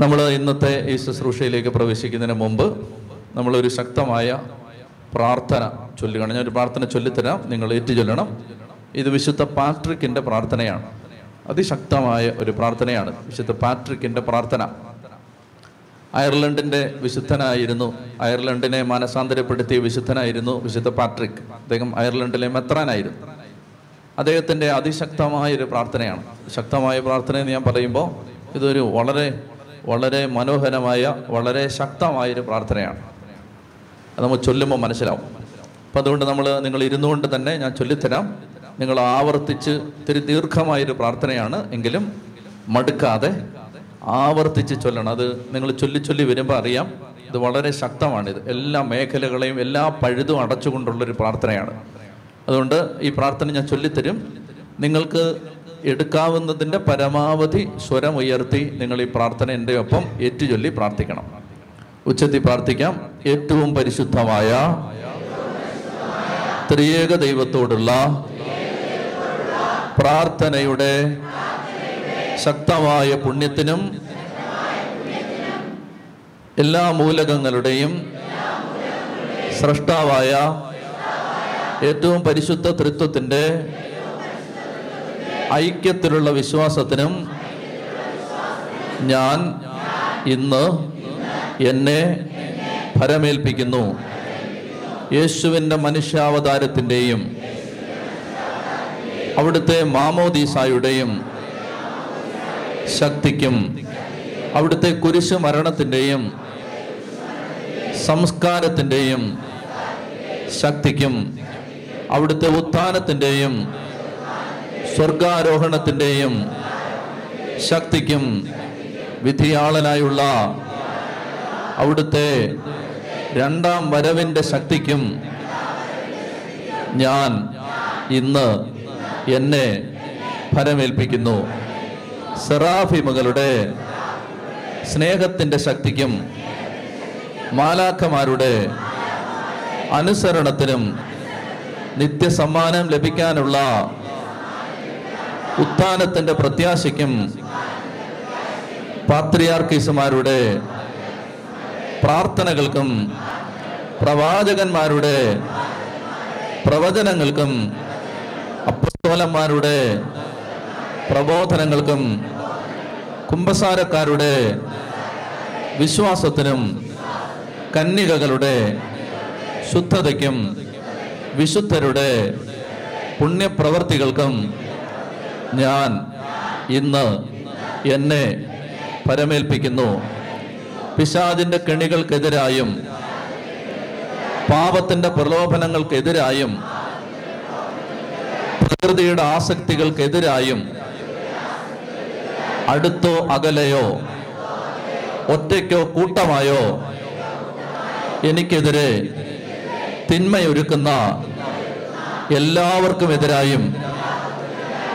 നമ്മൾ ഇന്നത്തെ ഈ ശുശ്രൂഷയിലേക്ക് പ്രവേശിക്കുന്നതിന് മുമ്പ് നമ്മളൊരു ശക്തമായ പ്രാർത്ഥന ചൊല്ലുകയാണ്. ഞാനൊരു പ്രാർത്ഥന ചൊല്ലിത്തരാം, നിങ്ങൾ ഏറ്റുചൊല്ലണം. ഇത് വിശുദ്ധ പാട്രിക്കിൻ്റെ പ്രാർത്ഥനയാണ്, അതിശക്തമായ ഒരു പ്രാർത്ഥനയാണ് വിശുദ്ധ പാട്രിക്കിൻ്റെ പ്രാർത്ഥന. അയർലൻഡിൻ്റെ വിശുദ്ധനായിരുന്നു, അയർലൻഡിനെ മാനസാന്തരപ്പെടുത്തിയ വിശുദ്ധനായിരുന്നു വിശുദ്ധ പാട്രിക്ക്. അദ്ദേഹം അയർലൻഡിലെ മെത്രാനായിരുന്നു. അദ്ദേഹത്തിൻ്റെ അതിശക്തമായൊരു പ്രാർത്ഥനയാണ്. ശക്തമായ പ്രാർത്ഥനയെന്ന് ഞാൻ പറയുമ്പോൾ ഇതൊരു വളരെ വളരെ മനോഹരമായ വളരെ ശക്തമായൊരു പ്രാർത്ഥനയാണ്. അത് നമ്മൾ ചൊല്ലുമ്പോൾ മനസ്സിലാവും. അപ്പം അതുകൊണ്ട് നിങ്ങൾ ഇരുന്നു കൊണ്ട് തന്നെ ഞാൻ ചൊല്ലിത്തരാം, നിങ്ങൾ ആവർത്തിച്ച്. ഇത്തിരി ദീർഘമായൊരു പ്രാർത്ഥനയാണ്, എങ്കിലും മടുക്കാതെ ആവർത്തിച്ച് ചൊല്ലണം. അത് നിങ്ങൾ ചൊല്ലി വരുമ്പോൾ അറിയാം ഇത് വളരെ ശക്തമാണിത്. എല്ലാ മേഖലകളെയും എല്ലാ പഴുതും അടച്ചുകൊണ്ടുള്ളൊരു പ്രാർത്ഥനയാണ്. അതുകൊണ്ട് ഈ പ്രാർത്ഥന ഞാൻ ചൊല്ലിത്തരും. നിങ്ങൾക്ക് എടുക്കാവുന്നതിൻ്റെ പരമാവധി സ്വരമുയർത്തി നിങ്ങൾ ഈ പ്രാർത്ഥന എൻ്റെ ഒപ്പം ഏറ്റുചൊല്ലി പ്രാർത്ഥിക്കണം. ഉച്ചത്തിൽ പ്രാർത്ഥിക്കാം. ഏറ്റവും പരിശുദ്ധമായ ത്രിയേക ദൈവത്തോടുള്ള പ്രാർത്ഥനയുടെ ശക്തമായ പുണ്യത്തിനും എല്ലാ മൂലകങ്ങളുടെയും സ്രഷ്ടാവായ ഏറ്റവും പരിശുദ്ധ തൃത്വത്തിൻ്റെ ഐക്യത്തിലുള്ള വിശ്വാസത്തിനും ഞാൻ ഇന്ന് എന്നെ ഭരമേൽപ്പിക്കുന്നു. യേശുവിൻ്റെ മനുഷ്യാവതാരത്തിൻ്റെയും അവിടുത്തെ മാമോദീസായുടെയും ശക്തിക്കും അവിടുത്തെ കുരിശ് മരണത്തിൻ്റെയും സംസ്കാരത്തിൻ്റെയും ശക്തിക്കും അവിടുത്തെ ഉത്ഥാനത്തിൻ്റെയും സ്വർഗാരോഹണത്തിൻ്റെയും ശക്തിക്കും വിധിയാളനായുള്ള അവിടുത്തെ രണ്ടാം വരവിൻ്റെ ശക്തിക്കും ഞാൻ ഇന്ന് എന്നെ ഭരമേൽപ്പിക്കുന്നു. സെറാഫി മകളുടെ സ്നേഹത്തിൻ്റെ ശക്തിക്കും മാലാഖമാരുടെ അനുസരണത്തിനും നിത്യസമ്മാനം ലഭിക്കാനുള്ള ഉത്ഥാനത്തിൻ്റെ പ്രത്യാശയ്ക്കും പാത്രിയാർക്കീസുമാരുടെ പ്രാർത്ഥനകൾക്കും പ്രവാചകന്മാരുടെ പ്രവചനങ്ങൾക്കും അപ്പസ്തോലന്മാരുടെ പ്രബോധനങ്ങൾക്കും കുമ്പസാരക്കാരുടെ വിശ്വാസത്തിനും കന്യകകളുടെ ശുദ്ധതയ്ക്കും വിശുദ്ധരുടെ പുണ്യപ്രവർത്തികൾക്കും ഞാൻ ഇന്ന് എന്നെ ഭരമേൽപ്പിക്കുന്നു. പിശാചിൻ്റെ കെണികൾക്കെതിരായും പാപത്തിൻ്റെ പ്രലോഭനങ്ങൾക്കെതിരായും പ്രകൃതിയുടെ ആസക്തികൾക്കെതിരായും അടുത്തോ അകലെയോ ഒറ്റയ്ക്കോ കൂട്ടമായോ എനിക്കെതിരെ തിന്മയൊരുക്കുന്ന എല്ലാവർക്കുമെതിരായും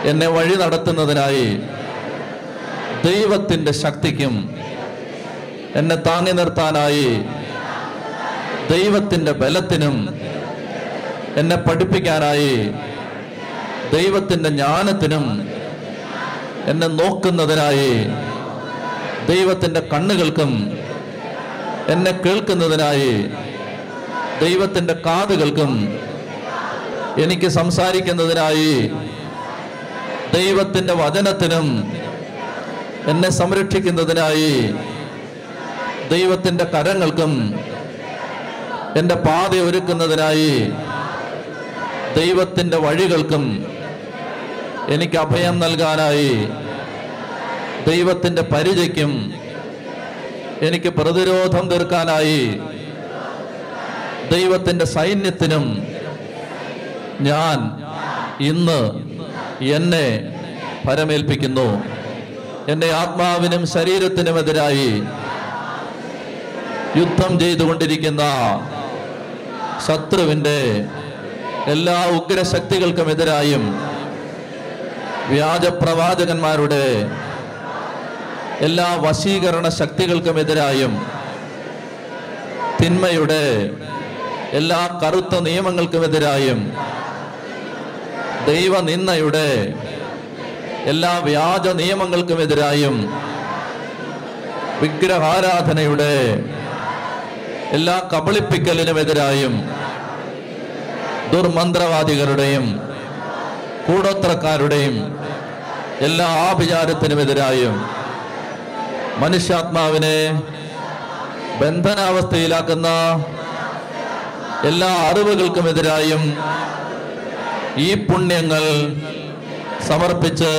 എന്നെ വഴി നടത്തുന്നതിനായി ദൈവത്തിൻ്റെ ശക്തിക്കും എന്നെ താങ്ങി നിർത്താനായി ദൈവത്തിൻ്റെ ബലത്തിനും എന്നെ പഠിപ്പിക്കാനായി ദൈവത്തിൻ്റെ ജ്ഞാനത്തിനും എന്നെ നോക്കുന്നതിനായി ദൈവത്തിൻ്റെ കണ്ണുകൾക്കും എന്നെ കേൾക്കുന്നതിനായി ദൈവത്തിൻ്റെ കാതുകൾക്കും എനിക്ക് സംസാരിക്കുന്നതിനായി ദൈവത്തിൻ്റെ വചനത്തിനും എന്നെ സംരക്ഷിക്കുന്നതിനായി ദൈവത്തിൻ്റെ കരങ്ങൾക്കും എൻ്റെ പാത ഒരുക്കുന്നതിനായി ദൈവത്തിൻ്റെ വഴികൾക്കും എനിക്ക് അഭയം നൽകാനായി ദൈവത്തിൻ്റെ പരിചയ്ക്കും എനിക്ക് പ്രതിരോധം തീർക്കാനായി ദൈവത്തിൻ്റെ സൈന്യത്തിനും ഞാൻ ഇന്ന് എന്നെ ഭരമേൽപ്പിക്കുന്നു. എൻ്റെ ആത്മാവിനും ശരീരത്തിനുമെതിരായി യുദ്ധം ചെയ്തുകൊണ്ടിരിക്കുന്ന ശത്രുവിൻ്റെ എല്ലാ ഉഗ്രശക്തികൾക്കുമെതിരായും വ്യാജപ്രവാചകന്മാരുടെ എല്ലാ വശീകരണ ശക്തികൾക്കുമെതിരായും തിന്മയുടെ എല്ലാ കറുത്ത നിയമങ്ങൾക്കുമെതിരായും ദൈവനിന്ദയുടെ എല്ലാ വ്യാജ നിയമങ്ങൾക്കുമെതിരായും വിഗ്രഹാരാധനയുടെ എല്ലാ കബളിപ്പിക്കലിനുമെതിരായും ദുർമന്ത്രവാദികളുടെയും കൂടോത്രക്കാരുടെയും എല്ലാ ആഭിചാരത്തിനുമെതിരായും മനുഷ്യാത്മാവിനെ ബന്ധനാവസ്ഥയിലാക്കുന്ന എല്ലാ അറിവുകൾക്കുമെതിരായും ഈ പുണ്യങ്ങൾ സമർപ്പിച്ച്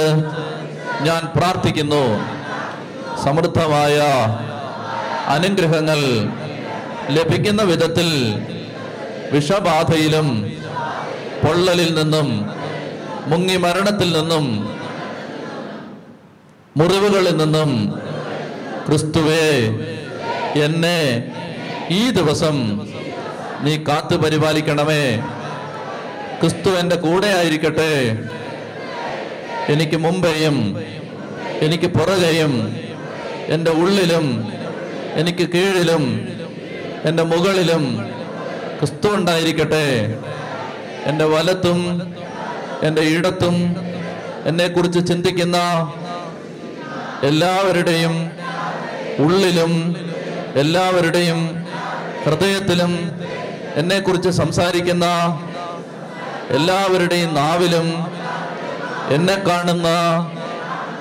ഞാൻ പ്രാർത്ഥിക്കുന്നു. സമൃദ്ധമായ അനുഗ്രഹങ്ങൾ ലഭിക്കുന്ന വിധത്തിൽ വിഷബാധയിലും പൊള്ളലിൽ നിന്നും മുങ്ങി മരണത്തിൽ നിന്നും മുറിവുകളിൽ നിന്നും ക്രിസ്തുവേ എന്നെ ഈ ദിവസം നീ കാത്തു പരിപാലിക്കണമേ. ക്രിസ്തു എൻ്റെ കൂടെ ആയിരിക്കട്ടെ. എനിക്ക് മുമ്പേയും എനിക്ക് പുറകെയും എൻ്റെ ഉള്ളിലും എനിക്ക് കീഴിലും എൻ്റെ മുകളിലും ക്രിസ്തു ഉണ്ടായിരിക്കട്ടെ. എൻ്റെ വലത്തും എൻ്റെ ഇടത്തും എന്നെക്കുറിച്ച് ചിന്തിക്കുന്ന എല്ലാവരുടെയും ഉള്ളിലും എല്ലാവരുടെയും ഹൃദയത്തിലും എന്നെക്കുറിച്ച് സംസാരിക്കുന്ന എല്ലാവരുടെയും നാവിലും എന്നെ കാണുന്ന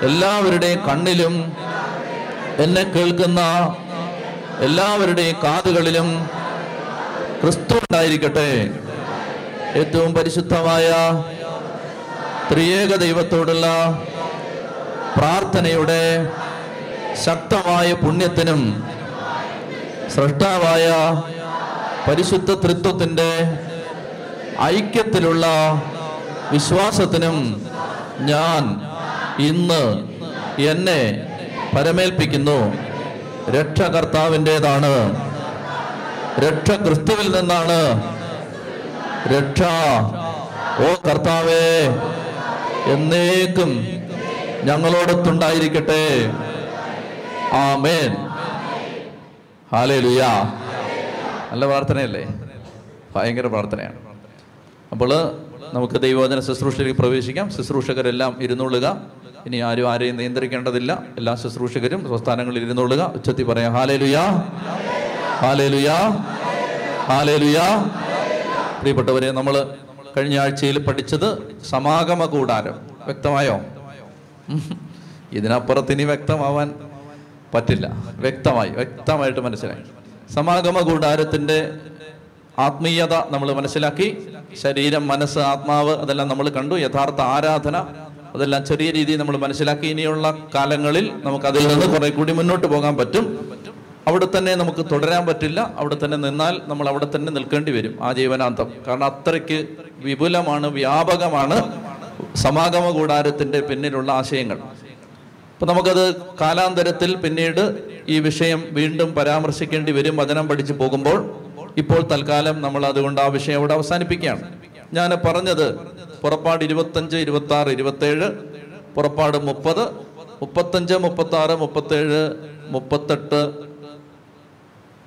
എല്ലാവരുടെയും കണ്ണിലും എന്നെ കേൾക്കുന്ന എല്ലാവരുടെയും കാതുകളിലും ക്രിസ്തു ഉണ്ടായിരിക്കട്ടെ. ഏറ്റവും പരിശുദ്ധമായ ത്രിയേക ദൈവത്തോടുള്ള പ്രാർത്ഥനയുടെ ശക്തമായ പുണ്യത്തിനും സ്രഷ്ടാവായ പരിശുദ്ധ ത്രിത്വത്തിൻ്റെ ഐക്യത്തിലുള്ള വിശ്വാസത്തിനും ഞാൻ ഇന്ന് എന്നെ പരമേൽപ്പിക്കുന്നു. രക്ഷ കർത്താവിൻ്റേതാണ്, രക്ഷ ക്രിസ്തുവിൽ നിന്നാണ്. രക്ഷ ഓ കർത്താവേ എന്നേക്കും ഞങ്ങളോടൊത്തുണ്ടായിരിക്കട്ടെ. ആമേൻ. ഹല്ലേലൂയ. നല്ല പ്രാർത്ഥനയല്ലേ? ഭയങ്കര പ്രാർത്ഥനയാണ്. അപ്പോൾ നമുക്ക് ദൈവവചന ശുശ്രൂഷയിലേക്ക് പ്രവേശിക്കാം. ശുശ്രൂഷകരെല്ലാം ഇരുന്നുകൊള്ളുക. ഇനി ആരും ആരെയും നിയന്ത്രിക്കേണ്ടതില്ല. എല്ലാ ശുശ്രൂഷകരും സ്വസ്ഥാനങ്ങളിൽ ഇരുന്നുകൊള്ളുക. ഉച്ചത്തിൽ പറയാം, ഹല്ലേലൂയ, ഹല്ലേലൂയ, ഹല്ലേലൂയ. പ്രിയപ്പെട്ടവരെ, നമ്മൾ കഴിഞ്ഞ ആഴ്ചയിൽ പഠിച്ചത് സമാഗമ കൂടാരം. വ്യക്തമായോ? ഇതിനപ്പുറത്തിനി വ്യക്തമാവാൻ പറ്റില്ല. വ്യക്തമായിട്ട് മനസ്സിലായി. സമാഗമ കൂടാരത്തിൻ്റെ ആത്മീയത നമ്മൾ മനസ്സിലാക്കി. ശരീരം, മനസ്സ്, ആത്മാവ് അതെല്ലാം നമ്മൾ കണ്ടു. യഥാർത്ഥ ആരാധന അതെല്ലാം ചെറിയ രീതിയിൽ നമ്മൾ മനസ്സിലാക്കി. ഇനിയുള്ള കാലങ്ങളിൽ നമുക്ക് അതിൽ നിന്ന് കുറെ കൂടി മുന്നോട്ട് പോകാൻ പറ്റും. അവിടെ തന്നെ നമുക്ക് തുടരാൻ പറ്റില്ല. അവിടെ തന്നെ നിന്നാൽ നമ്മൾ അവിടെ തന്നെ നിൽക്കേണ്ടി വരും ആ ജീവനാന്തം. കാരണം അത്രയ്ക്ക് വിപുലമാണ്, വ്യാപകമാണ് സമാഗമ കൂടാരത്തിൻ്റെ പിന്നിലുള്ള ആശയങ്ങൾ. അപ്പം നമുക്കത് കാലാന്തരത്തിൽ പിന്നീട് ഈ വിഷയം വീണ്ടും പരാമർശിക്കേണ്ടി വരും വചനം പഠിച്ചു പോകുമ്പോൾ. ഇപ്പോൾ തൽക്കാലം നമ്മൾ അതുകൊണ്ട് ആ വിഷയം അവിടെ അവസാനിപ്പിക്കുകയാണ്. ഞാൻ പറഞ്ഞത് പുറപ്പാട് 25, 26, 27, പുറപ്പാട് 30, 35, 36, 37, 38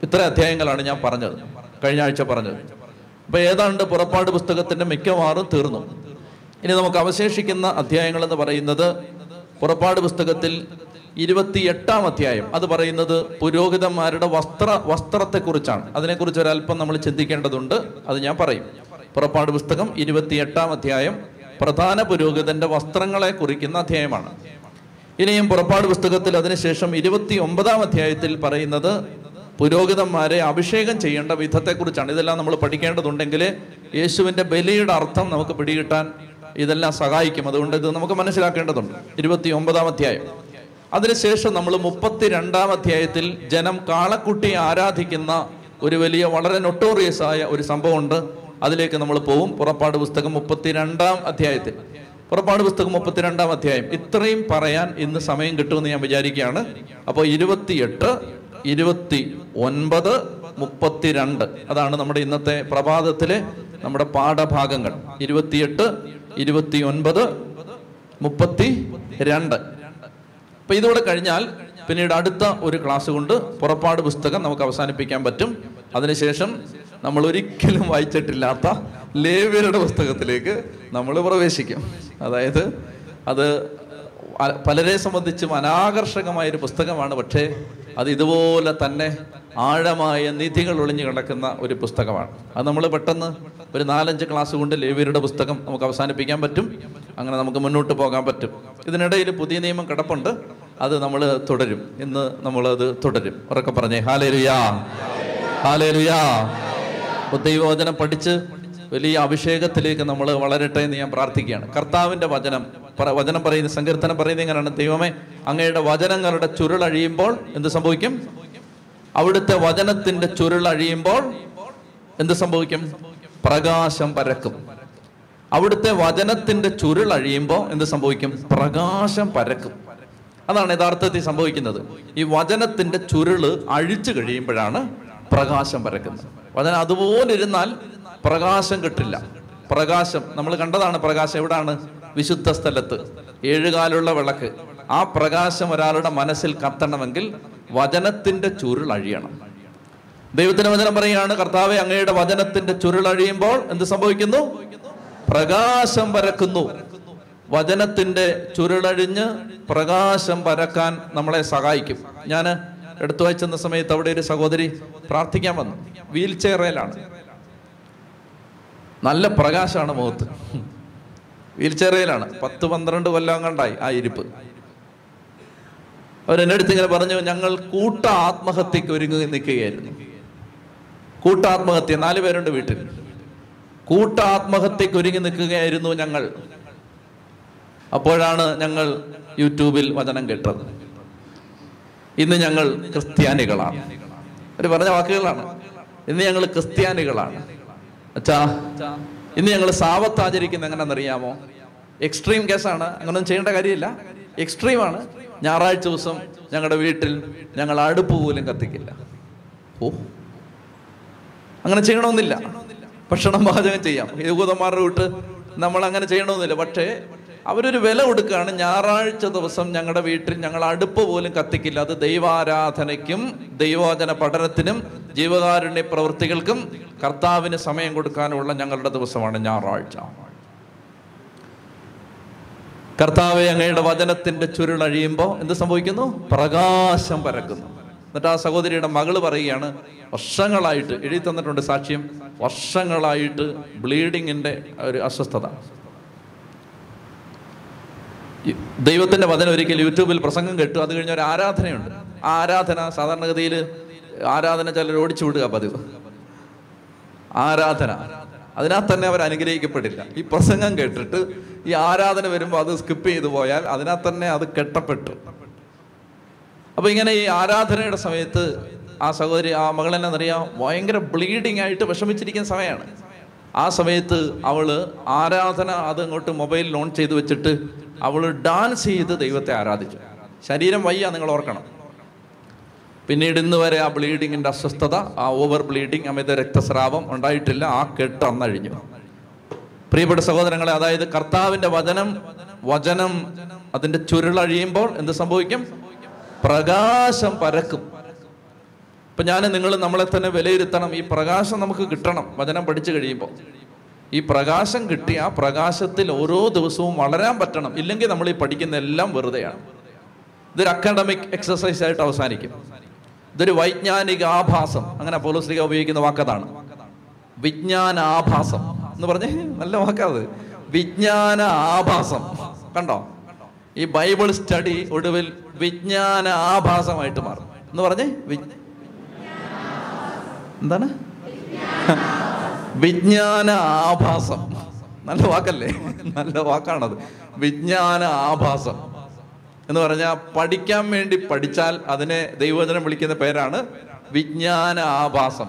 ഇത്ര അധ്യായങ്ങളാണ് ഞാൻ പറഞ്ഞത്, കഴിഞ്ഞ ആഴ്ച പറഞ്ഞത്. അപ്പം ഏതാണ്ട് പുറപ്പാട് പുസ്തകത്തിൻ്റെ മിക്കവാറും തീർന്നു. ഇനി നമുക്ക് അവശേഷിക്കുന്ന അധ്യായങ്ങളെന്ന് പറയുന്നത് പുറപ്പാട് പുസ്തകത്തിൽ 28-ാം അധ്യായം. അത് പറയുന്നത് പുരോഹിതന്മാരുടെ വസ്ത്രത്തെക്കുറിച്ചാണ്. അതിനെക്കുറിച്ച് ഒരല്പം നമ്മൾ ചിന്തിക്കേണ്ടതുണ്ട്. അത് ഞാൻ പറയും. പുറപ്പാട് പുസ്തകം 28-ാം അധ്യായം പ്രധാന പുരോഹിതന്റെ വസ്ത്രങ്ങളെ കുറിക്കുന്ന അധ്യായമാണ്. ഇനിയും പുറപ്പാട് പുസ്തകത്തിൽ അതിനുശേഷം 29-ാം അധ്യായത്തിൽ പറയുന്നത് പുരോഹിതന്മാരെ അഭിഷേകം ചെയ്യേണ്ട വിധത്തെക്കുറിച്ചാണ്. ഇതെല്ലാം നമ്മൾ പഠിക്കേണ്ടതുണ്ടെങ്കിൽ യേശുവിൻ്റെ ബലിയുടെ അർത്ഥം നമുക്ക് പിടികിട്ടാൻ ഇതെല്ലാം സഹായിക്കും. അതുകൊണ്ട് ഇത് നമുക്ക് മനസ്സിലാക്കേണ്ടതുണ്ട്. 29-ാം അധ്യായം. അതിനുശേഷം നമ്മൾ 32-ാം അധ്യായത്തിൽ ജനം കാളക്കുട്ടിയെ ആരാധിക്കുന്ന ഒരു വലിയ വളരെ നൊട്ടോറിയസ് ആയ ഒരു സംഭവമുണ്ട്, അതിലേക്ക് നമ്മൾ പോവും. പുറപ്പാട് പുസ്തകം 32-ാം അധ്യായത്തിൽ. പുറപ്പാട് പുസ്തകം 32-ാം അധ്യായം. ഇത്രയും പറയാൻ ഇന്ന് സമയം കിട്ടുമെന്ന് ഞാൻ വിചാരിക്കുകയാണ്. അപ്പോൾ 28, 29, 32 അതാണ് നമ്മുടെ ഇന്നത്തെ പ്രഭാതത്തിലെ നമ്മുടെ പാഠഭാഗങ്ങൾ. 28, 29, 32. അപ്പം ഇതോടെ കഴിഞ്ഞാൽ പിന്നീട് അടുത്ത ഒരു ക്ലാസ് കൊണ്ട് പുറപ്പാട് പുസ്തകം നമുക്ക് അവസാനിപ്പിക്കാൻ പറ്റും. അതിനുശേഷം നമ്മൾ ഒരിക്കലും വായിച്ചിട്ടില്ലാത്ത ലേവ്യരുടെ പുസ്തകത്തിലേക്ക് നമ്മൾ പ്രവേശിക്കും. അതായത് അത് പലരെ സംബന്ധിച്ചും അനാകർഷകമായൊരു പുസ്തകമാണ്. പക്ഷേ അത് ഇതുപോലെ തന്നെ ആഴമായ നിധികൾ ഒളിഞ്ഞു കിടക്കുന്ന ഒരു പുസ്തകമാണ്. അത് നമ്മൾ പെട്ടെന്ന് ഒരു 4-5 ക്ലാസ് കൊണ്ട് ലേവ്യരുടെ പുസ്തകം നമുക്ക് അവസാനിപ്പിക്കാൻ പറ്റും. അങ്ങനെ നമുക്ക് മുന്നോട്ട് പോകാൻ പറ്റും. ഇതിനിടയിൽ പുതിയ നിയമം കിടപ്പുണ്ട്, അത് നമ്മൾ തുടരും. ഇന്ന് നമ്മളത് തുടരും. ഉറക്കെ പറഞ്ഞേ ഹല്ലേലൂയ, ഹല്ലേലൂയ. ദൈവവചനം പഠിച്ച് വലിയ അഭിഷേകത്തിലേക്ക് നമ്മൾ വളരട്ടെ എന്ന് ഞാൻ പ്രാർത്ഥിക്കുകയാണ്. കർത്താവിൻ്റെ വചനം പറയുന്ന സങ്കീർത്തനം പറയുന്നത് എങ്ങനെയാണ്? ദൈവമേ, അങ്ങയുടെ വചനങ്ങളുടെ ചുരുളഴിയുമ്പോൾ എന്ത് സംഭവിക്കും? അവിടുത്തെ വചനത്തിൻ്റെ ചുരുളഴിയുമ്പോൾ എന്ത് സംഭവിക്കും? പ്രകാശം പരക്കും. അവിടുത്തെ വചനത്തിൻ്റെ ചുരുളഴിയുമ്പോൾ എന്ത് സംഭവിക്കും? പ്രകാശം പരക്കും. അതാണ് യഥാർത്ഥത്തിൽ സംഭവിക്കുന്നത്. ഈ വചനത്തിൻ്റെ ചുരുള് അഴിച്ചു കഴിയുമ്പോഴാണ് പ്രകാശം പരക്കുന്നത്. വചനം അതുപോലെ ഇരുന്നാൽ പ്രകാശം കിട്ടില്ല. പ്രകാശം നമ്മൾ കണ്ടതാണ്. പ്രകാശം എവിടാണ്? വിശുദ്ധ സ്ഥലത്ത് 7 കാലുള്ള വിളക്ക്. ആ പ്രകാശം ഒരാളുടെ മനസ്സിൽ കത്തണമെങ്കിൽ വചനത്തിൻ്റെ ചുരുളഴിയണം. ദൈവത്തിൻ്റെ വചനം പറയുകയാണ്, കർത്താവെ, അങ്ങയുടെ വചനത്തിൻ്റെ ചുരുളഴിയുമ്പോൾ എന്ത് സംഭവിക്കുന്നു? പ്രകാശം പരക്കുന്നു. വചനത്തിൻ്റെ ചുരുളഴിഞ്ഞ് പ്രകാശം പരക്കാൻ നമ്മളെ സഹായിക്കും. ഞാൻ എടുത്തു വയ്ച്ചെന്ന സമയത്ത് അവിടെ ഒരു സഹോദരി പ്രാർത്ഥിക്കാൻ വന്നു. വീൽ ചെയറിലാണ്, നല്ല പ്രകാശമാണ് മുഖത്ത്. വീൽ ചെയറിലാണ്. 10-12 കൊല്ലം കണ്ടായി ആ ഇരിപ്പ്. അവരെന്നെ അടുത്ത് ഇങ്ങനെ പറഞ്ഞു, ഞങ്ങൾ കൂട്ട ആത്മഹത്യക്ക് ഒരുങ്ങി നിൽക്കുകയായിരുന്നു. കൂട്ടാത്മഹത്യ, 4 പേരുണ്ട് വീട്ടിൽ. കൂട്ടാത്മഹത്യക്ക് ഒരുങ്ങി നിൽക്കുകയായിരുന്നു ഞങ്ങൾ. അപ്പോഴാണ് ഞങ്ങൾ യൂട്യൂബിൽ വചനം കേട്ടത്. ഇന്ന് ഞങ്ങൾ ക്രിസ്ത്യാനികളാണ്. അവർ പറഞ്ഞ വാക്കുകളാണ്. ഇന്ന് ഞങ്ങൾ ക്രിസ്ത്യാനികളാണ്. അച്ഛാ, ഇന്ന് ഞങ്ങൾ സാവത്ത് ആചരിക്കുന്ന എങ്ങനെയാണെന്നറിയാമോ? എക്സ്ട്രീം കേസാണ്, അങ്ങനൊന്നും ചെയ്യേണ്ട കാര്യമില്ല, എക്സ്ട്രീമാണ്. ഞായറാഴ്ച ദിവസം ഞങ്ങളുടെ വീട്ടിൽ ഞങ്ങൾ അടുപ്പ് പോലും കത്തിക്കില്ല. ഓ, അങ്ങനെ ചെയ്യണമെന്നില്ല. ഭക്ഷണം പാചകം ചെയ്യാം. യഹൂദന്മാരുടെ വീട്ട് നമ്മൾ അങ്ങനെ ചെയ്യണമെന്നില്ല. പക്ഷേ അവരൊരു വില കൊടുക്കുകയാണ്. ഞായറാഴ്ച ദിവസം ഞങ്ങളുടെ വീട്ടിൽ ഞങ്ങൾ അടുപ്പ് പോലും കത്തിക്കില്ല. അത് ദൈവാരാധനയ്ക്കും ദൈവവചന പഠനത്തിനും ജീവകാരുണ്യ പ്രവൃത്തികൾക്കും കർത്താവിന് സമയം കൊടുക്കാനുള്ള ഞങ്ങളുടെ ദിവസമാണ് ഞായറാഴ്ച. കർത്താവെ, അങ്ങയുടെ വചനത്തിൻ്റെ ചുരുളഴിയുമ്പോൾ എന്ത് സംഭവിക്കുന്നു? പ്രകാശം പരക്കുന്നു. എന്നിട്ട് ആ സഹോദരിയുടെ മകള് പറയുകയാണ്, വർഷങ്ങളായിട്ട് എഴുതി തന്നിട്ടുണ്ട് സാക്ഷ്യം, വർഷങ്ങളായിട്ട് ബ്ലീഡിങ്ങിൻ്റെ ഒരു അസ്വസ്ഥത. ദൈവത്തിൻ്റെ വചനം ഒരിക്കൽ യൂട്യൂബിൽ പ്രസംഗം കേട്ടു. അത് കഴിഞ്ഞ ഒരു ആരാധനയുണ്ട്. ആ ആരാധന സാധാരണഗതിയിൽ ആരാധന ചിലർ ഓടിച്ചു വിടുക പതിവ്. ആരാധന അതിനകത്ത് തന്നെ അവർ അനുഗ്രഹിക്കപ്പെടില്ല. ഈ പ്രസംഗം കേട്ടിട്ട് ഈ ആരാധന വരുമ്പോൾ അത് സ്കിപ്പ് ചെയ്തു പോയാൽ അതിനകത്ത് തന്നെ അത് കെട്ടപ്പെട്ടു. അപ്പോൾ ഇങ്ങനെ ഈ ആരാധനയുടെ സമയത്ത് ആ സഹോദരി, ആ മകളെന്നറിയാം, ഭയങ്കര ബ്ലീഡിംഗ് ആയിട്ട് വിഷമിച്ചിരിക്കുന്ന സമയമാണ്. ആ സമയത്ത് അവള് ആരാധന അതങ്ങോട്ട് മൊബൈൽ ഓൺ ചെയ്ത് വെച്ചിട്ട് അവൾ ഡാൻസ് ചെയ്ത് ദൈവത്തെ ആരാധിച്ചു. ശരീരം വയ്യ, നിങ്ങൾ ഓർക്കണം. പിന്നീട് ഇന്ന് വരെ ആ ബ്ലീഡിങ്ങിൻ്റെ അസ്വസ്ഥത, ആ ഓവർ ബ്ലീഡിങ്, അമിത രക്തസ്രാവം ഉണ്ടായിട്ടില്ല. ആ കെട്ട് അന്നഴിഞ്ഞു. പ്രിയപ്പെട്ട സഹോദരങ്ങളെ, അതായത് കർത്താവിൻ്റെ വചനം അതിൻ്റെ ചുരുളഴിയുമ്പോൾ എന്ത് സംഭവിക്കും? പ്രകാശം പരക്കും. ഇപ്പം ഞാൻ നിങ്ങൾ നമ്മളെ തന്നെ വിലയിരുത്തണം. ഈ പ്രകാശം നമുക്ക് കിട്ടണം. വചനം പഠിച്ചു കഴിയുമ്പോൾ ഈ പ്രകാശം കിട്ടി ആ പ്രകാശത്തിൽ ഓരോ ദിവസവും വളരാൻ പറ്റണം. ഇല്ലെങ്കിൽ നമ്മൾ ഈ പഠിക്കുന്ന എല്ലാം വെറുതെയാണ്. ഇതൊരു അക്കാഡമിക് എക്സസൈസ് ആയിട്ട് അവസാനിക്കും. ഇതൊരു വൈജ്ഞാനിക ആഭാസം. അങ്ങനെ പൗലോസ്ലീഹ ഉപയോഗിക്കുന്ന വാക്കതാണ് വിജ്ഞാനാഭാസം എന്ന് പറഞ്ഞേ. നല്ല വാക്കാത്, വിജ്ഞാന ആഭാസം. കണ്ടോ, ഈ ബൈബിൾ സ്റ്റഡി ഒടുവിൽ വിജ്ഞാന ആഭാസമായിട്ട് മാറും എന്ന് പറഞ്ഞേ. എന്താണ് വിജ്ഞാന ആഭാസം? നല്ല വാക്കല്ലേ, നല്ല വാക്കാണത്. വിജ്ഞാന ആഭാസം എന്ന് പറഞ്ഞാൽ പഠിക്കാൻ വേണ്ടി പഠിച്ചാൽ അതിനെ ദൈവവചനം വിളിക്കുന്ന പേരാണ് വിജ്ഞാന ആഭാസം.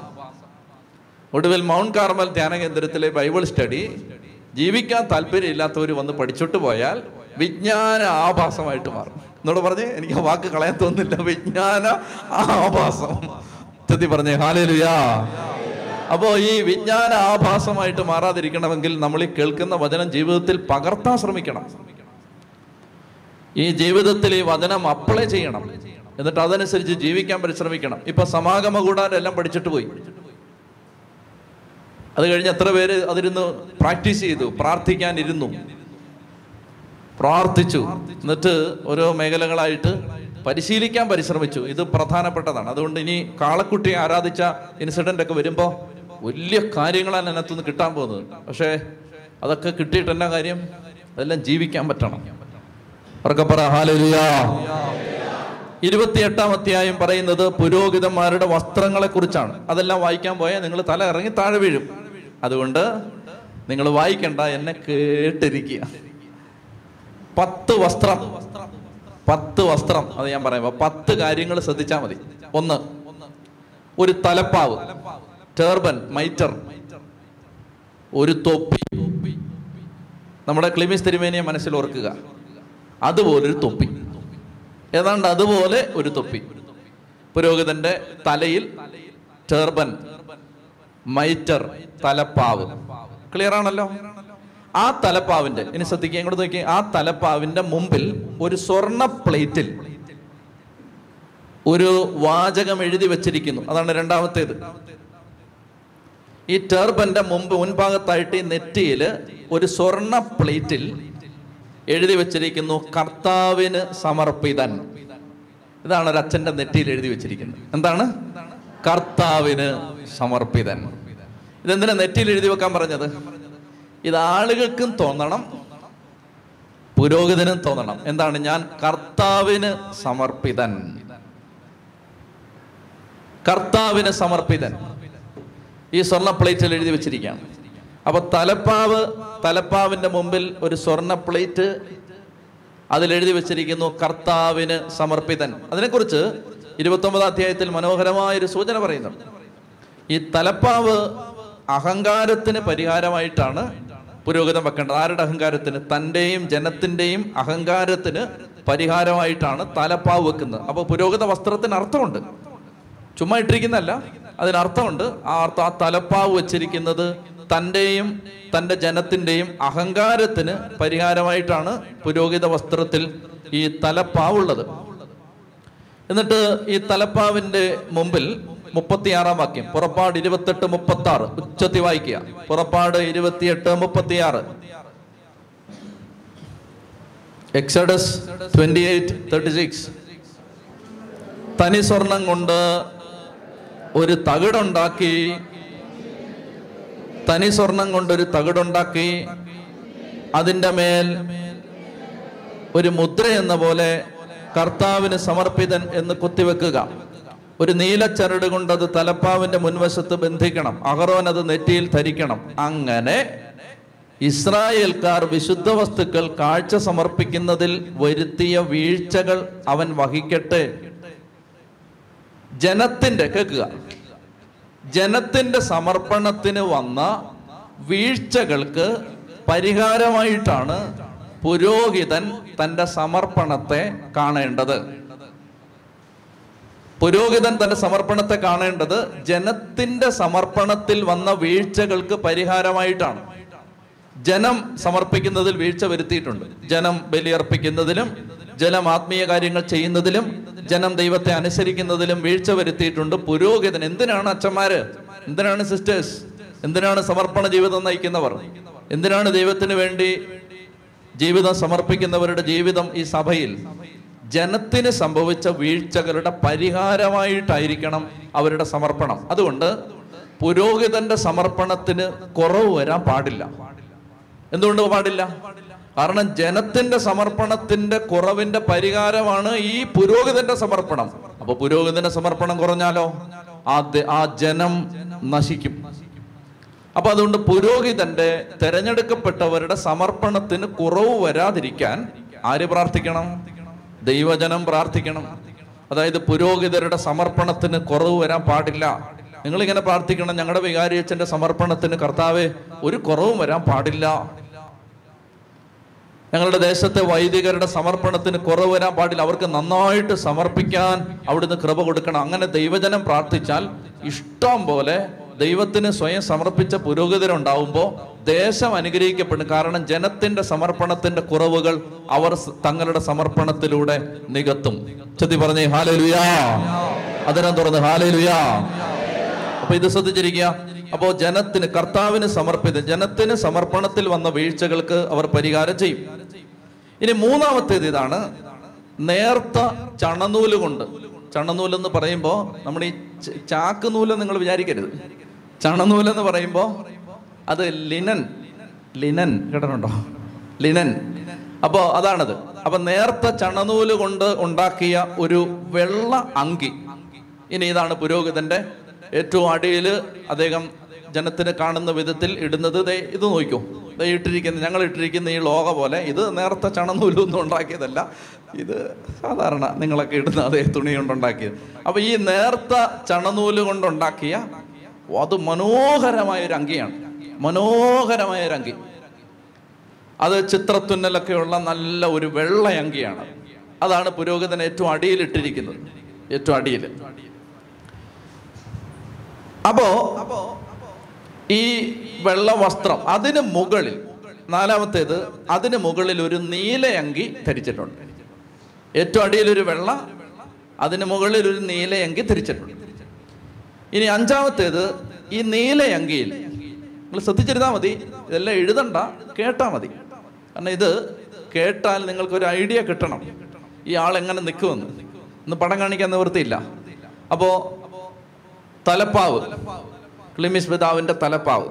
ഒടുവിൽ മൗണ്ട് കാർമൽ ധ്യാന കേന്ദ്രത്തിലെ ബൈബിൾ സ്റ്റഡി ജീവിക്കാൻ താല്പര്യമില്ലാത്തവർ വന്ന് പഠിച്ചിട്ട് പോയാൽ വിജ്ഞാന ആഭാസമായിട്ട് മാറും. എന്നോട് പറഞ്ഞേ, എനിക്ക് ആ വാക്ക് കളയാൻ തോന്നുന്നില്ല, വിജ്ഞാന ആഭാസം. സത്യം പറഞ്ഞേ ഹല്ലേലൂയാ. അപ്പോൾ ഈ വിജ്ഞാന ആഭാസമായിട്ട് മാറാതിരിക്കണമെങ്കിൽ നമ്മൾ ഈ കേൾക്കുന്ന വചനം ജീവിതത്തിൽ പകർത്താൻ ശ്രമിക്കണം. ഈ ജീവിതത്തിൽ ഈ വചനം അപ്ലൈ ചെയ്യണം. എന്നിട്ട് അതനുസരിച്ച് ജീവിക്കാൻ പരിശ്രമിക്കണം. ഇപ്പൊ സമാഗമ കൂടാരെല്ലാം പഠിച്ചിട്ട് പോയി. അത് കഴിഞ്ഞ് എത്ര പേര് അതിരുന്ന് പ്രാക്ടീസ് ചെയ്തു, പ്രാർത്ഥിക്കാനിരുന്നു, പ്രാർത്ഥിച്ചു. എന്നിട്ട് ഓരോ മേഖലകളായിട്ട് പരിശീലിക്കാൻ പരിശ്രമിച്ചു. ഇത് പ്രധാനപ്പെട്ടതാണ്. അതുകൊണ്ട് ഇനി കാളക്കുട്ടിയെ ആരാധിച്ച ഇൻസിഡൻ്റ് ഒക്കെ വരുമ്പോൾ വലിയ കാര്യങ്ങളാണ് അതിനകത്തുനിന്ന് കിട്ടാൻ പോകുന്നത്. പക്ഷേ അതൊക്കെ കിട്ടിയിട്ട് എന്നാ കാര്യം, അതെല്ലാം ജീവിക്കാൻ പറ്റണം. പറ ഹല്ലേലൂയ. 28-ാം അധ്യായം പറയുന്നത് പുരോഹിതന്മാരുടെ വസ്ത്രങ്ങളെ കുറിച്ചാണ്. അതെല്ലാം വായിക്കാൻ പോയാൽ നിങ്ങൾ തല ഇറങ്ങി താഴെ വീഴും. അതുകൊണ്ട് നിങ്ങൾ വായിക്കണ്ട, എന്നെ കേട്ടിരിക്കുക. 10 വസ്ത്രം, അത് ഞാൻ പറയുമ്പോ 10 കാര്യങ്ങൾ ശ്രദ്ധിച്ചാൽ മതി. 1, ഒരു തലപ്പാവ്, ടർബൻ, മൈറ്റർ, ഒരു തൊപ്പി. നമ്മുടെ ക്ലിമിസ് തിരുമേനിയെ മനസ്സിൽ ഓർക്കുക, അതുപോലൊരു തൊപ്പി, ഏതാണ്ട് അതുപോലെ ഒരു തൊപ്പി. പുരോഹിതന്റെ തലയിൽ ടർബൻ, മൈറ്റർ, തലപ്പാവ്. ക്ലിയർ ആണല്ലോ? ആ തലപ്പാവിന്റെ, ഇനി ശ്രദ്ധിക്കാൻ കൂടെ നോക്കി, ആ തലപ്പാവിന്റെ മുമ്പിൽ ഒരു സ്വർണ്ണ പ്ലേറ്റിൽ ഒരു വാചകം എഴുതി വെച്ചിരിക്കുന്നു. അതാണ് 2-ാമത്തേത്. ഈ ടർബന്റെ മുൻഭാഗത്തായിട്ട് ഈ നെറ്റിയിൽ ഒരു സ്വർണ്ണ പ്ലേറ്റിൽ എഴുതി വെച്ചിരിക്കുന്നു, കർത്താവിന് സമർപ്പിതൻ. ഇതാണ് ഒരു അച്ഛന്റെ നെറ്റിയിൽ എഴുതി വെച്ചിരിക്കുന്നത്. എന്താണ്? കർത്താവിന് സമർപ്പിതൻ. ഇതെന്തിനാ നെറ്റിയിൽ എഴുതി വെക്കാൻ പറഞ്ഞത്? ഇത് ആളുകൾക്കും തോന്നണം, പുരോഹിതനും തോന്നണം. എന്താണ്? ഞാൻ കർത്താവിന് സമർപ്പിതൻ. കർത്താവിന് സമർപ്പിതൻ ഈ സ്വർണ്ണ പ്ലേറ്റിൽ എഴുതി വെച്ചിരിക്കുകയാണ്. അപ്പൊ തലപ്പാവിന്റെ മുമ്പിൽ ഒരു സ്വർണ്ണ പ്ലേറ്റ്, അതിലെഴുതി വെച്ചിരിക്കുന്നു കർത്താവിന് സമർപ്പിതൻ. അതിനെക്കുറിച്ച് 29-ാം അധ്യായത്തിൽ മനോഹരമായൊരു സൂചന പറയുന്നു. ഈ തലപ്പാവ് അഹങ്കാരത്തിന് പരിഹാരമായിട്ടാണ് പുരോഹിതൻ വെക്കേണ്ടത്. ആരുടെ അഹങ്കാരത്തിന്? തന്റെയും ജനത്തിന്റെയും അഹങ്കാരത്തിന് പരിഹാരമായിട്ടാണ് തലപ്പാവ് വെക്കുന്നത്. അപ്പൊ പുരോഹിത വസ്ത്രത്തിന് അർത്ഥമുണ്ട്, ചുമ്മാ ഇട്ടിരിക്കുന്നതല്ല, അതിനർത്ഥമുണ്ട്. ആ അർത്ഥം, ആ തലപ്പാവ് വെച്ചിരിക്കുന്നത് തന്റെയും തൻ്റെ ജനത്തിൻ്റെയും അഹങ്കാരത്തിന് പരിഹാരമായിട്ടാണ് പുരോഹിത വസ്ത്രത്തിൽ ഈ തലപ്പാവുള്ളത്. എന്നിട്ട് ഈ തലപ്പാവിൻ്റെ മുമ്പിൽ 36-ാം വാക്യം, പുറപ്പാട് 28:36, ഉച്ചത്തി വായിക്കുക. പുറപ്പാട് 28:36, എക്സഡസ് 28:36. തനി സ്വർണം കൊണ്ട് ഒരു തകിടുണ്ടാക്കി, തനി സ്വർണം കൊണ്ടൊരു തകിടുണ്ടാക്കി, അതിൻ്റെ മേൽ ഒരു മുദ്ര എന്ന പോലെ കർത്താവിന് സമർപ്പിതൻ എന്ന് കുത്തിവെക്കുക. ഒരു നീലച്ചരട് കൊണ്ട് അത് തലപ്പാവിന്റെ മുൻവശത്ത് ബന്ധിക്കണം. അഹറോൻ അത് നെറ്റിയിൽ ധരിക്കണം. അങ്ങനെ ഇസ്രായേൽക്കാർ വിശുദ്ധ വസ്തുക്കൾ കാഴ്ച സമർപ്പിക്കുന്നതിൽ വരുത്തിയ വീഴ്ചകൾ അവൻ വഹിക്കട്ടെ. ജനത്തിന്റെ, കേൾക്കുക, ജനത്തിന്റെ സമർപ്പണത്തിന് വന്ന വീഴ്ചകൾക്ക് പരിഹാരമായിട്ടാണ് പുരോഹിതൻ തൻ്റെ സമർപ്പണത്തെ കാണേണ്ടത്. പുരോഹിതൻ തൻ്റെ സമർപ്പണത്തെ കാണേണ്ടത് ജനത്തിന്റെ സമർപ്പണത്തിൽ വന്ന വീഴ്ചകൾക്ക് പരിഹാരമായിട്ടാണ്. ജനം സമർപ്പിക്കുന്നതിൽ വീഴ്ച വരുത്തിയിട്ടുണ്ട്. ജനം ബലിയർപ്പിക്കുന്നതിലും ജനം ആത്മീയ കാര്യങ്ങൾ ചെയ്യുന്നതിലും ജനം ദൈവത്തെ അനുസരിക്കുന്നതിലും വീഴ്ച വരുത്തിയിട്ടുണ്ട് പുരോഹിതൻ. എന്തിനാണ് അച്ഛന്മാര്, എന്തിനാണ് സിസ്റ്റേഴ്സ്, എന്തിനാണ് സമർപ്പണ ജീവിതം നയിക്കുന്നവർ, എന്തിനാണ് ദൈവത്തിന് വേണ്ടി ജീവിതം സമർപ്പിക്കുന്നവരുടെ ജീവിതം ഈ സഭയിൽ? ജനത്തിന് സംഭവിച്ച വീഴ്ചകളുടെ പരിഹാരമായിട്ടായിരിക്കണം അവരുടെ സമർപ്പണം. അതുകൊണ്ട് പുരോഹിതന്റെ സമർപ്പണത്തിന് കുറവ് വരാൻ പാടില്ല. എന്തുകൊണ്ട് പാടില്ല? കാരണം ജനത്തിന്റെ സമർപ്പണത്തിന്റെ കുറവിന്റെ പരിഹാരമാണ് ഈ പുരോഹിതന്റെ സമർപ്പണം. അപ്പൊ പുരോഹിതന്റെ സമർപ്പണം കുറഞ്ഞാലോ ആ ജനം നശിക്കും. അപ്പൊ അതുകൊണ്ട് പുരോഹിതന്റെ, തെരഞ്ഞെടുക്കപ്പെട്ടവരുടെ സമർപ്പണത്തിന് കുറവ് വരാതിരിക്കാൻ ആര് പ്രാർത്ഥിക്കണം? ദൈവജനം പ്രാർത്ഥിക്കണം. അതായത് പുരോഹിതരുടെ സമർപ്പണത്തിന് കുറവ് വരാൻ പാടില്ല. നിങ്ങളിങ്ങനെ പ്രാർത്ഥിക്കണം, ഞങ്ങളുടെ വികാരിയച്ഛന്റെ സമർപ്പണത്തിന് കർത്താവെ ഒരു കുറവും വരാൻ പാടില്ല. ഞങ്ങളുടെ ദേശത്തെ വൈദികരുടെ സമർപ്പണത്തിന് കുറവ് വരാൻ പാടില്ല, അവർക്ക് നന്നായിട്ട് സമർപ്പിക്കാൻ അവിടുന്ന് കൃപ കൊടുക്കണം. അങ്ങനെ ദൈവജനം പ്രാർത്ഥിച്ചാൽ ഇഷ്ടം പോലെ ദൈവത്തിന് സ്വയം സമർപ്പിച്ച പുരോഹിതരുണ്ടാവുമ്പോൾ ദേശം അനുഗ്രഹിക്കപ്പെടും. കാരണം ജനത്തിന്റെ സമർപ്പണത്തിന്റെ കുറവുകൾ അവർ തങ്ങളുടെ സമർപ്പണത്തിലൂടെ നികത്തും. ചെത്തി പറഞ്ഞേ ഹല്ലേലൂയാ. അതിനെ തുറന്ന് ഹല്ലേലൂയാ. അപ്പൊ ഇത് ശ്രദ്ധിച്ചിരിക്കുക. അപ്പോൾ ജനത്തിന്, കർത്താവിന് സമർപ്പിതം, ജനത്തിന് സമർപ്പണത്തിൽ വന്ന വീഴ്ചകൾക്ക് അവർ പരിഹാരം ചെയ്യും. ഇനി 3-ാമത്തേത് ഇതാണ്, നേർത്ത ചണനൂല് കൊണ്ട്, ചണനൂലെന്ന് പറയുമ്പോൾ നമ്മുടെ ഈ ചാക്ക് നൂലെന്ന് നിങ്ങൾ വിചാരിക്കരുത്. ചണനൂലെന്ന് പറയുമ്പോൾ അത് ലിനൻ കേട്ടിട്ടുണ്ടോ? ലിനൻ. അപ്പോൾ അതാണത്. അപ്പം നേർത്ത ചണനൂല് കൊണ്ട് ഉണ്ടാക്കിയ ഒരു വെള്ള അങ്കി. ഇനി ഇതാണ് പുരോഹിതന്റെ ഏറ്റവും അടിയിൽ അദ്ദേഹം ജനത്തിന് കാണുന്ന വിധത്തിൽ ഇടുന്നത്. ഇത് നോക്കൂ, ഇട്ടിരിക്കുന്ന, ഞങ്ങൾ ഇട്ടിരിക്കുന്ന ഈ ലോക പോലെ. ഇത് നേർത്ത ചണനൂലൊന്നും ഉണ്ടാക്കിയതല്ല, ഇത് സാധാരണ നിങ്ങളൊക്കെ ഇടുന്ന അതേ തുണി കൊണ്ടുണ്ടാക്കിയത്. അപ്പൊ ഈ നേർത്ത ചണനൂല് കൊണ്ടുണ്ടാക്കിയ അത് മനോഹരമായൊരു അങ്കിയാണ്, മനോഹരമായൊരു അങ്കി. അത് ചിത്രത്തുന്നലൊക്കെയുള്ള നല്ല ഒരു വെള്ള അങ്കിയാണ്. അതാണ് പുരോഹിതൻ ഏറ്റവും അടിയിൽ ഇട്ടിരിക്കുന്നത്, ഏറ്റവും അടിയിൽ. അപ്പോ ഈ വെള്ള വസ്ത്രം, അതിന് മുകളിൽ നാലാമത്തേത്, അതിന് മുകളിൽ ഒരു നീലയങ്കി ധരിച്ചിട്ടുണ്ട്. ഏറ്റവും അടിയിലൊരു വെള്ള, അതിന് മുകളിൽ ഒരു നീലയങ്കി ധരിച്ചിട്ടുണ്ട്. ഇനി അഞ്ചാമത്തേത്, ഈ നീലയങ്കിയിൽ, നിങ്ങൾ ശ്രദ്ധിച്ചിരുന്നാൽ മതി, ഇതെല്ലാം എഴുതണ്ട, കേട്ടാൽ മതി. കാരണം ഇത് കേട്ടാൽ നിങ്ങൾക്കൊരു ഐഡിയ കിട്ടണം, ഈ ആളെങ്ങനെ നിൽക്കുമെന്ന്. ഒന്ന് പടം കാണിക്കാൻ നിവൃത്തിയില്ല. അപ്പോൾ തലപ്പാവ്, ക്ലിമിസ്പിതാവിൻ്റെ തലപ്പാവ്,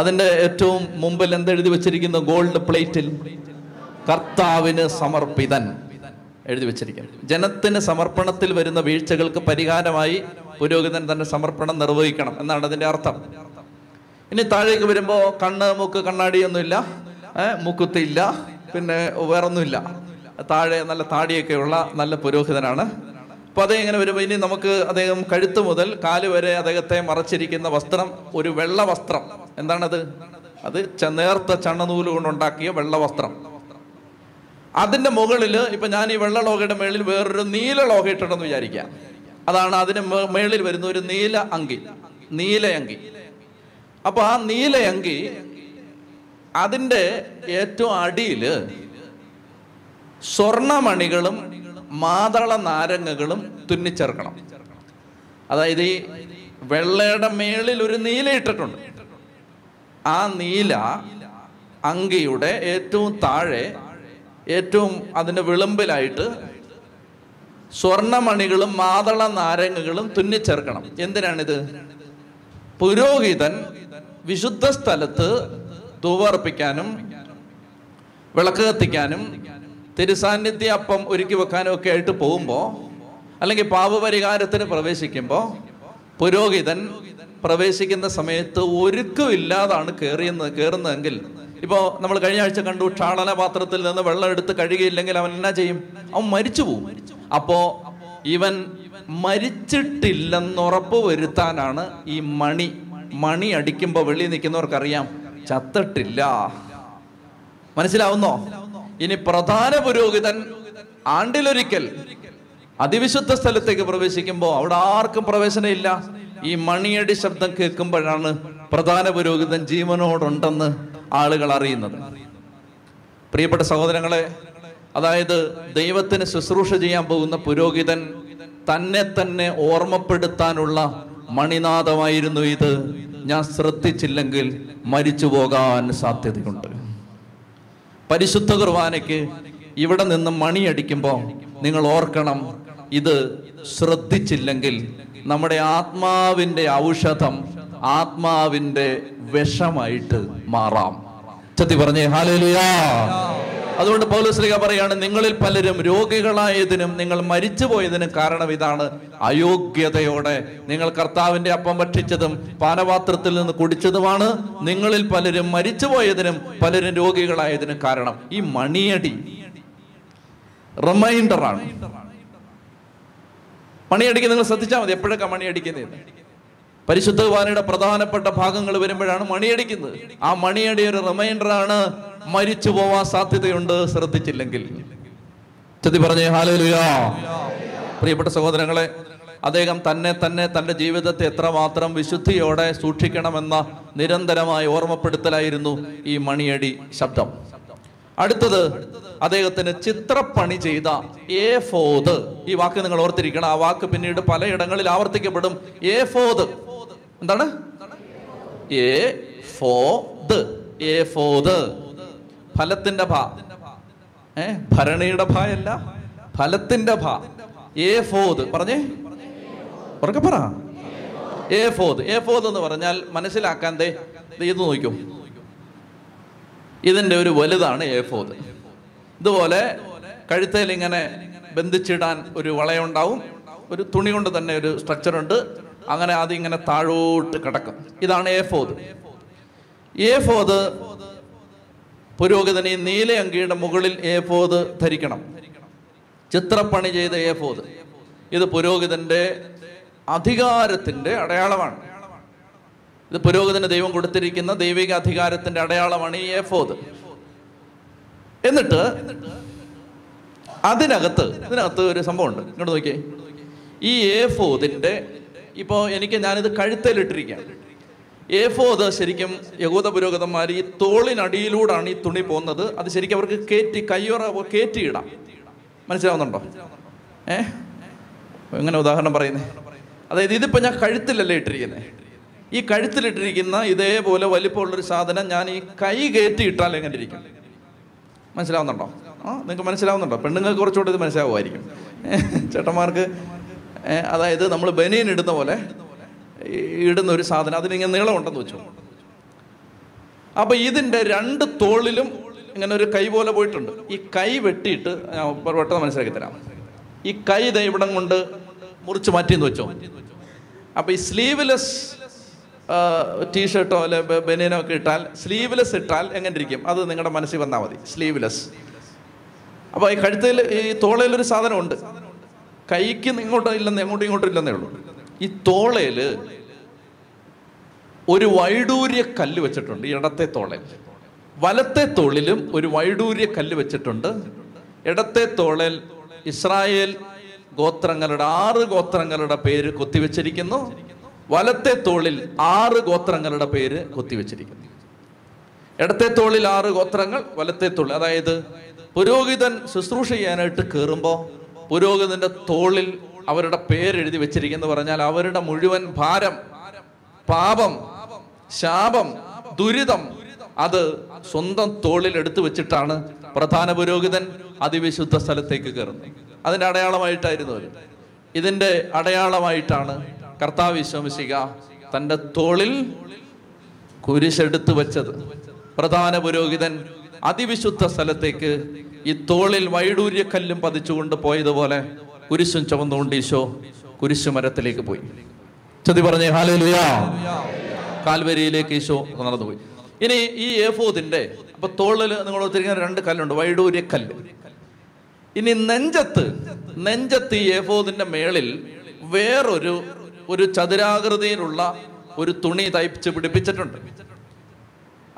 അതിൻ്റെ ഏറ്റവും മുമ്പിൽ എന്തെഴുതി വെച്ചിരിക്കുന്നു? ഗോൾഡ് പ്ലേറ്റിൽ കർത്താവിന് സമർപ്പിതൻ എഴുതി വെച്ചിരിക്കുന്നു. ജനത്തിന് സമർപ്പണത്തിൽ വരുന്ന വീഴ്ചകൾക്ക് പരിഹാരമായി പുരോഹിതൻ തൻ്റെ സമർപ്പണം നിർവഹിക്കണം എന്നാണ് അതിൻ്റെ അർത്ഥം. ഇനി താഴേക്ക് വരുമ്പോൾ കണ്ണ്, മൂക്ക്, കണ്ണാടിയൊന്നുമില്ല, മൂക്കുത്തിയില്ല, പിന്നെ വേറൊന്നുമില്ല. താഴെ നല്ല താടിയൊക്കെയുള്ള നല്ല പുരോഹിതനാണ്. അപ്പോൾ അദ്ദേഹം ഇങ്ങനെ വരുമ്പോൾ ഇനി നമുക്ക് അദ്ദേഹം കഴുത്ത് മുതൽ കാല് വരെ അദ്ദേഹത്തെ മറച്ചിരിക്കുന്ന വസ്ത്രം ഒരു വെള്ള വസ്ത്രം. എന്താണത്? അത് നേർത്ത ചണനൂല് കൊണ്ടുണ്ടാക്കിയ വെള്ള വസ്ത്രം. അതിൻ്റെ മുകളിൽ ഇപ്പം ഞാൻ ഈ വെള്ള ലോഹയുടെ മേളിൽ വേറൊരു നീല ലോഹ ഇട്ടിട്ടെന്ന് വിചാരിക്കാം. അതാണ് അതിന് മേളിൽ വരുന്ന ഒരു നീല അങ്കി, നീലയങ്കി. അപ്പോൾ ആ നീലയങ്കി, അതിൻ്റെ ഏറ്റവും അടിയിൽ സ്വർണമണികളും മാതള നാരങ്ങകളും തുന്നിച്ചേർക്കണം. അതായത് ഈ വെള്ളയുടെ മേളിൽ ഒരു നീല ഇട്ടിട്ടുണ്ട്, ആ നീല അങ്കിയുടെ ഏറ്റവും താഴെ, ഏറ്റവും അതിൻ്റെ വിളിമ്പിലായിട്ട് സ്വർണമണികളും മാതള നാരങ്ങകളും തുന്നിച്ചേർക്കണം. എന്തിനാണിത്? പുരോഹിതൻ വിശുദ്ധ സ്ഥലത്ത് ധൂവർപ്പിക്കാനും വിളക്ക് കത്തിക്കാനും തിരുസാന്നിധ്യ അപ്പം ഒരുക്കി വെക്കാനും ഒക്കെ ആയിട്ട് പോകുമ്പോൾ, അല്ലെങ്കിൽ പാപപരിഹാരത്തിന് പ്രവേശിക്കുമ്പോൾ, പുരോഹിതൻ പ്രവേശിക്കുന്ന സമയത്ത് ഒരുക്കമില്ലാതാണ് കയറുന്നതെങ്കിൽ, ഇപ്പോൾ നമ്മൾ കഴിഞ്ഞ ആഴ്ച കണ്ടു, ക്ഷാളന പാത്രത്തിൽ നിന്ന് വെള്ളം എടുത്ത് കഴുകിയില്ലെങ്കിൽ അവൻ എന്നാ ചെയ്യും? അവൻ മരിച്ചു പോകും. അപ്പോൾ ഇവൻ മരിച്ചിട്ടില്ലെന്നുറപ്പ് വരുത്താനാണ് ഈ മണി അടിക്കുമ്പോൾ വെളിയിൽ നിൽക്കുന്നവർക്കറിയാം, ചത്തിട്ടില്ല. മനസ്സിലാവുന്നോ? ഇനി പ്രധാന പുരോഹിതൻ ആണ്ടിലൊരിക്കൽ അതിവിശുദ്ധ സ്ഥലത്തേക്ക് പ്രവേശിക്കുമ്പോൾ അവിടെ ആർക്കും പ്രവേശനം ഇല്ല. ഈ മണിയടി ശബ്ദം കേൾക്കുമ്പോഴാണ് പ്രധാന പുരോഹിതൻ ജീവനോടുണ്ടെന്ന് ആളുകൾ അറിയുന്നത്. പ്രിയപ്പെട്ട സഹോദരങ്ങളെ, അതായത് ദൈവത്തിന് ശുശ്രൂഷ ചെയ്യാൻ പോകുന്ന പുരോഹിതൻ തന്നെ തന്നെ ഓർമ്മപ്പെടുത്താനുള്ള മണിനാദമായിരുന്നു ഇത്. ഞാൻ ശ്രദ്ധിച്ചില്ലെങ്കിൽ മരിച്ചു പോകാൻ സാധ്യതയുണ്ട്. പരിശുദ്ധ കുർബാനയ്ക്ക് ഇവിടെ നിന്ന് മണിയടിക്കുമ്പോൾ നിങ്ങൾ ഓർക്കണം, ഇത് ശ്രദ്ധിച്ചില്ലെങ്കിൽ നമ്മുടെ ആത്മാവിൻ്റെ ഔഷധം ആത്മാവിൻ്റെ വിഷമായിട്ട് മാറാം. ചത്തി പറഞ്ഞേ ഹല്ലേലൂയാ. അതുകൊണ്ട് പൗലോസ്ലീഹ പറയാണ്, നിങ്ങളിൽ പലരും രോഗികളായതിനും നിങ്ങൾ മരിച്ചുപോയതിനും കാരണം ഇതാണ്, അയോഗ്യതയോടെ നിങ്ങൾ കർത്താവിന്റെ അപ്പം ഭക്ഷിച്ചതും പാനപാത്രത്തിൽ നിന്ന് കുടിച്ചതുമാണ് നിങ്ങളിൽ പലരും മരിച്ചുപോയതിനും പലരും രോഗികളായതിനും കാരണം. ഈ മണിയടി റിമൈൻഡറാണ്. മണിയടിക്ക് നിങ്ങൾ ശ്രദ്ധിച്ചാൽ മതി. എപ്പോഴൊക്കെ മണിയടിക്കുന്നത്? പരിശുദ്ധ കുർബാനയുടെ പ്രധാനപ്പെട്ട ഭാഗങ്ങൾ വരുമ്പോഴാണ് മണിയടിക്കുന്നത്. ആ മണിയടി ഒരു റിമൈൻഡറാണ്, മരിച്ചു പോവാൻ സാധ്യതയുണ്ട് ശ്രദ്ധിച്ചില്ലെങ്കിൽ. ചതി പറഞ്ഞേ ഹല്ലേലൂയ. പ്രിയപ്പെട്ട സഹോദരങ്ങളെ, അദ്ദേഹം തന്നെ തന്നെ തൻ്റെ ജീവിതത്തെ എത്രമാത്രം വിശുദ്ധിയോടെ സൂക്ഷിക്കണമെന്ന നിരന്തരമായ ഓർമ്മപ്പെടുത്തലായിരുന്നു ഈ മണിയടി ശബ്ദം. അടുത്തത്, അദ്ദേഹത്തിന് ചിത്രപ്പണി ചെയ്ത ഏഫോദ്. ഈ വാക്ക് നിങ്ങൾ ഓർത്തിരിക്കണം, ആ വാക്ക് പിന്നീട് പലയിടങ്ങളിൽ ആവർത്തിക്കപ്പെടും. ഏഫോദ് എന്താണ്? ഏഫോദ്, ഫലത്തിന്റെ ഭരണയുടെ ഭായല്ല, ഫലത്തിന്റെ ഭാ. എ ഫോദ് പറഞ്ഞേ, ഉറക്കെ പറ. എ ഫോദ്. എ ഫോദ് എന്ന് പറഞ്ഞാൽ മനസ്സിലാക്കാൻ ദേ ഇത് നോക്കൂ, ഇതിന്റെ ഒരു വലുതാണ് എ ഫോദ്. ഇതുപോലെ കഴുത്തേൽ ഇങ്ങനെ ബന്ധിച്ചിടാൻ ഒരു വളയുണ്ടാവും, ഒരു തുണി കൊണ്ട് തന്നെ ഒരു സ്ട്രക്ചറുണ്ട്, അങ്ങനെ അതിങ്ങനെ താഴോട്ട് കിടക്കും. ഇതാണ് എ ഫോദ്. എ ഫോദ് പുരോഹിതന് നീലയങ്കിയുടെ മുകളിൽ എ ഫോദ് ധരിക്കണം, ചിത്രപ്പണി ചെയ്ത എ ഫോദ്. ഇത് പുരോഹിതന്റെ അധികാരത്തിന്റെ അടയാളമാണ്. ഇത് പുരോഹിതന് ദൈവം കൊടുത്തിരിക്കുന്ന ദൈവിക അധികാരത്തിന്റെ അടയാളമാണ് ഈ എ ഫോദ്. എന്നിട്ട് ഇതിനകത്ത് ഒരു സംഭവമുണ്ട്, ഇങ്ങോട്ട് നോക്കിയേ. ഈ എ ഫോദിന്റെ ഇപ്പോൾ ഞാനിത് കഴുത്തേലിട്ടിരിക്കാം. എ ഫോദ് ശരിക്കും യഹൂദ പുരോഹിതന്മാർ ഈ തോളിനടിയിലൂടാണ് ഈ തുണി പോകുന്നത്. അത് ശരിക്കും അവർക്ക് കയറ്റി കയ്യുറ കയറ്റിയിടാം. മനസ്സിലാവുന്നുണ്ടോ? എങ്ങനെ ഉദാഹരണം പറയുന്നത്? അതായത് ഇതിപ്പോൾ ഞാൻ കഴുത്തിലല്ലേ ഇട്ടിരിക്കുന്നത്, ഈ കഴുത്തിലിട്ടിരിക്കുന്ന ഇതേപോലെ വലിപ്പമുള്ളൊരു സാധനം ഞാൻ ഈ കൈ കയറ്റി ഇട്ടാൽ എങ്ങനെ ഇരിക്കും? മനസ്സിലാവുന്നുണ്ടോ? നിങ്ങൾക്ക് മനസ്സിലാവുന്നുണ്ടോ? പെണ്ണുങ്ങൾക്ക് കുറച്ചുകൂടെ ഇത് മനസ്സിലാവുമായിരിക്കും. ചേട്ടന്മാർക്ക് അതായത് നമ്മൾ ബനിയൻ ഇടുന്ന പോലെ ഇടുന്ന ഒരു സാധനം, അതിനിങ്ങനെ നീളമുണ്ടെന്ന് വെച്ചു. അപ്പോൾ ഇതിൻ്റെ രണ്ട് തോളിലും ഇങ്ങനെ ഒരു കൈ പോലെ പോയിട്ടുണ്ട്. ഈ കൈ വെട്ടിയിട്ട് ഞാൻ പെട്ടെന്ന് മനസ്സിലാക്കി തരാം. ഈ കൈ ഇതേ ഇവിടം കൊണ്ട് മുറിച്ച് മാറ്റിയെന്ന് വെച്ചോ. അപ്പോൾ ഈ സ്ലീവ്ലെസ് ടീഷർട്ടോ അല്ലെ ബനിയനോ ഒക്കെ ഇട്ടാൽ, സ്ലീവ്ലെസ് ഇട്ടാൽ എങ്ങനെ ഇരിക്കും? അത് നിങ്ങളുടെ മനസ്സിൽ വന്നാൽ മതി, സ്ലീവ്ലെസ്. അപ്പോൾ ഈ കഴുത്തിൽ ഈ തോളയിലൊരു സാധനമുണ്ട്, കൈക്ക് ഇങ്ങോട്ടോ ഇല്ലെന്ന്, എങ്ങോട്ടും ഇങ്ങോട്ടും ഇല്ലെന്നേ ഉള്ളൂ. ഈ തോളയിൽ ഒരു വൈഡൂര്യ കല്ല് വെച്ചിട്ടുണ്ട്, ഇടത്തെ തോളയിൽ. വലത്തെ തോളിലും ഒരു വൈഡൂര്യ കല്ല് വെച്ചിട്ടുണ്ട്. ഇടത്തെ തോളയിൽ ഇസ്രായേൽ ഗോത്രങ്ങളുടെ 6 ഗോത്രങ്ങളുടെ പേര് കൊത്തിവെച്ചിരിക്കുന്നു. വലത്തെ തോളിൽ 6 ഗോത്രങ്ങളുടെ പേര് കൊത്തിവെച്ചിരിക്കുന്നു. ഇടത്തെ തോളിൽ 6 ഗോത്രങ്ങൾ, വലത്തെ തോളിൽ. അതായത് പുരോഹിതൻ ശുശ്രൂഷ ചെയ്യാനായിട്ട് കയറുമ്പോൾ പുരോഹിതന്റെ തോളിൽ അവരുടെ പേരെഴുതി വെച്ചിരിക്കുന്നു പറഞ്ഞാൽ അവരുടെ മുഴുവൻ ഭാരം, പാപം, ശാപം, ദുരിതം അത് സ്വന്തം തോളിൽ എടുത്തു വെച്ചിട്ടാണ് പ്രധാന പുരോഹിതൻ അതിവിശുദ്ധ സ്ഥലത്തേക്ക് കയറുന്നത്. അതിൻ്റെ അടയാളമായിട്ടായിരുന്നു അവർ. ഇതിൻ്റെ അടയാളമായിട്ടാണ് കർത്താവ് ഈശോമിശിഹ തൻ്റെ തോളിൽ കുരിശെടുത്തു വെച്ചത്. പ്രധാന പുരോഹിതൻ അതിവിശുദ്ധ സ്ഥലത്തേക്ക് ഈ തോളിൽ വൈഡൂര്യക്കല്ലും പതിച്ചുകൊണ്ട് പോയതുപോലെ കുരിശും ചുമന്നുകൊണ്ട് ഈശോ കുരിശുമരത്തിലേക്ക് പോയി. ചൊല്ലി പറഞ്ഞേ ഹല്ലേലൂയ. കാൽവരിയിലേക്ക് ഈശോ നടന്നുപോയി. ഇനി ഈ ഏഫോദിന്റെ അപ്പൊ തോളിൽ നിങ്ങൾ ഒത്തിരിക്കുന്ന 2 കല്ലുണ്ട്, വൈഡൂര്യക്കല്ല്. ഇനി നെഞ്ചത്ത് ഈ ഏഫോദിന്റെ മേളിൽ വേറൊരു ചതുരാകൃതിയിലുള്ള ഒരു തുണി തയ്ച്ച് പിടിപ്പിച്ചിട്ടുണ്ട്.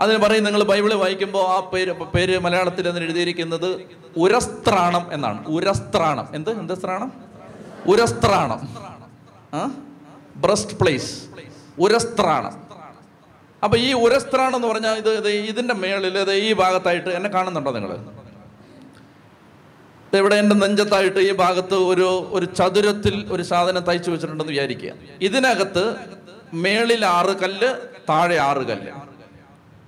അതിന് പറയും, നിങ്ങൾ ബൈബിള് വായിക്കുമ്പോൾ ആ പേര് മലയാളത്തിൽ അതിന് എഴുതിയിരിക്കുന്നത് ഉരസ്ത്രാണം എന്നാണ്. ഉരസ്ത്രാണം. എന്ത് സ്ത്രാണം? ഉരസ്ത്രാണം. Breast place, ഉരസ്ത്രാണം. അപ്പൊ ഈ ഉരസ്ത്രാണം എന്ന് പറഞ്ഞാൽ ഇത് ഇതിന്റെ മേളിൽ ഈ ഭാഗത്തായിട്ട് എന്നെ കാണുന്നുണ്ടോ നിങ്ങൾ? ഇവിടെ എൻ്റെ നെഞ്ചത്തായിട്ട് ഈ ഭാഗത്ത് ഒരു ചതുരത്തിൽ ഒരു സാധനം തയ്ച്ചു വെച്ചിട്ടുണ്ടെന്ന് വിചാരിക്കുക. ഇതിനകത്ത് മേളിൽ 6 കല്ല്, താഴെ 6 കല്ല്.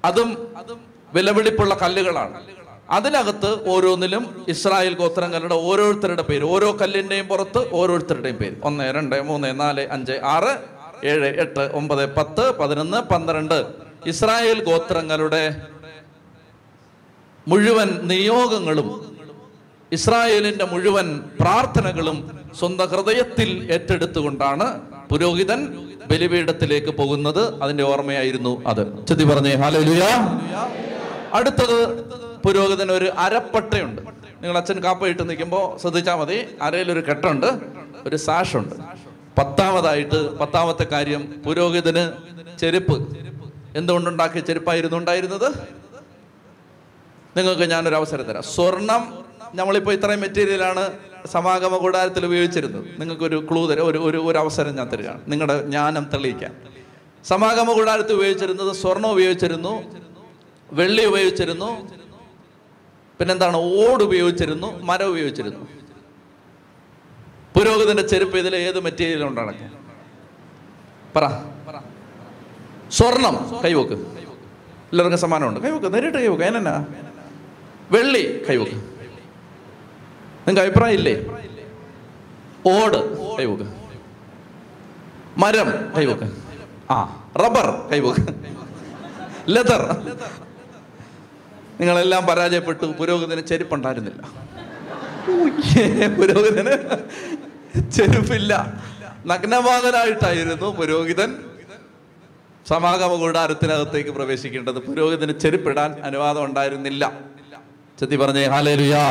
അതും വിലപിടിപ്പുള്ള കല്ലുകളാണ്. അതിനകത്ത് ഓരോന്നിലും ഇസ്രായേൽ ഗോത്രങ്ങളുടെ ഓരോരുത്തരുടെ പേര്, ഓരോ കല്ലിൻ്റെയും പുറത്ത് ഓരോരുത്തരുടെയും പേര്. 1, 2, 3, 4, 5, 6, 7, 8, 9, 10, 11, 12 ഇസ്രായേൽ ഗോത്രങ്ങളുടെ മുഴുവൻ നിയോഗങ്ങളും ഇസ്രായേലിൻ്റെ മുഴുവൻ പ്രാർത്ഥനകളും സ്വന്തം ഹൃദയത്തിൽ ഏറ്റെടുത്തുകൊണ്ടാണ് പുരോഹിതൻ ബലിപീഠത്തിലേക്ക് പോകുന്നത്. അതിന്റെ ഓർമ്മയായിരുന്നു അത്. ചൊല്ലി പറഞ്ഞേ ഹല്ലേലൂയ. അടുത്തത് പുരോഹിതന് ഒരു അരപ്പട്ടയുണ്ട്. നിങ്ങൾ അച്ഛൻ കാപ്പയിട്ട് നിൽക്കുമ്പോൾ ശ്രദ്ധിച്ചാൽ മതി, അരയിലൊരു കെട്ടുണ്ട്, ഒരു സാഷുണ്ട്. 10ാമത്തെ കാര്യം, പുരോഹിതന് ചെരുപ്പ്. എന്തുകൊണ്ടുണ്ടാക്കിയ ചെരുപ്പായിരുന്നു ഉണ്ടായിരുന്നത്? നിങ്ങൾക്ക് ഞാനൊരു അവസരം തരാം. സ്വർണം. നമ്മളിപ്പോൾ ഇത്രയും മെറ്റീരിയലാണ് സമാഗമ കൂടാരത്തിൽ ഉപയോഗിച്ചിരുന്നത്. നിങ്ങൾക്കൊരു ക്ലൂ തരാം, ഒരു അവസരം ഞാൻ തരികയാണ് നിങ്ങളുടെ ജ്ഞാനം തെളിയിക്കാൻ. സമാഗമ കൂടാരത്തിൽ ഉപയോഗിച്ചിരുന്നത് സ്വർണം ഉപയോഗിച്ചിരുന്നു, വെള്ളി ഉപയോഗിച്ചിരുന്നു, പിന്നെന്താണ്, ഓട് ഉപയോഗിച്ചിരുന്നു, മരം ഉപയോഗിച്ചിരുന്നു. പുരോഹിതന്റെ ചെരുപ്പ് ഇതിൽ ഏത് മെറ്റീരിയൽ ഉണ്ടാക്കി? പറ. സ്വർണം. കൈവക്ക്. എല്ലാവർക്കും സമ്മാനമുണ്ട്. കൈവക്ക് നേരിട്ട് കൈവക്ക്. അതിനെന്നാ? വെള്ളി. കൈവക്ക്. നിങ്ങൾക്ക് അഭിപ്രായം ഇല്ലേ? ഓട് കൈവക്ക്, മരം കൈവക്ക്, ആ റബ്ബർ കൈവക്ക്, ലെതർ. നിങ്ങളെല്ലാം പരാജയപ്പെട്ടു. പുരോഹിതന് ചെരുപ്പുണ്ടായിരുന്നില്ല, പുരോഹിതന് ചെരുപ്പില്ല. നഗ്നവാദനായിട്ടായിരുന്നു പുരോഹിതൻ സമാഗമ കൂടാരത്തിനകത്തേക്ക് പ്രവേശിക്കേണ്ടത്. പുരോഹിതന് ചെരുപ്പിടാൻ അനുവാദം ഉണ്ടായിരുന്നില്ല. ചെത്തി പറഞ്ഞേ ഹല്ലേലൂയാ.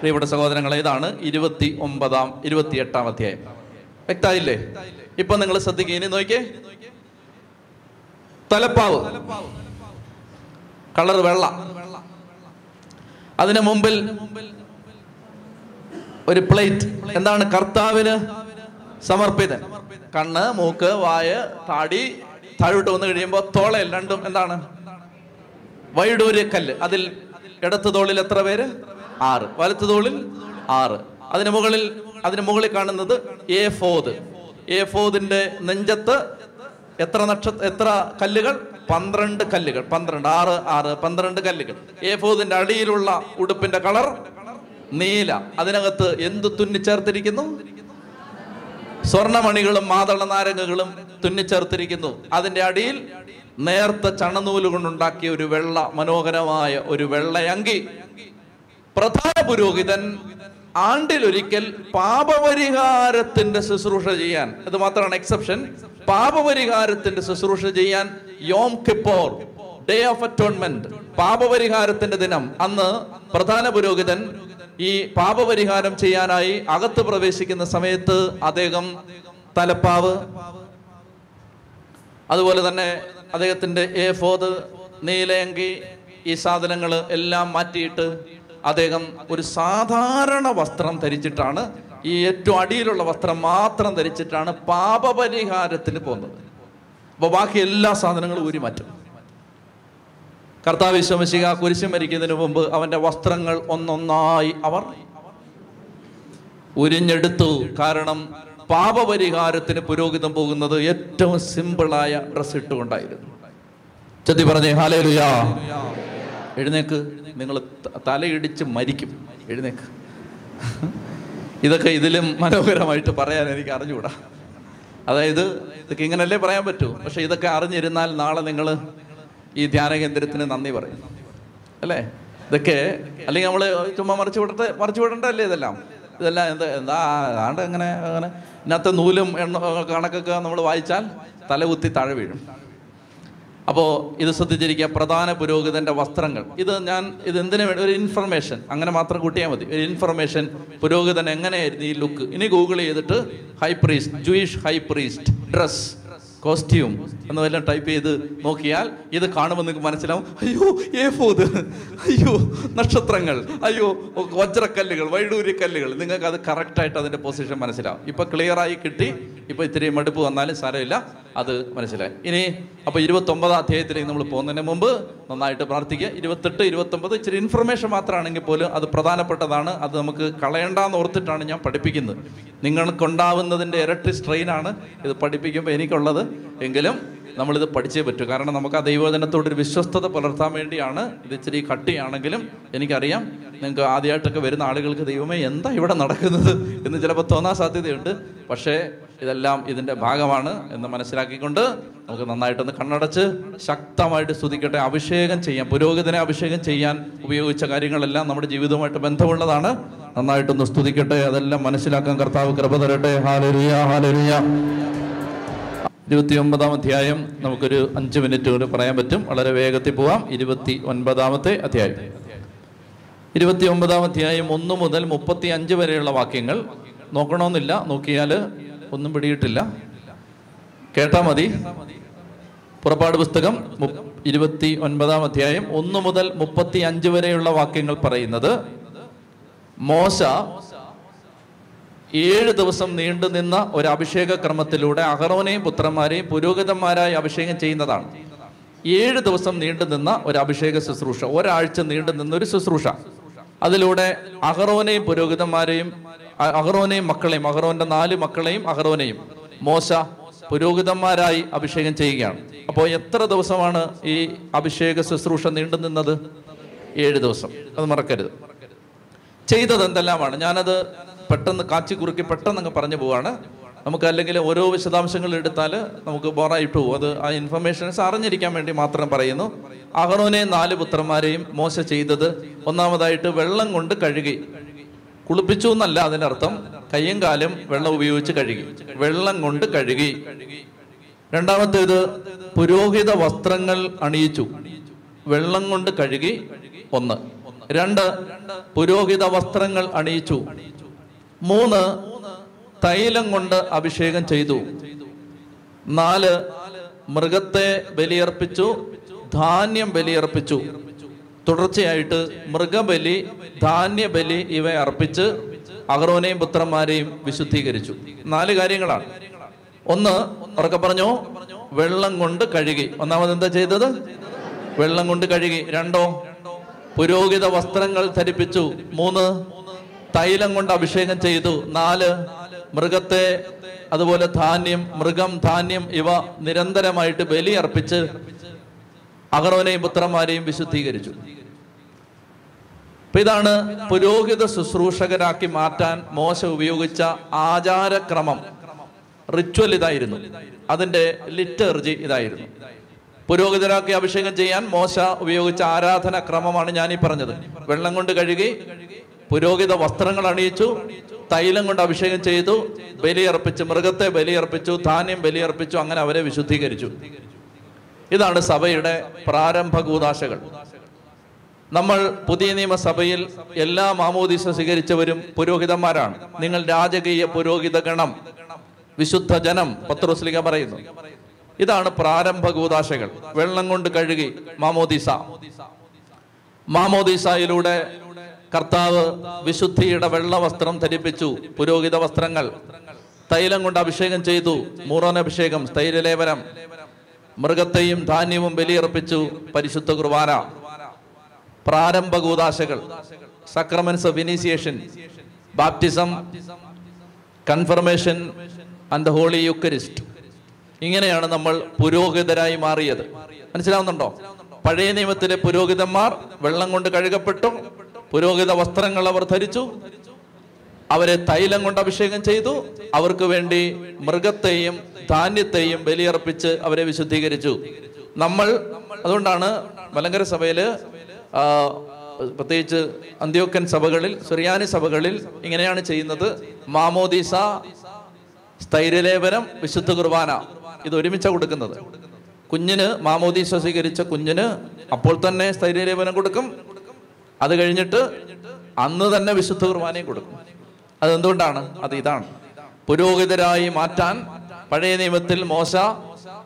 പ്രിയപ്പെട്ട സഹോദരങ്ങൾ, ഇതാണ് 28-ാം അധ്യായം. വ്യക്തമായില്ലേ? ഇപ്പൊ നിങ്ങൾ ശ്രദ്ധിക്കുക, ഇനി നോക്കിയേ. തലപ്പാവ് കളർ വെള്ള, അതിന് മുമ്പിൽ ഒരു പ്ലേറ്റ്. എന്താണ്? കർത്താവിന് സമർപ്പിതൻ. കണ്ണ്, മൂക്ക്, വായ, താടി താഴോട്ട് വന്നു കഴിയുമ്പോൾ തോളയിൽ രണ്ടും എന്താണ്? വൈഡൂര്യ കല്ല്. അതിൽ ഇടത്ത് തോളിൽ എത്ര പേര്? 6. വലത്ത് തോളിൽ 6. അതിന് മുകളിൽ കാണുന്നത് ഏഫോദ്. ഏഫോദിന്റെ നെഞ്ചത്ത് എത്ര കല്ലുകൾ? 12 കല്ലുകൾ. 12 കല്ലുകൾ. ഏഫോദിന്റെ അടിയിലുള്ള ഉടുപ്പിന്റെ കളർ നീല. അതിനകത്ത് എന്ത് തുന്നിച്ചേർത്തിരിക്കുന്നു? സ്വർണമണികളും മാതള നാരങ്ങകളും തുന്നിച്ചേർത്തിരിക്കുന്നു. അതിന്റെ അടിയിൽ നേർത്ത ചണനൂല് കൊണ്ടുണ്ടാക്കിയ ഒരു വെള്ള, മനോഹരമായ ഒരു വെള്ളയങ്കി. പ്രധാന പുരോഹിതൻ ആണ്ടിലൊരിക്കൽ പാപപരിഹാരത്തിന്റെ ശുശ്രൂഷ ചെയ്യാൻ, അത് മാത്രമാണ് എക്സെപ്ഷൻ, പാപപരിഹാരത്തിന്റെ ശുശ്രൂഷ ചെയ്യാൻ Yom Kippur, day of atonement, പാപപരിഹാരത്തിന്റെ ദിനം, അന്ന് പ്രധാന പുരോഹിതൻ ഈ പാപപരിഹാരം ചെയ്യാനായി അകത്ത് പ്രവേശിക്കുന്ന സമയത്ത് അദ്ദേഹം തലപ്പാവ്, അതുപോലെ തന്നെ അദ്ദേഹത്തിന്റെ ഏഫോദ്, നീലയങ്കി, ഈ സാധനങ്ങൾ എല്ലാം മാറ്റിയിട്ട് അദ്ദേഹം ഒരു സാധാരണ വസ്ത്രം ധരിച്ചിട്ടാണ്, ഈ ഏറ്റവും അടിയിലുള്ള വസ്ത്രം മാത്രം ധരിച്ചിട്ടാണ് പാപപരിഹാരത്തിന് പോകുന്നത്. അപ്പോൾ ബാക്കി എല്ലാ സാധനങ്ങളും ഊരി മാറ്റും. കർത്താവ് യേശുമിശിഹ കുരിശിൽ മരിക്കുന്നതിന് മുമ്പ് അവന്റെ വസ്ത്രങ്ങൾ ഒന്നൊന്നായി അവർ ഉരിഞ്ഞെടുത്തു. കാരണം പാപപരിഹാരത്തിന് പുരോഹിതൻ പോകുന്നത് ഏറ്റവും സിമ്പിളായ ഡ്രസ് ഇട്ടുകൊണ്ടായിരുന്നു. ചെത്തി പറഞ്ഞേ ഹല്ലേലൂയാ. എഴുന്നേക്ക്, നിങ്ങൾ തലയിടിച്ച് മരിക്കും, എഴുന്നേക്ക്. ഇതൊക്കെ ഇതിലും മനോഹരമായിട്ട് പറയാൻ എനിക്ക് അറിഞ്ഞുകൂടാ. അതായത് ഇതൊക്കെ ഇങ്ങനല്ലേ പറയാൻ പറ്റൂ. പക്ഷെ ഇതൊക്കെ അറിഞ്ഞിരുന്നാൽ നാളെ നിങ്ങൾ ഈ ധ്യാനകേന്ദ്രത്തിന് നന്ദി പറയും, അല്ലേ? ഇതൊക്കെ അല്ലെങ്കിൽ നമ്മൾ ചുമ്മാ മറിച്ചു വിടണ്ടല്ലേ ഇതെല്ലാം. എന്താണ്ട് അങ്ങനെ ഇന്നത്തെ നൂലും എണ്ണ കണക്കൊക്കെ നമ്മൾ വായിച്ചാൽ തലകുത്തി താഴെ വീഴും. അപ്പോൾ ഇത് ശ്രദ്ധിച്ചിരിക്കുക, പ്രധാന പുരോഹിതന്റെ വസ്ത്രങ്ങൾ. ഇതെന്തിനു വേണ്ടി? ഒരു ഇൻഫർമേഷൻ, അങ്ങനെ മാത്രം കൂട്ടിയാൽ മതി, ഒരു ഇൻഫർമേഷൻ. പുരോഹിതൻ എങ്ങനെയായിരുന്നു ഈ ലുക്ക്? ഇനി ഗൂഗിൾ ചെയ്തിട്ട് high priest, Jewish high priest dress, costume എന്നെല്ലാം ടൈപ്പ് ചെയ്ത് നോക്കിയാൽ ഇത് കാണുമ്പോൾ നിങ്ങൾക്ക് മനസ്സിലാവും. അയ്യോ ഏഫോദ്, അയ്യോ നക്ഷത്രങ്ങൾ, അയ്യോ വജ്രക്കല്ലുകൾ, വൈഡൂര്യക്കല്ലുകൾ. നിങ്ങൾക്ക് അത് കറക്റ്റായിട്ട് അതിൻ്റെ പൊസിഷൻ മനസ്സിലാവും. ഇപ്പം ക്ലിയറായി കിട്ടി. ഇപ്പോൾ ഇത്തിരി മടുപ്പ് വന്നാലും സാരമില്ല, അത് മനസ്സിലായി. ഇനി അപ്പോൾ 29-ാം അധ്യായത്തിലേക്ക് നമ്മൾ പോകുന്നതിന് മുമ്പ് നന്നായിട്ട് പ്രാർത്ഥിക്കുക. 28-29 ഇച്ചിരി ഇൻഫർമേഷൻ മാത്രമാണെങ്കിൽ പോലും അത് പ്രധാനപ്പെട്ടതാണ്. അത് നമുക്ക് കളയണ്ടെന്ന് ഓർത്തിട്ടാണ് ഞാൻ പഠിപ്പിക്കുന്നത്. നിങ്ങൾക്കുണ്ടാവുന്നതിൻ്റെ ഇരട്ടി സ്ട്രെയിനാണ് ഇത് പഠിപ്പിക്കുമ്പോൾ എനിക്കുള്ളത്. എങ്കിലും നമ്മളിത് പഠിച്ചേ പറ്റൂ. കാരണം നമുക്ക് ആ ദൈവവചനത്തോടൊരു വിശ്വസ്തത പുലർത്താൻ വേണ്ടിയാണ്. ഇത് ഇച്ചിരി കട്ടിയാണെങ്കിലും എനിക്കറിയാം, നിങ്ങൾക്ക് ആദ്യമായിട്ടൊക്കെ വരുന്ന ആളുകൾക്ക് ദൈവമേ എന്താ ഇവിടെ നടക്കുന്നത് എന്ന് ചിലപ്പോൾ തോന്നാൻ സാധ്യതയുണ്ട്. പക്ഷേ ഇതെല്ലാം ഇതിൻ്റെ ഭാഗമാണ് എന്ന് മനസ്സിലാക്കിക്കൊണ്ട് നമുക്ക് നന്നായിട്ടൊന്ന് കണ്ണടച്ച് ശക്തമായിട്ട് സ്തുതിക്കട്ടെ. അഭിഷേകം ചെയ്യാൻ, പുരോഹിതനെ അഭിഷേകം ചെയ്യാൻ ഉപയോഗിച്ച കാര്യങ്ങളെല്ലാം നമ്മുടെ ജീവിതവുമായിട്ട് ബന്ധമുള്ളതാണ്. നന്നായിട്ടൊന്ന് സ്തുതിക്കട്ടെ, അതെല്ലാം മനസ്സിലാക്കാൻ കർത്താവ് കൃപ തരട്ടെ. Hallelujah, hallelujah. 29-ാം അധ്യായം നമുക്കൊരു 5 മിനിറ്റ് കൊണ്ട് പറയാൻ പറ്റും, വളരെ വേഗത്തിൽ പോവാം. 29-ാമത്തെ അധ്യായം. 29-ാം അധ്യായം 1 മുതൽ 35 വരെയുള്ള വാക്യങ്ങൾ നോക്കണമെന്നില്ല, നോക്കിയാൽ ഒന്നും പിടിയിട്ടില്ല, കേട്ടാൽ മതി. പുറപ്പാട് പുസ്തകം 29-ാം അധ്യായം 1 മുതൽ 35 വരെയുള്ള വാക്യങ്ങൾ പറയുന്നത്, മോശ 7 ദിവസം നീണ്ടുനിന്ന ഒരു അഭിഷേക ക്രമത്തിലൂടെ അഹറോനെയും പുത്രന്മാരെയും പുരോഹിതന്മാരായി അഭിഷേകം ചെയ്യുന്നതാണ്. 7 ദിവസം നീണ്ടുനിന്ന ഒരു അഭിഷേക ശുശ്രൂഷ, ഒരാഴ്ച നീണ്ടുനിന്ന ഒരു ശുശ്രൂഷ. അതിലൂടെ അഹറോനെയും പുരോഹിതന്മാരെയും, അഹറോനെയും മക്കളെയും, അഹറോന്റെ 4 മക്കളെയും അഹറോനെയും മോശ പുരോഹിതന്മാരായി അഭിഷേകം ചെയ്യുകയാണ്. അപ്പോൾ എത്ര ദിവസമാണ് ഈ അഭിഷേക ശുശ്രൂഷ നീണ്ടുനിന്നത്? 7 ദിവസം, അത് മറക്കരുത്. ചെയ്തത് എന്തെല്ലാമാണ്. ഞാനത് പെട്ടെന്ന് കാച്ചി കുറുക്കി പെട്ടെന്ന് അങ്ങ് പറഞ്ഞു പോവാണ്. നമുക്ക് അല്ലെങ്കിൽ ഓരോ വിശദാംശങ്ങൾ എടുത്താൽ നമുക്ക് ബോറായിട്ട് പോകും. അത് ആ ഇൻഫർമേഷൻസ് അറിഞ്ഞിരിക്കാൻ വേണ്ടി മാത്രം പറയുന്നു. അഹറോനെയും 4 പുത്രന്മാരെയും മോശ ചെയ്തത് ഒന്നാമതായിട്ട് വെള്ളം കൊണ്ട് കഴുകി കുളിപ്പിച്ചു എന്നല്ല അതിനർത്ഥം, കയ്യും കാലും വെള്ളം ഉപയോഗിച്ച് കഴുകി, വെള്ളം കൊണ്ട് കഴുകി. രണ്ടാമത്തേത് പുരോഹിത വസ്ത്രങ്ങൾ അണിയിച്ചു, വെള്ളം കൊണ്ട് കഴുകി. ഒന്ന്. 2 പുരോഹിത വസ്ത്രങ്ങൾ അണിയിച്ചു. 3 തൈലം കൊണ്ട് അഭിഷേകം ചെയ്തു. 4 മൃഗത്തെ ബലിയർപ്പിച്ചു, ധാന്യം ബലിയർപ്പിച്ചു. തുടർച്ചയായിട്ട് മൃഗബലി, ധാന്യബലി ഇവ അർപ്പിച്ച് അഹ്റോനെയും പുത്രന്മാരെയും വിശുദ്ധീകരിച്ചു. 4 കാര്യങ്ങളാണ്. ഒന്ന്, ഉറക്കെ പറഞ്ഞോ, വെള്ളം കൊണ്ട് കഴുകി. ഒന്നാമത് എന്താ ചെയ്തത്? വെള്ളം കൊണ്ട് കഴുകി. 2 പുരോഹിത വസ്ത്രങ്ങൾ ധരിപ്പിച്ചു. 3 തൈലം കൊണ്ട് അഭിഷേകം ചെയ്തു. 4 മൃഗത്തെ അതുപോലെ ധാന്യം, മൃഗം ധാന്യം ഇവ നിരന്തരമായിട്ട് ബലി അർപ്പിച്ച് അഹറോനെയും പുത്രന്മാരെയും വിശുദ്ധീകരിച്ചു. അപ്പൊ ഇതാണ് പുരോഹിത ശുശ്രൂഷകരാക്കി മാറ്റാൻ മോശ ഉപയോഗിച്ച ആചാരക്രമം. റിച്വൽ ഇതായിരുന്നു, അതിന്റെ ലിറ്റർജി ഇതായിരുന്നു. പുരോഹിതരാക്കി അഭിഷേകം ചെയ്യാൻ മോശ ഉപയോഗിച്ച ആരാധന ക്രമമാണ് ഞാനീ പറഞ്ഞത്. വെള്ളം കൊണ്ട് കഴുകി, പുരോഹിത വസ്ത്രങ്ങൾ അണിയിച്ചു, തൈലം കൊണ്ട് അഭിഷേകം ചെയ്തു, ബലിയർപ്പിച്ചു, മൃഗത്തെ ബലിയർപ്പിച്ചു, ധാന്യം ബലിയർപ്പിച്ചു, അങ്ങനെ അവരെ വിശുദ്ധീകരിച്ചു. ഇതാണ് സഭയുടെ പ്രാരംഭ കൂദാശകൾ. നമ്മൾ പുതിയ നിയമസഭയിൽ എല്ലാ മാമോദീസ സ്വീകരിച്ചവരും പുരോഹിതന്മാരാണ്. നിങ്ങൾ രാജകീയ പുരോഹിത ഗണം, വിശുദ്ധ ജനം, പത്രോസ്ലിഹ പറയുന്നു. ഇതാണ് പ്രാരംഭ കൂദാശകൾ. വെള്ളം കൊണ്ട് കഴുകി മാമോദീസ. മാമോദീസയിലൂടെ കർത്താവ് വിശുദ്ധിയുടെ വെള്ള വസ്ത്രം ധരിപ്പിച്ചു, പുരോഹിത വസ്ത്രങ്ങൾ, തൈലം കൊണ്ട് അഭിഷേകം ചെയ്തു, മൂറോനഭിഷേകം, സ്ഥൈര്യലേപനം, മൃഗത്തെയും ധാന്യവും ബലിയർപ്പിച്ചു, പരിശുദ്ധ കുർബാന. പ്രാരംഭ കൂദാശകൾ, sacraments of initiation, baptism, confirmation and the holy Eucharist. ഇങ്ങനെയാണ് നമ്മൾ പുരോഹിതരായി മാറിയത്. മനസ്സിലാവുന്നുണ്ടോ? പഴയ നിയമത്തിലെ പുരോഹിതന്മാർ വെള്ളം കൊണ്ട് കഴുകപ്പെട്ടു, പുരോഹിത വസ്ത്രങ്ങൾ അവർ ധരിച്ചു, അവരെ തൈലം കൊണ്ട് അഭിഷേകം ചെയ്തു, അവർക്ക് വേണ്ടി മൃഗത്തെയും ധാന്യത്തെയും ബലിയർപ്പിച്ച് അവരെ വിശുദ്ധീകരിച്ചു. നമ്മൾ അതുകൊണ്ടാണ് മലങ്കര സഭയില്, പ്രത്യേകിച്ച് അന്ത്യോക്യൻ സഭകളിൽ, സുറിയാനി സഭകളിൽ ഇങ്ങനെയാണ് ചെയ്യുന്നത്. മാമോദീസ, സ്ഥൈര്യലേപനം, വിശുദ്ധ കുർബാന, ഇത് ഒരുമിച്ചാണ് കൊടുക്കുന്നത്. കുഞ്ഞിന് മാമോദീസ സ്വീകരിച്ച കുഞ്ഞിന് അപ്പോൾ തന്നെ സ്ഥൈര്യലേപനം കൊടുക്കും, അത് കഴിഞ്ഞിട്ട് അന്ന് തന്നെ വിശുദ്ധ കുർബാനയും കൊടുക്കും. അതെന്തുകൊണ്ടാണ്? അത് ഇതാണ് പുരോഹിതരായി മാറ്റാൻ പഴയ നിയമത്തിൽ മോശ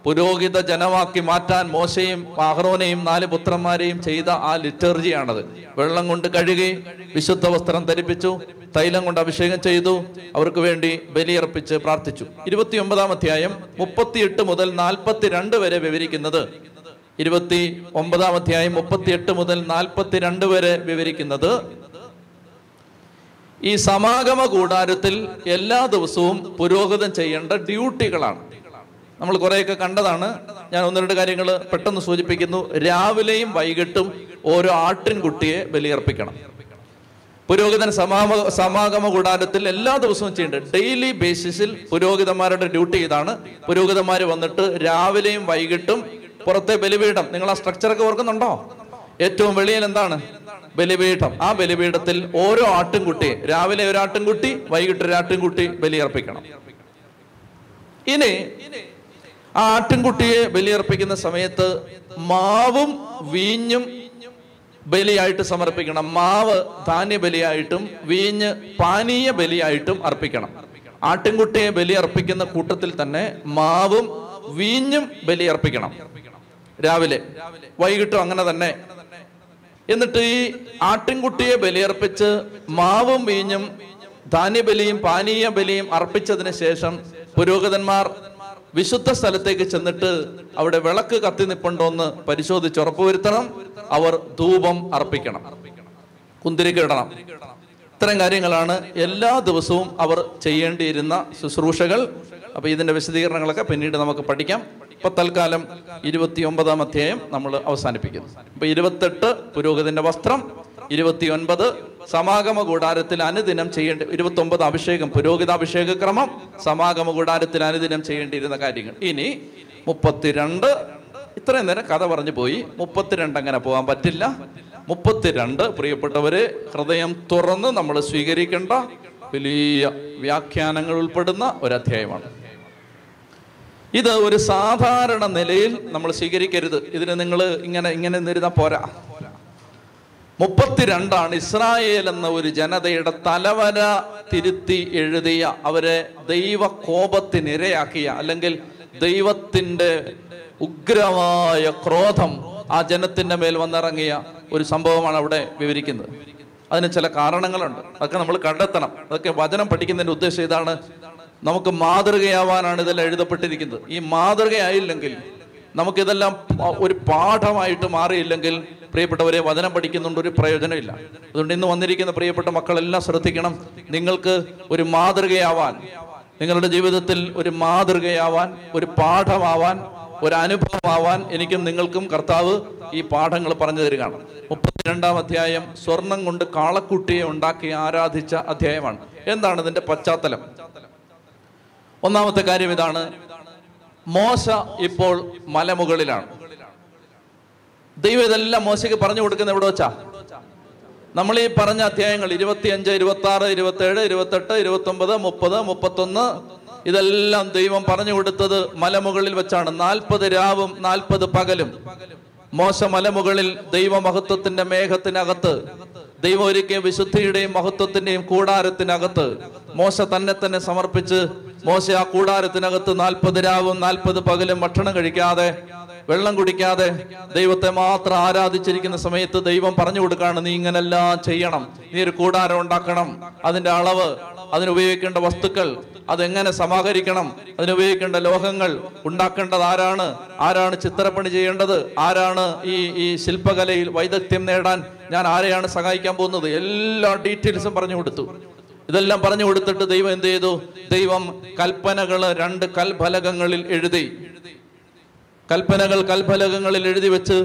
പുരോഹിത ജനമാക്കി മാറ്റാൻ മോശയും അഹ്റോനെയും 4 പുത്രന്മാരെയും ചെയ്ത ആ ലിറ്റർജിയാണത്. വെള്ളം കൊണ്ട് കഴുകി, വിശുദ്ധ വസ്ത്രം ധരിപ്പിച്ചു, തൈലം കൊണ്ട് അഭിഷേകം ചെയ്തു, അവർക്ക് വേണ്ടി ബലിയർപ്പിച്ച് പ്രാർത്ഥിച്ചു. 29-ാം അധ്യായം 38 മുതൽ 42 വരെ വിവരിക്കുന്നത്, 29-ാം അധ്യായം 38 മുതൽ 42 വരെ വിവരിക്കുന്നത്, ഈ സമാഗമ കൂടാരത്തിൽ എല്ലാ ദിവസവും പുരോഹിതൻ ചെയ്യേണ്ട ഡ്യൂട്ടികളാണ്. നമ്മൾ കുറെയൊക്കെ കണ്ടതാണ്. ഞാൻ 1-2 കാര്യങ്ങൾ പെട്ടെന്ന് സൂചിപ്പിക്കുന്നു. രാവിലെയും വൈകിട്ടും ഓരോ ആട്ടിൻകുട്ടിയെ ബലിയർപ്പിക്കണം. പുരോഹിതൻ സമാഗമ കൂടാരത്തിൽ എല്ലാ ദിവസവും ചെയ്യേണ്ടത്, ഡെയിലി ബേസിസിൽ പുരോഹിതന്മാരുടെ ഡ്യൂട്ടി ഇതാണ്. പുരോഹിതന്മാർ വന്നിട്ട് രാവിലെയും വൈകിട്ടും പുറത്തെ ബലിപീഠം, നിങ്ങൾ ആ സ്ട്രക്ചറൊക്കെ ഓർക്കുന്നുണ്ടോ? ഏറ്റവും വെളിയിൽ എന്താണ്? ബലിപീഠം. ആ ബലിപീഠത്തിൽ ഓരോ ആട്ടിൻകുട്ടിയെ, രാവിലെ ഒരു ആട്ടിൻകുട്ടി, വൈകിട്ട് ഒരു ആട്ടിൻകുട്ടി ബലിയർപ്പിക്കണം. ഇനി ആ ആട്ടിൻകുട്ടിയെ ബലിയർപ്പിക്കുന്ന സമയത്ത് മാവും വീഞ്ഞും ബലിയായിട്ട് സമർപ്പിക്കണം. മാവ് ധാന്യ ബലിയായിട്ടും വീഞ്ഞ് പാനീയ ബലിയായിട്ടും അർപ്പിക്കണം. ആട്ടിൻകുട്ടിയെ ബലിയർപ്പിക്കുന്ന കൂട്ടത്തിൽ തന്നെ മാവും വീഞ്ഞും ബലിയർപ്പിക്കണം രാവിലെ, വൈകിട്ടും അങ്ങനെ തന്നെ. എന്നിട്ട് ഈ ആട്ടിൻകുട്ടിയെ ബലിയർപ്പിച്ച് മാവും വീഞ്ഞും ധാന്യബലിയും പാനീയ ബലിയും അർപ്പിച്ചതിന് ശേഷം പുരോഹിതന്മാർ വിശുദ്ധ സ്ഥലത്തേക്ക് ചെന്നിട്ട് അവിടെ വിളക്ക് കത്തി നിൽപ്പുണ്ടോന്ന് പരിശോധിച്ച് ഉറപ്പുവരുത്തണം. അവർ ധൂപം അർപ്പിക്കണം, കുന്തിരിക്കം ഇടണം. ഇത്തരം കാര്യങ്ങളാണ് എല്ലാ ദിവസവും അവർ ചെയ്യേണ്ടിയിരുന്ന ശുശ്രൂഷകൾ. അപ്പൊ ഇതിന്റെ വിശദീകരണങ്ങളൊക്കെ പിന്നീട് നമുക്ക് പഠിക്കാം. ഇപ്പൊ തൽക്കാലം 29-ാം അധ്യായം നമ്മൾ അവസാനിപ്പിക്കുന്നു. ഇപ്പൊ 28 പുരോഹിതന്റെ വസ്ത്രം, 29 സമാഗമ കൂടാരത്തിൽ അനുദിനം ചെയ്യേണ്ട 29 അഭിഷേകം, പുരോഹിതാഭിഷേക ക്രമം, സമാഗമ കൂടാരത്തിൽ അനുദിനം ചെയ്യേണ്ടിയിരുന്ന കാര്യങ്ങൾ. ഇനി 32, ഇത്രയും നേരം കഥ പറഞ്ഞു പോയി. 32 അങ്ങനെ പോകാൻ പറ്റില്ല. 32 പ്രിയപ്പെട്ടവരെ, ഹൃദയം തുറന്ന് നമ്മൾ സ്വീകരിക്കേണ്ട വലിയ വ്യാഖ്യാനങ്ങൾ ഉൾപ്പെടുന്ന ഒരധ്യായമാണ് ഇത്. ഒരു സാധാരണ നിലയിൽ നമ്മൾ സ്വീകരിക്കരുത്. ഇതിന് നിങ്ങൾ ഇങ്ങനെ ഇങ്ങനെ നിരുന്നാൽ പോരാ. 32 ഇസ്രായേൽ എന്ന ഒരു ജനതയുടെ തലവര തിരുത്തി എഴുതിയ, അവരെ ദൈവ കോപത്തിനിരയാക്കിയ, അല്ലെങ്കിൽ ദൈവത്തിൻ്റെ ഉഗ്രമായ ക്രോധം ആ ജനത്തിൻ്റെ മേൽ വന്നിറങ്ങിയ ഒരു സംഭവമാണ് അവിടെ വിവരിക്കുന്നത്. അതിന് ചില കാരണങ്ങളുണ്ട്, അതൊക്കെ നമ്മൾ കണ്ടെത്തണം. അതൊക്കെ വചനം പഠിക്കുന്നതിൻ്റെ ഉദ്ദേശം ഇതാണ്. നമുക്ക് മാതൃകയാവാനാണ് ഇതെല്ലാം എഴുതപ്പെട്ടിരിക്കുന്നത്. ഈ മാതൃകയായില്ലെങ്കിൽ, നമുക്കിതെല്ലാം ഒരു പാഠമായിട്ട് മാറിയില്ലെങ്കിൽ, പ്രിയപ്പെട്ടവരെ, വചനം പഠിക്കുന്നുണ്ട് ഒരു പ്രയോജനമില്ല. അതുകൊണ്ട് ഇന്ന് വന്നിരിക്കുന്ന പ്രിയപ്പെട്ട മക്കളെല്ലാം ശ്രദ്ധിക്കണം. നിങ്ങൾക്ക് ഒരു മാതൃകയാവാൻ, നിങ്ങളുടെ ജീവിതത്തിൽ ഒരു മാതൃകയാവാൻ, ഒരു പാഠമാവാൻ, ഒരനുഭവമാവാൻ എനിക്കും നിങ്ങൾക്കും കർത്താവ് ഈ പാഠങ്ങൾ പറഞ്ഞു തരികയാണ്. 32 അധ്യായം സ്വർണം കൊണ്ട് കാളക്കുട്ടിയെ ഉണ്ടാക്കി ആരാധിച്ച അധ്യായമാണ്. എന്താണ് ഇതിന്റെ പശ്ചാത്തലം? ഒന്നാമത്തെ കാര്യം ഇതാണ്, മോശ ഇപ്പോൾ മലമുകളിലാണ്. ദൈവം ഇതെല്ലാം മോശയ്ക്ക് പറഞ്ഞു കൊടുക്കുന്ന എവിടെ വെച്ചാ? നമ്മൾ ഈ പറഞ്ഞ അധ്യായങ്ങൾ 25, 26, 27, 28, 29, 30, 31 ഇതെല്ലാം ദൈവം പറഞ്ഞു കൊടുത്തത് മലമുകളിൽ വെച്ചാണ്. 40 രാവും 40 പകലും മോശ മലമുകളിൽ ദൈവമഹത്വത്തിന്റെ മേഘത്തിനകത്ത്, ദൈവം ഒരുക്കിയ വിശുദ്ധിയുടെയും മഹത്വത്തിന്റെയും കൂടാരത്തിനകത്ത് മോശ തന്നെ തന്നെ സമർപ്പിച്ച്, മോശ ആ കൂടാരത്തിനകത്ത് 40 രാവും 40 പകലും ഭക്ഷണം കഴിക്കാതെ വെള്ളം കുടിക്കാതെ ദൈവത്തെ മാത്രം ആരാധിച്ചിരിക്കുന്ന സമയത്ത് ദൈവം പറഞ്ഞു കൊടുക്കുകയാണ്, നീ ഇങ്ങനെല്ലാം ചെയ്യണം, നീ ഒരു കൂടാരം ഉണ്ടാക്കണം, അതിന്റെ അളവ്, അതിനുപയോഗിക്കേണ്ട വസ്തുക്കൾ, അതെങ്ങനെ സമാഹരിക്കണം, അതിനുപയോഗിക്കേണ്ട ലോഹങ്ങൾ, ഉണ്ടാക്കേണ്ടത് ആരാണ്, ആരാണ് ചിത്രപ്പണി ചെയ്യേണ്ടത്, ആരാണ് ഈ ശില്പകലയിൽ വൈദഗ്ധ്യം നേടാൻ ഞാൻ ആരെയാണ് സഹായിക്കാൻ പോകുന്നത്, എല്ലാ ഡീറ്റെയിൽസും പറഞ്ഞു കൊടുത്തു. ഇതെല്ലാം പറഞ്ഞു കൊടുത്തിട്ട് ദൈവം എന്ത് ചെയ്തു? ദൈവം കൽപ്പനകള് 2 കൽഫലകങ്ങളിൽ എഴുതി. കൽപ്പനകൾ കൽഫലകങ്ങളിൽ എഴുതി വെച്ച്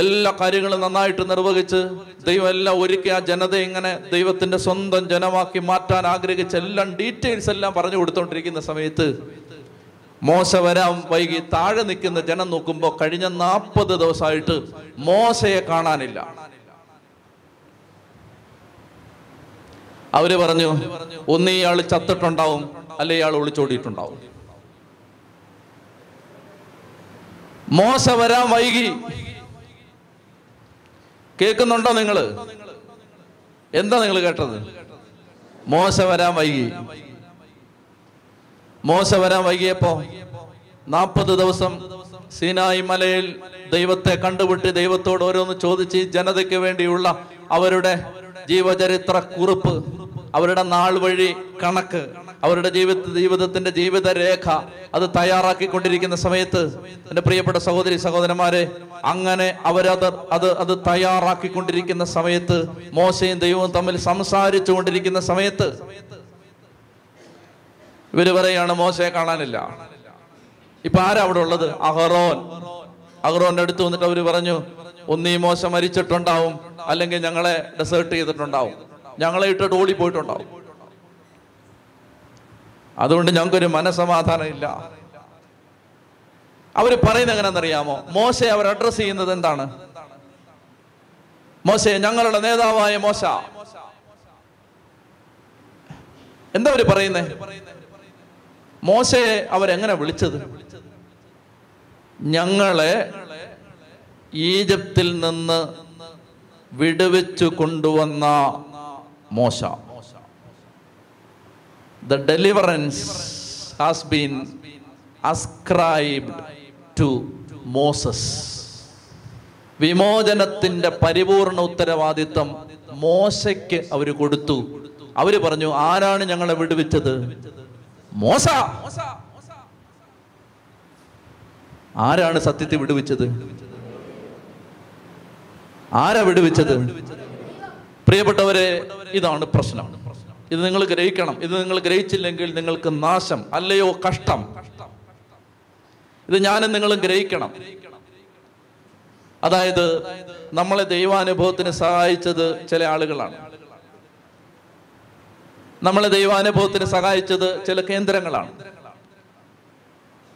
എല്ലാ കാര്യങ്ങളും നന്നായിട്ട് നിർവഹിച്ച് ദൈവം എല്ലാം ഒരുക്കി ആ ജനത ഇങ്ങനെ ദൈവത്തിന്റെ സ്വന്തം ജനമാക്കി മാറ്റാൻ ആഗ്രഹിച്ച് എല്ലാം ഡീറ്റെയിൽസ് എല്ലാം പറഞ്ഞു കൊടുത്തോണ്ടിരിക്കുന്ന സമയത്ത് മോശ വരാൻ വൈകി. താഴെ നിൽക്കുന്ന ജനം നോക്കുമ്പോൾ കഴിഞ്ഞ 40 ദിവസമായിട്ട് മോശയെ കാണാനില്ല. അവര് പറഞ്ഞു, ഒന്ന് ഇയാൾ ചത്തിട്ടുണ്ടാവും, അല്ലെ ഇയാൾ ഒളിച്ചോടിയിട്ടുണ്ടാവും. മോശ വരാൻ വൈകി. കേൾക്കുന്നുണ്ടോ നിങ്ങൾ? എന്താ നിങ്ങൾ കേട്ടത്? മോശ വരാൻ വൈകി. മോശ വരാൻ വൈകിയപ്പോ 40 ദിവസം സിനായി മലയിൽ ദൈവത്തെ കണ്ടുപിട്ടി ദൈവത്തോട് ഓരോന്ന് ചോദിച്ച് ജനതയ്ക്ക് വേണ്ടിയുള്ള അവരുടെ ജീവചരിത്ര കുറിപ്പ്, അവരുടെ നാൾ വഴി കണക്ക്, അവരുടെ ജീവിതത്തിന്റെ ജീവിതരേഖ അത് തയ്യാറാക്കിക്കൊണ്ടിരിക്കുന്ന സമയത്ത് എൻ്റെ പ്രിയപ്പെട്ട സഹോദരി സഹോദരന്മാരെ, അങ്ങനെ അത് തയ്യാറാക്കിക്കൊണ്ടിരിക്കുന്ന സമയത്ത് മോശയും ദൈവവും തമ്മിൽ സംസാരിച്ചു കൊണ്ടിരിക്കുന്ന സമയത്ത് ഇവര് പറയാണ്, മോശയെ കാണാനില്ല. ഇപ്പൊ ആരാ അവിടെ ഉള്ളത്? അഹറോൻ. അഹറോന്റെ അടുത്ത് വന്നിട്ട് അവര് പറഞ്ഞു, ഒന്നീ മോശ മരിച്ചിട്ടുണ്ടാവും, അല്ലെങ്കിൽ ഞങ്ങളെ ഡെസേർട്ട് ചെയ്തിട്ടുണ്ടാവും, ഞങ്ങളെ ഇട്ടിട്ട് ഓടി പോയിട്ടുണ്ടാവും, അതുകൊണ്ട് ഞങ്ങൾക്കൊരു മനസമാധാനം ഇല്ല. അവര് പറയുന്നത് എങ്ങനെയാണെന്നറിയാമോ? മോശയെ അവർ അഡ്രസ് ചെയ്യുന്നത് എന്താണ്? മോശയെ, ഞങ്ങളുടെ നേതാവായ മോശ. എന്താ അവര് പറയുന്നേ? മോശയെ അവരെങ്ങനെ വിളിച്ചത്? ഞങ്ങളെ ഈജിപ്തിൽ നിന്ന് വിടുവിച്ചു കൊണ്ടുവന്ന മോശ. The deliverance has been ascribed to Moses. വിമോചനത്തിന്റെ പരിപൂർണ ഉത്തരവാദിത്വം മോശയ്ക്ക് അവർ കൊടുത്തു. അവര് പറഞ്ഞു, ആരാണ് ഞങ്ങളെ വിടുവിച്ചത്? മോശ. ആരാണ് സത്യത്തെ വിടുവിച്ചത്? ആരാ വിടുവിച്ചത്? പ്രിയപ്പെട്ടവരെ, ഇതാണ് പ്രശ്നം. ഇത് നിങ്ങൾ ഗ്രഹിക്കണം. ഇത് നിങ്ങൾ ഗ്രഹിച്ചില്ലെങ്കിൽ നിങ്ങൾക്ക് നാശം, അല്ലയോ കഷ്ടം. ഇത് ഞാനും നിങ്ങളും ഗ്രഹിക്കണം. അതായത് നമ്മളെ ദൈവാനുഭവത്തിന് സഹായിച്ചത് ചില ആളുകളാണ്, നമ്മളെ ദൈവാനുഭവത്തിന് സഹായിച്ചത് ചില കേന്ദ്രങ്ങളാണ്,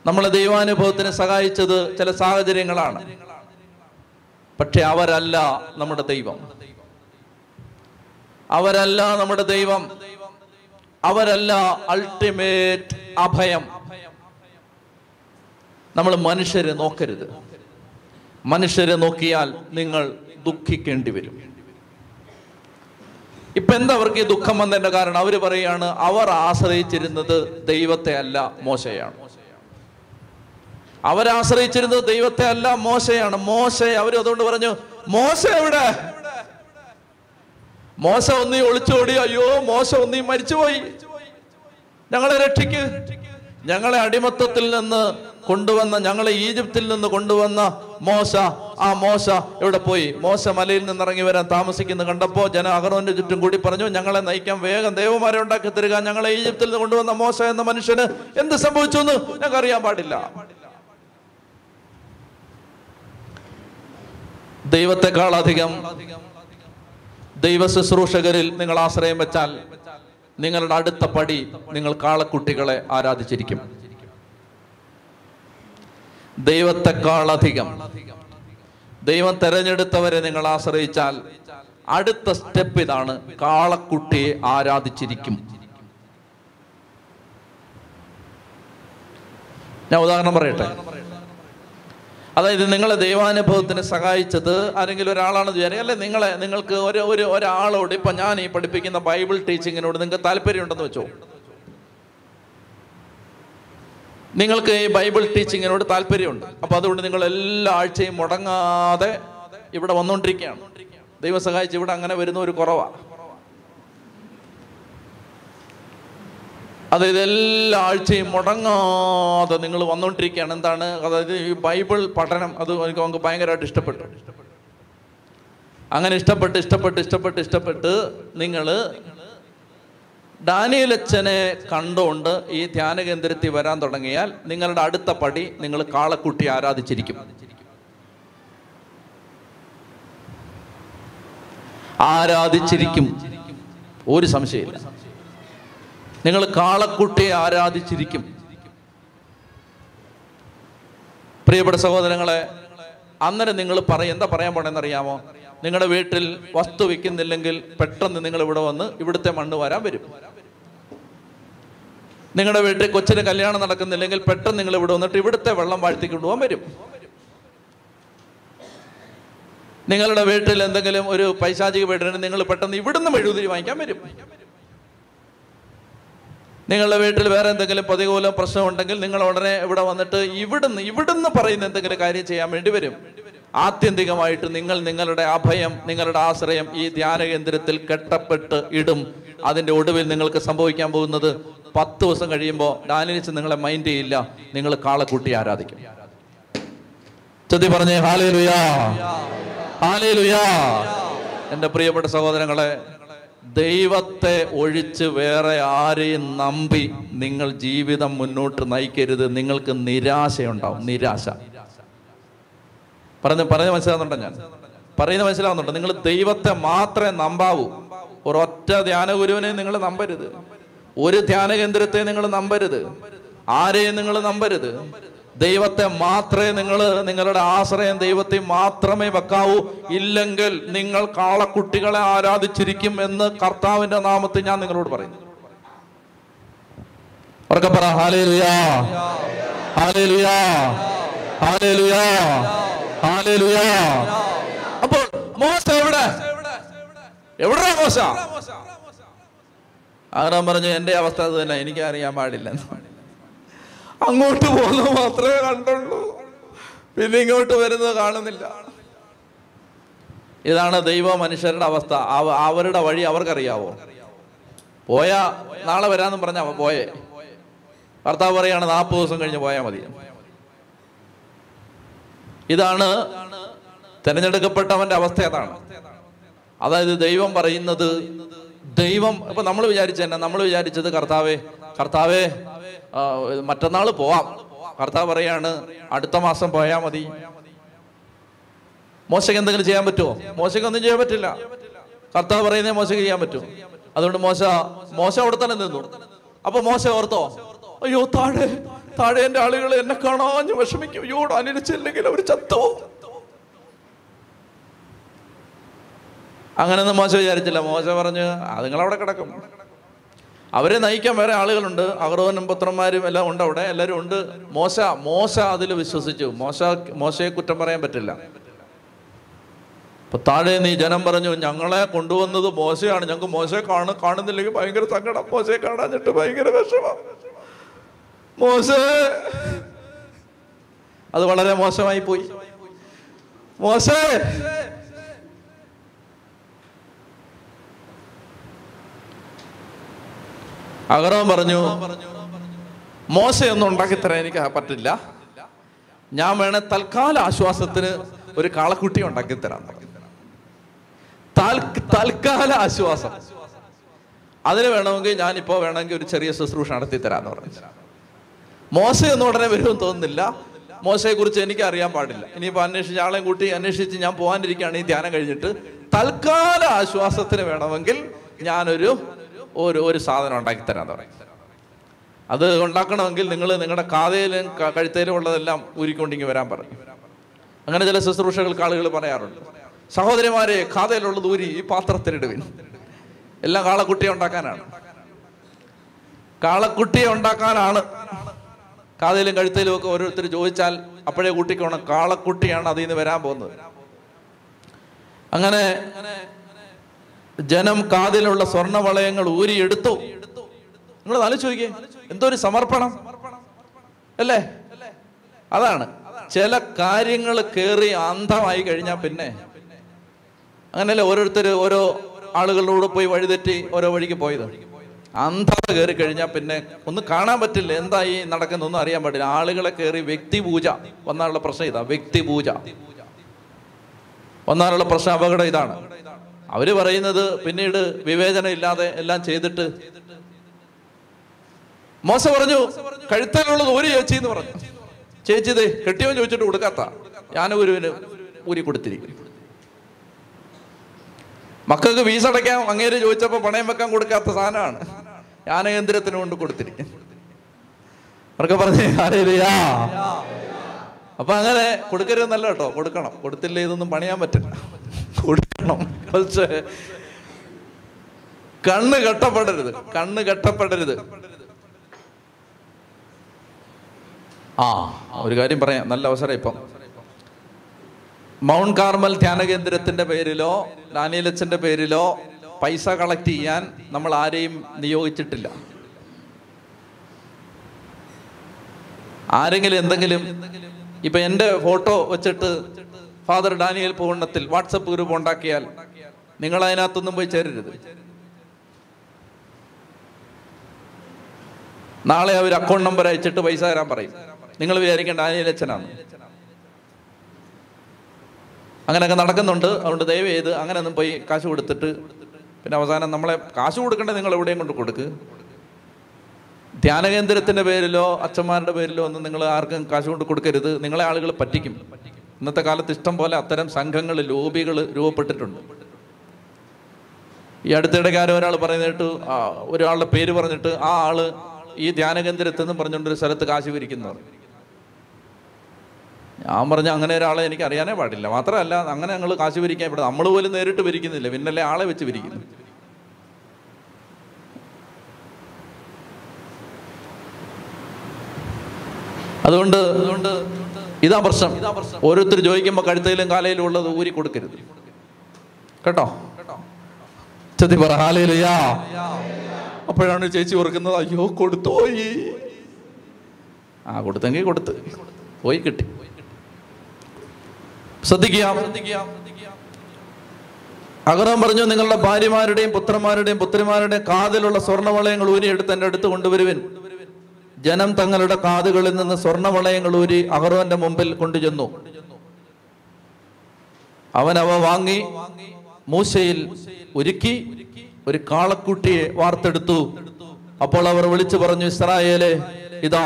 നമ്മളെ ദൈവാനുഭവത്തിന് സഹായിച്ചത് ചില സാഹചര്യങ്ങളാണ്. പക്ഷെ അവരല്ല നമ്മുടെ ദൈവം, അവരല്ല നമ്മുടെ ദൈവം, അവരല്ല അൾട്ടിമേറ്റ് അഭയം. നമ്മൾ മനുഷ്യരെ നോക്കരുത്. മനുഷ്യരെ നോക്കിയാൽ നിങ്ങൾ ദുഃഖിക്കേണ്ടി വരും. ഇപ്പൊ എന്താ അവർക്ക് ഈ ദുഃഖം വന്നതിന്റെ കാരണം? അവർ പറയാണ് അവർ ആശ്രയിച്ചിരുന്നത് ദൈവത്തെ അല്ല, മോശയാണ്. അവരാശ്രയിച്ചിരുന്നത് ദൈവത്തെ അല്ല, മോശയാണ്. അവര് അതുകൊണ്ട് പറഞ്ഞു, മോശ എവിടെ? മോശ ഒന്നീ ഒളിച്ചോടി, അയ്യോ മോശ ഒന്നീ മരിച്ചുപോയി, ഞങ്ങളെ രക്ഷിക്ക്, ഞങ്ങളെ അടിമത്തത്തിൽ നിന്ന് കൊണ്ടുവന്ന, ഞങ്ങളെ ഈജിപ്തിൽ നിന്ന് കൊണ്ടുവന്ന മോശ, ആ മോശ എവിടെ പോയി? മോശ മലയിൽ നിന്ന് ഇറങ്ങി വരാൻ താമസിക്കുന്നു കണ്ടപ്പോൾ ജനം അഹരോന്റെ ചുറ്റും കൂടി പറഞ്ഞു, ഞങ്ങളെ നയിക്കാൻ വേഗം ദേവന്മാരെ ഉണ്ടാക്കി തരിക, ഞങ്ങളെ ഈജിപ്തിൽ നിന്ന് കൊണ്ടുവന്ന മോശ എന്ന മനുഷ്യന് എന്ത് സംഭവിച്ചു എന്ന് ഞങ്ങൾക്കറിയാൻ പാടില്ല. ദൈവത്തെക്കാളധികം ദൈവ ശുശ്രൂഷകരിൽ നിങ്ങൾ ആശ്രയം വെച്ചാൽ നിങ്ങളുടെ അടുത്ത പടി നിങ്ങൾ കാളക്കുട്ടികളെ ആരാധിച്ചിരിക്കും. ദൈവത്തെക്കാളധികം ദൈവം തെരഞ്ഞെടുത്തവരെ നിങ്ങൾ ആശ്രയിച്ചാൽ അടുത്ത സ്റ്റെപ്പ് ഇതാണ്, കാളക്കുട്ടിയെ ആരാധിച്ചിരിക്കും. ഞാൻ ഉദാഹരണം പറയട്ടെ. അതായത് നിങ്ങളെ ദൈവാനുഭവത്തിന് സഹായിച്ചത് ആരെങ്കിലും ഒരാളാണെന്ന് വിചാരിക്കുക. അല്ലെ, നിങ്ങൾക്ക് ഒരാളോട്, ഇപ്പം ഞാൻ ഈ പഠിപ്പിക്കുന്ന ബൈബിൾ ടീച്ചിങ്ങിനോട് നിങ്ങൾക്ക് താല്പര്യമുണ്ടെന്ന് വെച്ചോ, നിങ്ങൾക്ക് ഈ ബൈബിൾ ടീച്ചിങ്ങിനോട് താല്പര്യമുണ്ട്. അപ്പം അതുകൊണ്ട് നിങ്ങൾ എല്ലാ ആഴ്ചയും മുടങ്ങാതെ ഇവിടെ വന്നുകൊണ്ടിരിക്കുകയാണ്. ദൈവം സഹായിച്ച് ഇവിടെ അങ്ങനെ വരുന്ന ഒരു കുറവാണ്. അതായത് എല്ലാ ആഴ്ചയും മുടങ്ങാതെ നിങ്ങൾ വന്നുകൊണ്ടിരിക്കുകയാണ്. എന്താണ്? അതായത് ഈ ബൈബിൾ പഠനം, അത് എനിക്ക് നമുക്ക് ഭയങ്കരമായിട്ട് ഇഷ്ടപ്പെട്ടു. അങ്ങനെ ഇഷ്ടപ്പെട്ട് നിങ്ങൾ ഡാനിയലച്ചനെ കണ്ടുകൊണ്ട് ഈ ധ്യാന കേന്ദ്രത്തിൽ വരാൻ തുടങ്ങിയാൽ നിങ്ങളുടെ അടുത്ത പടി നിങ്ങൾ കാളക്കുട്ടി ആരാധിച്ചിരിക്കും. ഒരു സംശയമില്ല, നിങ്ങൾ കാളക്കുട്ടിയെ ആരാധിച്ചിരിക്കും. പ്രിയപ്പെട്ട സഹോദരങ്ങളെ, അന്നേരം നിങ്ങൾ എന്താ പറയാൻ പോണെന്നറിയാമോ? നിങ്ങളുടെ വീട്ടിൽ വസ്തു വെക്കുന്നില്ലെങ്കിൽ പെട്ടെന്ന് നിങ്ങൾ ഇവിടെ വന്ന് ഇവിടുത്തെ മണ്ണ് വരാൻ വരും. നിങ്ങളുടെ വീട്ടിൽ കൊച്ചിന് കല്യാണം നടക്കുന്നില്ലെങ്കിൽ പെട്ടെന്ന് നിങ്ങൾ ഇവിടെ വന്നിട്ട് ഇവിടുത്തെ വെള്ളം വാഴ്ത്തിക്കൊണ്ടുപോകാൻ വരും. നിങ്ങളുടെ വീട്ടിൽ എന്തെങ്കിലും ഒരു പൈശാചിക വീട്ടിന് നിങ്ങൾ പെട്ടെന്ന് ഇവിടുന്ന് മെഴുകുതിരി വാങ്ങിക്കാൻ വരും. നിങ്ങളുടെ വീട്ടിൽ വേറെ എന്തെങ്കിലും പ്രതികൂല പ്രശ്നം ഉണ്ടെങ്കിൽ നിങ്ങൾ ഉടനെ ഇവിടെ വന്നിട്ട് ഇവിടുന്ന് പറയുന്ന എന്തെങ്കിലും കാര്യം ചെയ്യാൻ വേണ്ടി വരും. ആത്യന്തികമായിട്ട് നിങ്ങളുടെ അഭയം, നിങ്ങളുടെ ആശ്രയം ഈ ധ്യാന കേന്ദ്രത്തിൽ കെട്ടപ്പെട്ട് ഇടും. അതിൻ്റെ ഒടുവിൽ നിങ്ങൾക്ക് സംഭവിക്കാൻ പോകുന്നത്, 10 ദിവസം കഴിയുമ്പോൾ ഡാനിയലിച്ച് നിങ്ങളെ മൈൻഡ് ചെയ്യില്ല, നിങ്ങൾ കാളക്കൂട്ടി ആരാധിക്കും. ചൊല്ലി പറഞ്ഞേ ഹല്ലേലൂയാ, ഹല്ലേലൂയാ. എൻ്റെ പ്രിയപ്പെട്ട സഹോദരങ്ങളെ, ദൈവത്തെ ഒഴിച്ച് വേറെ ആരെയും നമ്പി നിങ്ങൾ ജീവിതം മുന്നോട്ട് നയിക്കരുത്. നിങ്ങൾക്ക് നിരാശയുണ്ടാവും. പറഞ്ഞ് മനസ്സിലാവുന്നുണ്ടോ? ഞാൻ പറയുന്നത് മനസ്സിലാവുന്നുണ്ടോ? നിങ്ങൾ ദൈവത്തെ മാത്രമേ നമ്പാവൂ. ഒരൊറ്റ ധ്യാന ഗുരുവിനെ നിങ്ങൾ നമ്പരുത്, ഒരു ധ്യാന കേന്ദ്രത്തെ നിങ്ങൾ നമ്പരുത്, ആരെയും നിങ്ങൾ നമ്പരുത്. ദൈവത്തെ മാത്രമേ നിങ്ങളുടെ ആശ്രയം ദൈവത്തെ മാത്രമേ വെക്കാവൂ. ഇല്ലെങ്കിൽ നിങ്ങൾ കാളക്കുട്ടികളെ ആരാധിച്ചിരിക്കും എന്ന് കർത്താവിന്റെ നാമത്തിൽ ഞാൻ നിങ്ങളോട് പറയുന്നു. ഉറക്കെ പറ ഹല്ലേലൂയാ, ഹല്ലേലൂയാ, ഹല്ലേലൂയാ, ഹല്ലേലൂയാ. അപ്പോൾ മോശ എവിടെ? മോശ ആരാൻ പറഞ്ഞു എന്റെ അവസ്ഥ അത് തന്നെ, എനിക്ക് അറിയാൻ പാടില്ല, അങ്ങോട്ട് പോകുന്നത് മാത്രമേ കണ്ടുള്ളൂ, പിന്നെ ഇങ്ങോട്ട് വരുന്നത് കാണുന്നില്ല. ഇതാണ് ദൈവ മനുഷ്യരുടെ അവസ്ഥ. അവരുടെ വഴി അവർക്കറിയാവോ? പോയാ നാളെ വരാമെന്ന് പറഞ്ഞാൽ പോയേ. കർത്താവ് പറയാണ് 40 ദിവസം കഴിഞ്ഞ് പോയാൽ മതി. ഇതാണ് തെരഞ്ഞെടുക്കപ്പെട്ടവന്റെ അവസ്ഥ. അതാണ്, അതായത് ദൈവം പറയുന്നത്. ദൈവം ഇപ്പൊ നമ്മൾ വിചാരിച്ചത് കർത്താവേ മറ്റന്നാൾ പോവാം. കർത്താവ് പറയാണ് അടുത്ത മാസം പോയാൽ മതി. മോശയ്ക്ക് എന്തെങ്കിലും ചെയ്യാൻ പറ്റുമോ? മോശയ്ക്ക് ഒന്നും ചെയ്യാൻ പറ്റില്ല. കർത്താവ് പറയുന്നേ മോശയ്ക്ക് ചെയ്യാൻ പറ്റുമോ? അതുകൊണ്ട് മോശ അവിടെ തന്നെ നിന്നു. അപ്പൊ മോശ ഓർത്തോ, അയ്യോ താഴെ എന്റെ ആളുകൾ എന്നെ കാണാഞ്ഞ് വിഷമിക്കും, അയ്യോ അനുസരിച്ചില്ലെങ്കിൽ അവർ ചത്തോ? അങ്ങനെയൊന്നും മോശ വിചാരിച്ചില്ല. മോശ പറഞ്ഞ് അതുങ്ങളവിടെ കിടക്കും, അവരെ നയിക്കാൻ വേറെ ആളുകളുണ്ട്, അഹറോനും പുത്രന്മാരും എല്ലാം ഉണ്ട് അവിടെ, എല്ലാവരും ഉണ്ട്. മോശ അതിൽ വിശ്വസിച്ചു. മോശയെ കുറ്റം പറയാൻ പറ്റില്ല. അപ്പൊ താഴെ നീ ജനം പറഞ്ഞു, ഞങ്ങളെ കൊണ്ടുവന്നത് മോശയാണ്, ഞങ്ങൾക്ക് മോശയെ കാണുന്നില്ലെങ്കിൽ ഭയങ്കര സങ്കടം, മോശയെ കാണാഞ്ഞിട്ട് ഭയങ്കര വിഷമം, മോശ അത് വളരെ മോശമായി പോയി, മോശ. അഹറോൻ പറഞ്ഞു, മോശയൊന്നും ഉണ്ടാക്കിത്തരാൻ എനിക്ക് പറ്റില്ല, ഞാൻ വേണേൽ തൽക്കാല ആശ്വാസത്തിന് ഒരു കാളക്കുട്ടി ഉണ്ടാക്കിത്തരാൻ. തൽക്കാല ആശ്വാസം, അതിന് വേണമെങ്കിൽ ഞാനിപ്പോ വേണമെങ്കിൽ ഒരു ചെറിയ ശുശ്രൂഷ നടത്തി തരാന്ന് പറഞ്ഞു. മോശയൊന്നും ഉടനെ വരുമെന്ന് തോന്നുന്നില്ല, മോശയെ കുറിച്ച് എനിക്ക് അറിയാൻ പാടില്ല, ഇനിയിപ്പോ അന്വേഷിച്ച് ആളെയും കൂട്ടി അന്വേഷിച്ച് ഞാൻ പോകാനിരിക്കുകയാണ് ഈ ധ്യാനം കഴിഞ്ഞിട്ട്. തൽക്കാല ആശ്വാസത്തിന് വേണമെങ്കിൽ ഞാനൊരു ഒരു സാധനം ഉണ്ടാക്കി തരാന്ന് പറയും. അത് ഉണ്ടാക്കണമെങ്കിൽ നിങ്ങൾ നിങ്ങളുടെ കാതയിലും കഴുത്തേലും ഉള്ളതെല്ലാം ഊരിക്കൊണ്ടിങ്ങി വരാൻ പറയും. അങ്ങനെ ചില ശുശ്രൂഷകൾക്ക് ആളുകൾ പറയാറുണ്ട്, സഹോദരിമാരെ കാതയിലുള്ളത് ഊരി ഈ പാത്രത്തിലിടുവിൻ, എല്ലാം കാളക്കുട്ടിയെ ഉണ്ടാക്കാനാണ്, കാളക്കുട്ടിയെ ഉണ്ടാക്കാനാണ്. കാതയിലും കഴുത്തേലും ഒക്കെ ഓരോരുത്തർ ചോദിച്ചാൽ അപ്പോഴേ കൂട്ടിക്കോണം, കാളക്കുട്ടിയാണ് അതിൽ നിന്ന് വരാൻ പോകുന്നത്. അങ്ങനെ ജനം കാതിലുള്ള സ്വർണവളയങ്ങൾ ഊരിയെടുത്തു. നിങ്ങൾ ആലോചിച്ച് നോക്കിയേ, എന്തോ ഒരു സമർപ്പണം അല്ലേ? അതാണ് ചില കാര്യങ്ങൾ കയറി അന്ധമായി കഴിഞ്ഞാൽ പിന്നെ അങ്ങനെയല്ലേ ഓരോരുത്തർ ഓരോ ആളുകളിലൂടെ പോയി വഴിതെറ്റി ഓരോ വഴിക്ക് പോയത്. അന്ധത കയറി കഴിഞ്ഞാൽ പിന്നെ ഒന്നും കാണാൻ പറ്റില്ല, എന്തായി നടക്കുന്നൊന്നും അറിയാൻ പറ്റില്ല. ആളുകളെ കയറി വ്യക്തിപൂജ വന്നാലുള്ള പ്രശ്നം ഇതാണ്, വ്യക്തിപൂജ വന്നാലുള്ള പ്രശ്നം, അപകടം ഇതാണ്. അവര് പറയുന്നത് പിന്നീട് വിവേചനം ഇല്ലാതെ എല്ലാം ചെയ്തിട്ട് മോശ പറഞ്ഞു, കഴുത്തലുള്ളത് ഒരു ചേച്ചി എന്ന് പറഞ്ഞു. ചേച്ചി ഇത് കെട്ടിയവൻ ചോദിച്ചിട്ട് കൊടുക്കാത്ത യാനഗുരുവിന് ഊരി കൊടുത്തിരിക്കും. മക്കൾക്ക് വീസ് അടയ്ക്കാൻ അങ്ങേര് ചോദിച്ചപ്പോൾ പണയം വെക്കാൻ കൊടുക്കാത്ത സാധനമാണ്, യാനകേന്ദ്രത്തിന് കൊണ്ട് കൊടുത്തിരിക്കും. അവർക്ക് പറഞ്ഞേ ആരേയാ. അപ്പൊ അങ്ങനെ കൊടുക്കരുതെന്നല്ല കേട്ടോ, കൊടുക്കണം, കൊടുത്തില്ല ഇതൊന്നും പണിയാൻ പറ്റില്ല, കൊടുക്കണം. പക്ഷേ കണ്ണ് കെട്ടപ്പെടരുത്. ആ ഒരു കാര്യം പറയാം, നല്ല അവസരം. ഇപ്പം മൗണ്ട് കാർമൽ ധ്യാനകേന്ദ്രത്തിന്റെ പേരിലോ ഡാനിയലച്ചന്റെ പേരിലോ പൈസ കളക്ട് ചെയ്യാൻ നമ്മൾ ആരെയും നിയോഗിച്ചിട്ടില്ല. ആരെങ്കിലും എന്തെങ്കിലും ഇപ്പൊ എൻ്റെ ഫോട്ടോ വെച്ചിട്ട് father Daniel Poovannathil WhatsApp group ഉണ്ടാക്കിയാൽ നിങ്ങൾ അതിനകത്തൊന്നും പോയി ചേരരുത്. നാളെ അവർ അക്കൗണ്ട് നമ്പർ അയച്ചിട്ട് പൈസ തരാൻ പറയും, നിങ്ങൾ വിചാരിക്കേണ്ട ഡാനിയേൽ അച്ഛനാണ്. അങ്ങനെയൊക്കെ നടക്കുന്നുണ്ട്. അതുകൊണ്ട് ദയവ് ചെയ്ത് അങ്ങനെയൊന്നും പോയി കാശ് കൊടുത്തിട്ട് പിന്നെ അവസാനം നമ്മളെ കാശ് കൊടുക്കേണ്ടത് നിങ്ങൾ എവിടെയും കൊണ്ട് കൊടുക്കുക. ധ്യാനകേന്ദ്രത്തിന്റെ പേരിലോ അച്ഛന്മാരുടെ പേരിലോ ഒന്നും നിങ്ങൾ ആർക്കും കാശ് കൊണ്ട് കൊടുക്കരുത്, നിങ്ങളെ ആളുകൾ പറ്റിക്കും. ഇന്നത്തെ കാലത്ത് ഇഷ്ടം പോലെ അത്തരം സംഘങ്ങൾ ലോബികൾ രൂപപ്പെട്ടിട്ടുണ്ട്. ഈ അടുത്തിടയ്ക്ക് ആരോ ഒരാൾ പറയുന്നിട്ട് ഒരാളുടെ പേര് പറഞ്ഞിട്ട് ആ ആള് ഈ ധ്യാനകേന്ദ്രത്തിൽ നിന്ന് പറഞ്ഞുകൊണ്ട് ഒരു സ്ഥലത്ത് കാശ് പിരിക്കുന്നവർ. ഞാൻ പറഞ്ഞ അങ്ങനെ ഒരാളെ എനിക്ക് അറിയാനേ പാടില്ല. മാത്രമല്ല അങ്ങനെ ഞങ്ങൾ കാശ് പിരിക്കാൻ ഇവിടെ നമ്മൾ പോലും നേരിട്ട് പിരിക്കുന്നില്ല, പിന്നല്ലേ ആളെ വെച്ച് പിരിക്കുന്നു. അതുകൊണ്ട് ഇതാ പ്രശ്നം. ഓരോരുത്തർ ചോദിക്കുമ്പോൾ കഴുത്തയിലും കാലയിലും ഉള്ളത് ഊരി കൊടുക്കരുത് കേട്ടോ. ചതി പറ ഹാലേലൂയാ. അപ്പോഴാണ് ചേച്ചി ഓർക്കുന്നത്, അയ്യോ കൊടുത്തു പോയി. ആ കൊടുത്തെങ്കിൽ കൊടുത്ത് പോയി, കിട്ടി. ശ്രദ്ധിക്കുക. അഹറോൻ പറഞ്ഞു, നിങ്ങളുടെ ഭാര്യമാരുടെയും പുത്രന്മാരുടെയും പുത്രിമാരുടെയും കാതിലുള്ള സ്വർണ്ണവളയങ്ങൾ ഊരിയെടുത്ത് എൻ്റെ അടുത്ത് കൊണ്ടുവരുവൻ. ജനം തങ്ങളുടെ കാതുകളിൽ നിന്ന് സ്വർണവളയങ്ങൾ ഊരി അഹറോന്റെ മുമ്പിൽ കൊണ്ടുചെന്നു. അവൻ അവ വാങ്ങി മൂശയിൽ ഒരുക്കി ഒരു കാളക്കുട്ടിയെ വാർത്തെടുത്തു. അപ്പോൾ അവർ വിളിച്ചു പറഞ്ഞു, ഇസ്രായേലേ, ഇതാ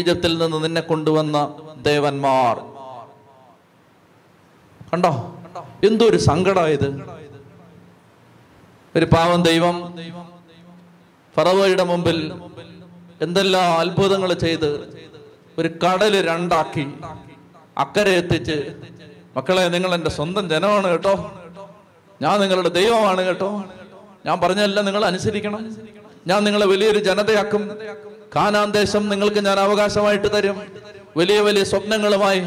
ഈജിപ്തിൽ നിന്ന് നിന്നെ കൊണ്ടുവന്ന ദേവന്മാർ. കണ്ടോ എന്തോ ഒരു സങ്കടമായത്. ഒരു പാവം ദൈവം ഫറവോയുടെ മുമ്പിൽ എന്തെല്ലാം അത്ഭുതങ്ങൾ ചെയ്ത് ഒരു കടല് രണ്ടാക്കി അക്കരെ എത്തിച്ച്, മക്കളെ നിങ്ങൾ എൻ്റെ സ്വന്തം ജനമാണ് കേട്ടോ, ഞാൻ നിങ്ങളുടെ ദൈവമാണ് കേട്ടോ, ഞാൻ പറഞ്ഞതെല്ലാം നിങ്ങൾ അനുസരിക്കണം, ഞാൻ നിങ്ങളെ വലിയൊരു ജനതയാക്കും, കാനാൻ ദേശം നിങ്ങൾക്ക് ഞാൻ അവകാശമായിട്ട് തരും, വലിയ വലിയ സ്വപ്നങ്ങളുമായി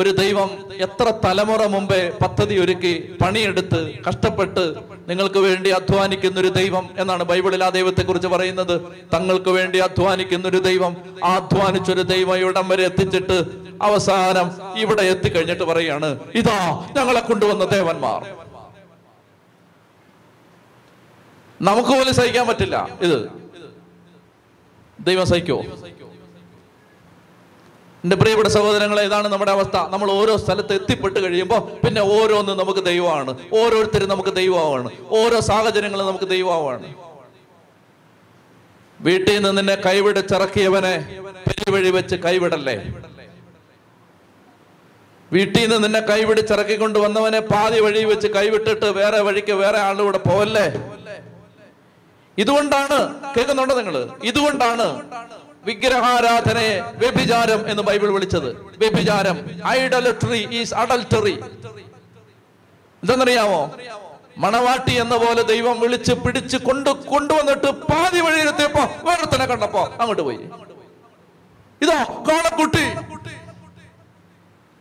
ഒരു ദൈവം എത്ര തലമുറ മുമ്പേ പദ്ധതി ഒരുക്കി പണിയെടുത്ത് കഷ്ടപ്പെട്ട് നിങ്ങൾക്ക് വേണ്ടി അധ്വാനിക്കുന്ന ഒരു ദൈവം എന്നാണ് ബൈബിളിൽ ആ ദൈവത്തെ കുറിച്ച് പറയുന്നത്. തങ്ങൾക്ക് വേണ്ടി അധ്വാനിക്കുന്ന ഒരു ദൈവം, ആ അധ്വാനിച്ചൊരു ദൈവം ഇവിടം വരെ എത്തിച്ചിട്ട് അവസാനം ഇവിടെ എത്തിക്കഴിഞ്ഞിട്ട് പറയാണ്, ഇതാ ഞങ്ങളെ കൊണ്ടുവന്ന ദേവന്മാർ. നമുക്ക് പോലും സഹിക്കാൻ പറ്റില്ല. ഇത് ദൈവം സഹിക്കോ? എന്റെ പ്രിയപ്പെട്ട സഹോദരങ്ങളെ, ഇതാണ് നമ്മുടെ അവസ്ഥ. നമ്മൾ ഓരോ സ്ഥലത്ത് എത്തിപ്പെട്ട് കഴിയുമ്പോൾ പിന്നെ ഓരോന്നും നമുക്ക് ദൈവമാണ്, ഓരോരുത്തരും നമുക്ക് ദൈവമാണ്, ഓരോ സാഹചര്യങ്ങളും നമുക്ക് ദൈവമാണ്. വീട്ടിൽ നിന്ന് നിന്നെ കൈവിടിച്ചിറക്കിയവനെ പെരുവഴി വെച്ച് കൈവിടല്ലേ. വീട്ടിൽ നിന്ന് നിന്നെ കൈവിടിച്ചിറക്കിക്കൊണ്ട് വന്നവനെ പാതി വഴി വെച്ച് കൈവിട്ടിട്ട് വേറെ വഴിക്ക് വേറെ ആളുടെ കൂടെ പോവല്ലേ. ഇതുകൊണ്ടാണ്, കേൾക്കുന്നുണ്ടോ നിങ്ങൾ, ഇതുകൊണ്ടാണ് വിഗ്രഹാരാധനയെ വ്യഭിചാരം എന്ന് ബൈബിൾ വിളിച്ചത്. വ്യഭിചാരം, ഐഡലട്രി ഈസ് അഡൽട്ടറി. എന്തെന്നറിയാമോ? മണവാട്ടി എന്ന പോലെ ദൈവം വിളിച്ച് പിടിച്ച് കൊണ്ടുവന്നിട്ട് പാതി വഴിയിലെത്തിയപ്പോ വേറൊരുത്തനെ കണ്ടപ്പോ അങ്ങോട്ട് പോയി. ഇതോ കാളക്കുട്ടി.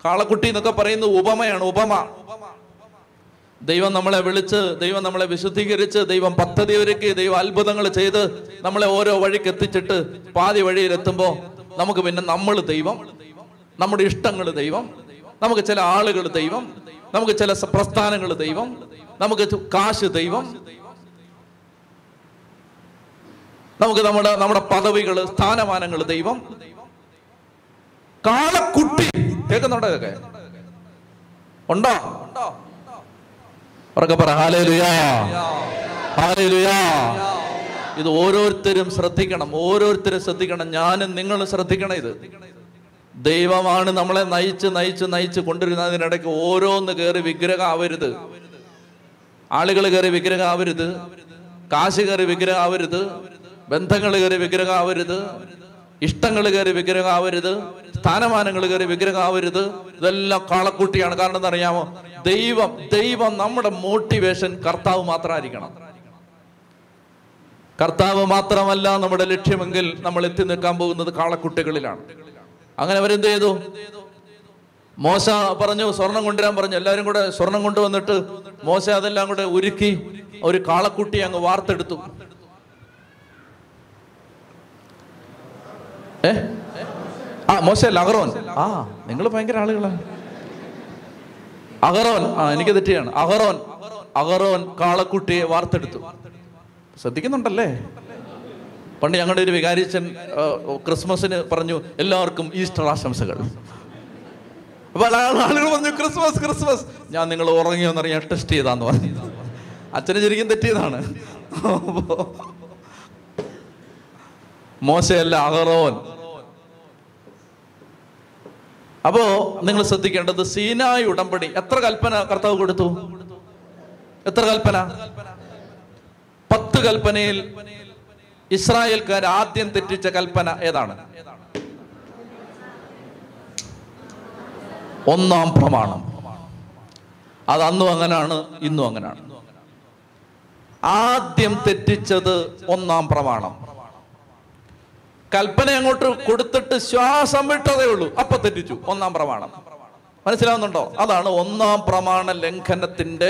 കാളക്കുട്ടി എന്നൊക്കെ പറയുന്നത് ഉപമയാണ്, ഉപമ. ദൈവം നമ്മളെ വിളിച്ച്, ദൈവം നമ്മളെ വിശുദ്ധീകരിച്ച്, ദൈവം പദ്ധതി ഒരുക്കി, ദൈവം അത്ഭുതങ്ങൾ ചെയ്ത് നമ്മളെ ഓരോ വഴിക്ക് എത്തിച്ചിട്ട് പാതി വഴിയിലെത്തുമ്പോൾ നമുക്ക് പിന്നെ നമ്മൾ ദൈവം, നമ്മുടെ ഇഷ്ടങ്ങൾ ദൈവം, നമുക്ക് ചില ആളുകൾ ദൈവം, നമുക്ക് ചില പ്രസ്ഥാനങ്ങൾ ദൈവം, നമുക്ക് കാശ് ദൈവം, നമുക്ക് നമ്മുടെ പദവികൾ സ്ഥാനമാനങ്ങൾ ദൈവം. കാളക്കുട്ടി, കേൾക്കുന്നുണ്ടോ? ഇതൊക്കെ ഉണ്ടോ? ഇത് ഓരോരുത്തരും ശ്രദ്ധിക്കണം, ഓരോരുത്തരും ശ്രദ്ധിക്കണം, ഞാനും നിങ്ങളും ശ്രദ്ധിക്കണം. ഇത് ദൈവമാണ് നമ്മളെ നയിച്ച് നയിച്ച് നയിച്ച് കൊണ്ടുവരുന്നതിനിടയ്ക്ക് ഓരോന്ന് കയറി വിഗ്രഹം ആവരുത്, ആളുകൾ കയറി വിഗ്രഹം ആവരുത്, കാശ് കയറി വിഗ്രഹം ആവരുത്, ബന്ധങ്ങൾ കയറി വിഗ്രഹം ആവരുത്, ഇഷ്ടങ്ങൾ കയറി വിഗ്രഹം ആവരുത്, സ്ഥാനമാനങ്ങൾ കയറി വിഗ്രഹം ആവരുത്. ഇതെല്ലാം കാളക്കൂട്ടിയാണ്. കാരണം എന്താണെന്നറിയാമോ? ദൈവം നമ്മുടെ മോട്ടിവേഷൻ കർത്താവ് മാത്രമായിരിക്കണം. കർത്താവ് മാത്രമല്ല നമ്മുടെ ലക്ഷ്യമെങ്കിൽ നമ്മൾ എത്തി നിൽക്കാൻ പോകുന്നത് കാളക്കുട്ടികളിലാണ്. അങ്ങനെ അവരെന്ത് ചെയ്തു? മോശ പറഞ്ഞു സ്വർണം കൊണ്ടുവരാൻ പറഞ്ഞു. എല്ലാവരും കൂടെ സ്വർണം കൊണ്ടുവന്നിട്ട് മോശ അതെല്ലാം കൂടെ ഒരുക്കി ഒരു കാളക്കുട്ടി അങ്ങ് വാർത്തെടുത്തു. മോശല്ല, അഹറോൻ. ആ, നിങ്ങൾ ഭയങ്കര ആളുകളാണ്. അഹറോൻ, ആ എനിക്ക് തെറ്റിയാണ്, അഹറോൻ. അഹറോൻ കാളക്കുട്ടിയെ വാർത്തെടുത്തു. ശ്രദ്ധിക്കുന്നുണ്ടല്ലേ? പണ്ട് ഞങ്ങളുടെ ഒരു വികാരിച്ചൻ ക്രിസ്മസിന് പറഞ്ഞു എല്ലാവർക്കും ഈസ്റ്റർ ആശംസകൾ. അപ്പൊ ആളുകൾ പറഞ്ഞു ക്രിസ്മസ് ക്രിസ്മസ്. ഞാൻ നിങ്ങൾ ഉറങ്ങിയോന്നറിയാൻ ടെസ്റ്റ് ചെയ്താന്ന് പറഞ്ഞു. അച്ഛന് ശരിക്കും തെറ്റിയതാണ്. മോശയല്ല, അഹറോൻ. അപ്പോ നിങ്ങൾ ശ്രദ്ധിക്കേണ്ടത്, സീനായി ഉടമ്പടി എത്ര കൽപ്പന കർത്താവ് കൊടുത്തു? എത്ര കൽപ്പന? 10 കൽപ്പനയിൽ ഇസ്രായേൽക്കാർ ആദ്യം തെറ്റിച്ച കൽപ്പന ഏതാണ്? ഒന്നാം പ്രമാണം. അത് അന്നും അങ്ങനാണ്, ഇന്നും അങ്ങനാണ്. ആദ്യം തെറ്റിച്ചത് ഒന്നാം പ്രമാണം. കൽപ്പന അങ്ങോട്ട് കൊടുത്തിട്ട് ശ്വാസം വിട്ടതേ ഉള്ളൂ, അപ്പൊ തെറ്റിച്ചു ഒന്നാം പ്രമാണം. മനസ്സിലാവുന്നുണ്ടോ? അതാണ് ഒന്നാം പ്രമാണ ലംഘനത്തിന്റെ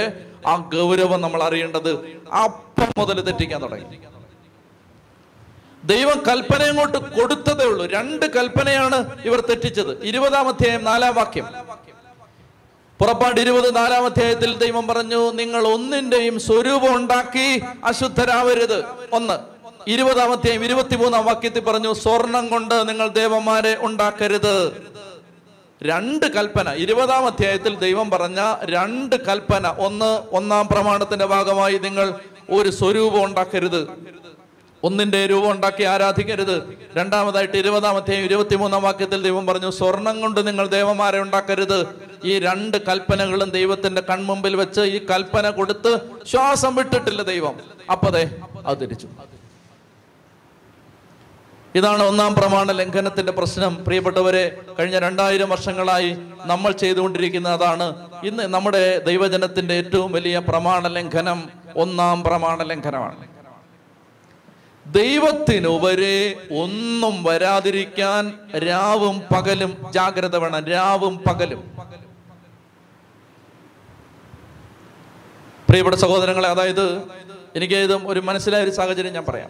ആ ഗൗരവം നമ്മൾ അറിയേണ്ടത്. അപ്പം മുതൽ തെറ്റിക്കാൻ തുടങ്ങി. ദൈവം കൽപ്പന അങ്ങോട്ട് കൊടുത്തതേ ഉള്ളൂ. 2 കൽപ്പനയാണ് ഇവർ തെറ്റിച്ചത്. 20-ാം അധ്യായം 4-ാം വാക്യം, പുറപ്പാട് 20 4-ാം അധ്യായത്തിൽ ദൈവം പറഞ്ഞു, നിങ്ങൾ ഒന്നിന്റെയും സ്വരൂപം ഉണ്ടാക്കി അശുദ്ധരാവരുത്. 1 20-ാം അധ്യായം 23-ാം വാക്യത്തിൽ പറഞ്ഞു, സ്വർണം കൊണ്ട് നിങ്ങൾ ദേവന്മാരെ ഉണ്ടാക്കരുത്. 2 കൽപ്പന. 20-ാം അധ്യായത്തിൽ ദൈവം പറഞ്ഞ 2 കൽപ്പന. 1, ഒന്നാം പ്രമാണത്തിന്റെ ഭാഗമായി നിങ്ങൾ ഒരു സ്വരൂപം ഉണ്ടാക്കരുത്. ഒന്നിന്റെ രൂപം ഉണ്ടാക്കി ആരാധിക്കരുത്. രണ്ടാമതായിട്ട് 20-23 വാക്യത്തിൽ ദൈവം പറഞ്ഞു, സ്വർണം കൊണ്ട് നിങ്ങൾ ദേവന്മാരെ ഉണ്ടാക്കരുത്. ഈ രണ്ട് കൽപ്പനകളും ദൈവത്തിന്റെ കൺമുമ്പിൽ വെച്ച് ഈ കൽപ്പന കൊടുത്ത് ശ്വാസം വിട്ടിട്ടില്ല ദൈവം. അപ്പതേ അത് തിരിച്ചു. ഇതാണ് ഒന്നാം പ്രമാണ ലംഘനത്തിന്റെ പ്രശ്നം. പ്രിയപ്പെട്ടവരെ, കഴിഞ്ഞ 2000 വർഷങ്ങളായി നമ്മൾ ചെയ്തുകൊണ്ടിരിക്കുന്ന അതാണ്. ഇന്ന് നമ്മുടെ ദൈവജനത്തിന്റെ ഏറ്റവും വലിയ പ്രമാണ ലംഘനം ഒന്നാം പ്രമാണ ലംഘനമാണ്. ദൈവത്തിനുവരെ ഒന്നും വരാതിരിക്കാൻ രാവും പകലും ജാഗ്രത വേണം. രാവും പകലും. പ്രിയപ്പെട്ട സഹോദരങ്ങളെ, അതായത് എനിക്ക് ഇത് ഒരു മനസ്സിലായൊരു സാഹചര്യം ഞാൻ പറയാം.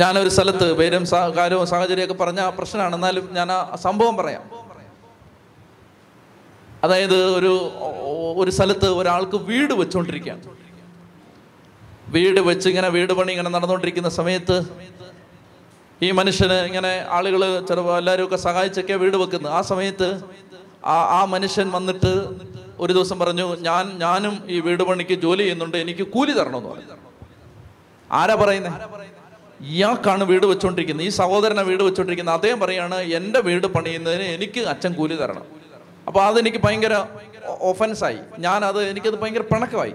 ഞാനൊരു സ്ഥലത്ത് പേരും കാര്യവും സാഹചര്യമൊക്കെ പറഞ്ഞ പ്രശ്നമാണ്, എന്നാലും ഞാൻ ആ സംഭവം പറയാം. അതായത് ഒരു സ്ഥലത്ത് ഒരാൾക്ക് വീട് വെച്ചുകൊണ്ടിരിക്കുകയാണ്. വീട് വെച്ച് ഇങ്ങനെ വീട് പണി ഇങ്ങനെ നടന്നുകൊണ്ടിരിക്കുന്ന സമയത്ത് ഈ മനുഷ്യന് ഇങ്ങനെ ആളുകൾ ചിലപ്പോൾ എല്ലാവരും ഒക്കെ സഹായിച്ചൊക്കെ വീട് വെക്കുന്നത്. ആ സമയത്ത് ആ മനുഷ്യൻ വന്നിട്ട് ഒരു ദിവസം പറഞ്ഞു, ഞാനും ഈ വീട് പണിക്ക് ജോലി ചെയ്യുന്നുണ്ട്, എനിക്ക് കൂലി തരണമെന്ന് പറഞ്ഞു. ആരാ പറയുന്നേ? ഇയാൾക്കാണ് വീട് വെച്ചുകൊണ്ടിരിക്കുന്നത്, ഈ സഹോദരനെ വീട് വെച്ചുകൊണ്ടിരിക്കുന്നത്. അദ്ദേഹം പറയാണ്, എൻ്റെ വീട് പണിയുന്നതിന് എനിക്ക് അച്ഛൻ കൂലി തരണം. അപ്പോൾ അതെനിക്ക് ഭയങ്കര ഒഫൻസായി. എനിക്കത് ഭയങ്കര പിണക്കമായി.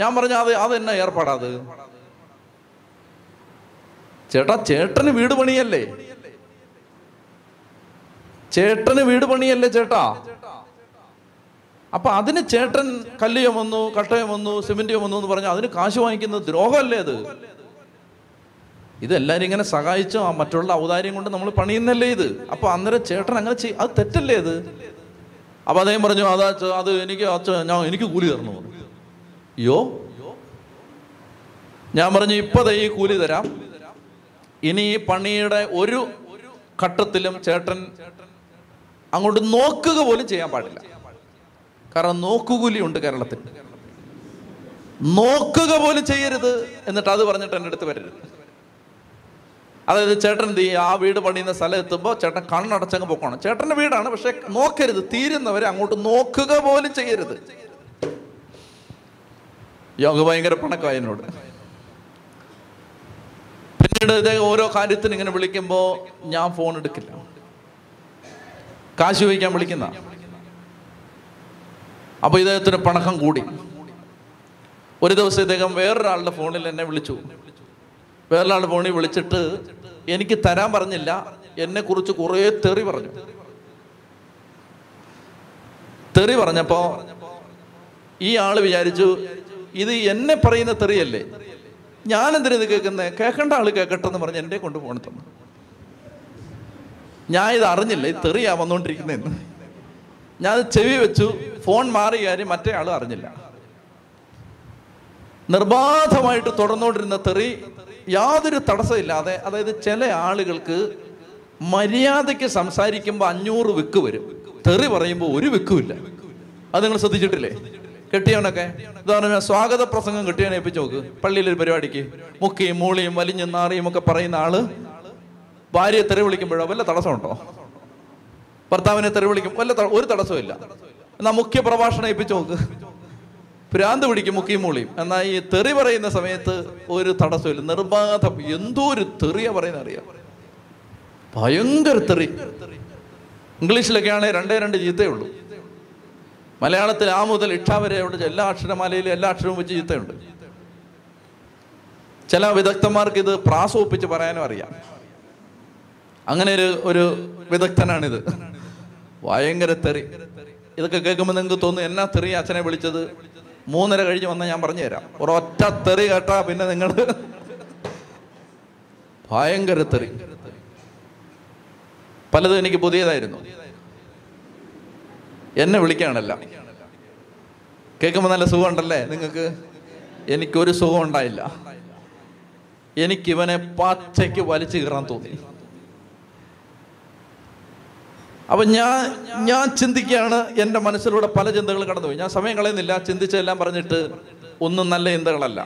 ഞാൻ പറഞ്ഞു, അതെന്നെ ഏർപ്പാടാത് ചേട്ടാ, ചേട്ടന് വീട് പണിയല്ലേ ചേട്ടാ. അപ്പൊ അതിന് ചേട്ടൻ കല്ലിയം വന്നു, കട്ടയം വന്നു, സിമെന്റിയം വന്നു എന്ന് പറഞ്ഞു അതിന് കാശ് വാങ്ങിക്കുന്നത് ദ്രോഹമല്ലേ? അത് ഇതെല്ലാവരും ഇങ്ങനെ സഹായിച്ചോ ആ മറ്റുള്ള ഔദാര്യം കൊണ്ട് നമ്മൾ പണിയുന്നല്ലേ ഇത്? അപ്പൊ അന്നേരം ചേട്ടൻ അങ്ങനെ ചെയ്യും, അത് തെറ്റല്ലേ ഇത്? അപ്പൊ അദ്ദേഹം പറഞ്ഞു, അത് എനിക്ക് കൂലി തരണം. അയ്യോ, ഞാൻ പറഞ്ഞു, ഇപ്പതേ ഈ കൂലി തരാം, ഇനി ഈ പണിയുടെ ഒരു ഘട്ടത്തിലും ചേട്ടൻ അങ്ങോട്ട് നോക്കുക പോലും ചെയ്യാൻ പാടില്ല. കാരണം നോക്കുകൂലിയുണ്ട് കേരളത്തിൽ. നോക്കുക പോലും ചെയ്യരുത്. എന്നിട്ട് അത് പറഞ്ഞിട്ട് എൻ്റെ അടുത്ത് വരരുത്. അതായത് ചേട്ടൻ ആ വീട് പണിയുന്ന സ്ഥലം എത്തുമ്പോൾ ചേട്ടൻ കണ്ണടച്ചങ്ങ് പോക്കണം. ചേട്ടൻ്റെ വീടാണ്, പക്ഷെ നോക്കരുത്, തീരുന്നവരെ അങ്ങോട്ട് നോക്കുക പോലും ചെയ്യരുത്. യോഗ ഭയങ്കര പണക്കായി എന്നോട്. പിന്നീട് ഇദ്ദേഹം ഓരോ കാര്യത്തിന് ഇങ്ങനെ വിളിക്കുമ്പോൾ ഞാൻ ഫോൺ എടുക്കില്ല, കാശ് ചോദിക്കാൻ വിളിക്കുന്ന. അപ്പോൾ ഇദ്ദേഹത്തിന് പണക്കം കൂടി. ഒരു ദിവസം ഇദ്ദേഹം വേറൊരാളുടെ ഫോണിൽ എന്നെ വിളിച്ചു. വേറൊരാളുടെ ഫോണിൽ വിളിച്ചിട്ട് എനിക്ക് തരാൻ പറഞ്ഞില്ല, എന്നെ കുറിച്ച് കുറേ തെറി പറഞ്ഞപ്പോൾ ഈ ആള് വിചാരിച്ചു, ഇത് എന്നെ പറയുന്ന തെറിയല്ലേ, ഞാനെന്തിനാ ഇത് കേൾക്കുന്നത്, കേൾക്കേണ്ട ആള് കേൾക്കട്ടെ എന്ന് പറഞ്ഞ് എൻ്റെ കൊണ്ട് ഫോൺ തന്നു. ഞാൻ ഇത് അറിഞ്ഞില്ല, ഇത് തെറിയാ വന്നുകൊണ്ടിരിക്കുന്നതെന്ന്. ഞാനത് ചെവി വെച്ചു, ഫോൺ മാറിയ കാര്യം മറ്റേ ആൾ അറിഞ്ഞില്ല. നിർബാധമായിട്ട് തുടർന്നുകൊണ്ടിരുന്ന തെറി യാതൊരു തടസ്സമില്ലാതെ, അതായത് ചില ആളുകൾക്ക് മര്യാദയ്ക്ക് സംസാരിക്കുമ്പോൾ 500 വിക്ക് വരും, തെറി പറയുമ്പോൾ ഒരു വിക്കുമില്ല. അത് നിങ്ങൾ ശ്രദ്ധിച്ചിട്ടില്ലേ? കെട്ടിയവനൊക്കെ ഇതാ സ്വാഗത പ്രസംഗം കെട്ടിയവനെ ഏൽപ്പിച്ച് നോക്ക്. പള്ളിയിലൊരു പരിപാടിക്ക് മുക്കിയും മൂളിയും വലിഞ്ഞും നാറിയും ഒക്കെ പറയുന്ന ആള് ഭാര്യയെ തെറി വിളിക്കുമ്പോഴോ വല്ല തടസ്സമുണ്ടോ? ഭർത്താവിനെ തെറി വിളിക്കും, ഒരു തടസ്സമില്ല. എന്നാൽ മുഖ്യ പ്രഭാഷണം ഏൽപ്പിച്ച് നോക്ക്, ഭ്രാന്ത് പിടിക്കും മുക്കിയും മൂളിയും. എന്നാൽ ഈ തെറി പറയുന്ന സമയത്ത് ഒരു തടസ്സമില്ല, നിർബാധം. എന്തോ ഒരു തെറിയ പറയുന്ന അറിയാം, ഭയങ്കര തെറി. ഇംഗ്ലീഷിലൊക്കെ ആണെങ്കിൽ 2 ചീത്തയേ ഉള്ളൂ. മലയാളത്തിൽ ആ മുതൽ ഇട്ട വരെ ഉണ്ട്, എല്ലാ അക്ഷരമാലയിലും എല്ലാ അക്ഷരവും വെച്ച് ചീത്തയുണ്ട്. ചില വിദഗ്ധന്മാർക്ക് ഇത് പ്രാസോപ്പിച്ച് പറയാനും അറിയാം. അങ്ങനെ ഒരു വിദഗ്ധനാണിത്. ഭയങ്കര തെറി. ഇതൊക്കെ കേൾക്കുമ്പോൾ നിങ്ങൾക്ക് തോന്നും, എന്നാ തെറി അച്ഛനെ വിളിച്ചത്? 3:30 കഴിഞ്ഞ് വന്നാൽ ഞാൻ പറഞ്ഞു തരാം. ഒരൊറ്റ തെറി കേട്ടാ പിന്നെ നിങ്ങൾ ഭയങ്കര തെറി. പലതും എനിക്ക് പുതിയതായിരുന്നു. എന്നെ വിളിക്കുകയാണല്ല, കേൾക്കുമ്പോൾ നല്ല സുഖമുണ്ടല്ലേ നിങ്ങൾക്ക്? എനിക്കൊരു സുഖം ഉണ്ടായില്ല. എനിക്കിവനെ പച്ചയ്ക്ക് വലിച്ചു കയറാൻ തോന്നി. അപ്പൊ ഞാൻ ചിന്തിക്കുകയാണ്, എൻ്റെ മനസ്സിലൂടെ പല ചിന്തകൾ കടന്നുപോയി. ഞാൻ സമയം കളയുന്നില്ല, ചിന്തിച്ചതെല്ലാം പറഞ്ഞിട്ട് ഒന്നും നല്ല ചിന്തകളല്ല.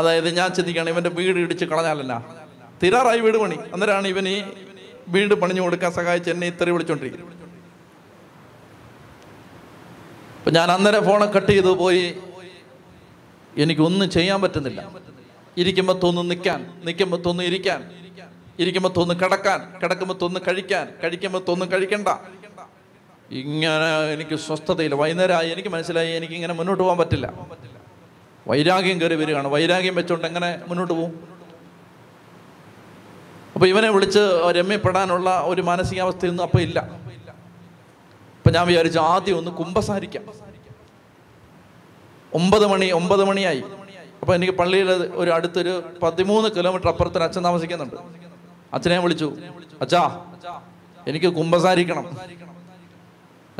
അതായത് ഞാൻ ചിന്തിക്കുകയാണ്, ഇവൻ്റെ വീട് ഇടിച്ച് കളഞ്ഞാലല്ല, തീരാറായി വീട് പണി. അന്നേരമാണ് ഇവൻ ഈ വീട് പണിഞ്ഞു കൊടുക്കാൻ സഹായിച്ച് എന്നെ ഇത്ര വിളിച്ചോണ്ടിരിക്കുന്നത്. അപ്പം ഞാൻ അന്നേരം ഫോണെ കട്ട് ചെയ്ത് പോയി. എനിക്കൊന്നും ചെയ്യാൻ പറ്റുന്നില്ല. ഇരിക്കുമ്പോൾ തോന്നുന്നു നിൽക്കാൻ, നിൽക്കുമ്പോൾ തോന്നുന്നു ഇരിക്കാൻ, ഇരിക്കുമ്പോൾ തോന്നുന്നു കിടക്കാൻ, കിടക്കുമ്പോൾ തോന്നുന്നു കഴിക്കാൻ, കഴിക്കുമ്പോൾ തോന്നുന്നു കഴിക്കണ്ട. ഇങ്ങനെ എനിക്ക് സ്വസ്ഥതയില്ല. വൈകുന്നേരമായി എനിക്ക് മനസ്സിലായി എനിക്കിങ്ങനെ മുന്നോട്ട് പോകാൻ പറ്റില്ല. വൈരാഗ്യം കയറി വരികയാണ്. വൈരാഗ്യം വെച്ചുകൊണ്ട് എങ്ങനെ മുന്നോട്ട് പോകും? അപ്പോൾ ഇവനെ വിളിച്ച് രമ്യപ്പെടാനുള്ള ഒരു മാനസികാവസ്ഥയൊന്നും അപ്പോൾ ഇല്ല. അപ്പം ഞാൻ വിചാരിച്ചു ആദ്യം ഒന്ന് കുമ്പസാരിക്കാം. 9 മണിയായി. അപ്പോൾ എനിക്ക് പള്ളിയിൽ ഒരു അടുത്തൊരു 13 കിലോമീറ്റർ അപ്പുറത്തൊരു അച്ഛൻ താമസിക്കുന്നുണ്ട്. അച്ഛനെ വിളിച്ചു, അച്ഛാ എനിക്ക് കുമ്പസാരിക്കണം.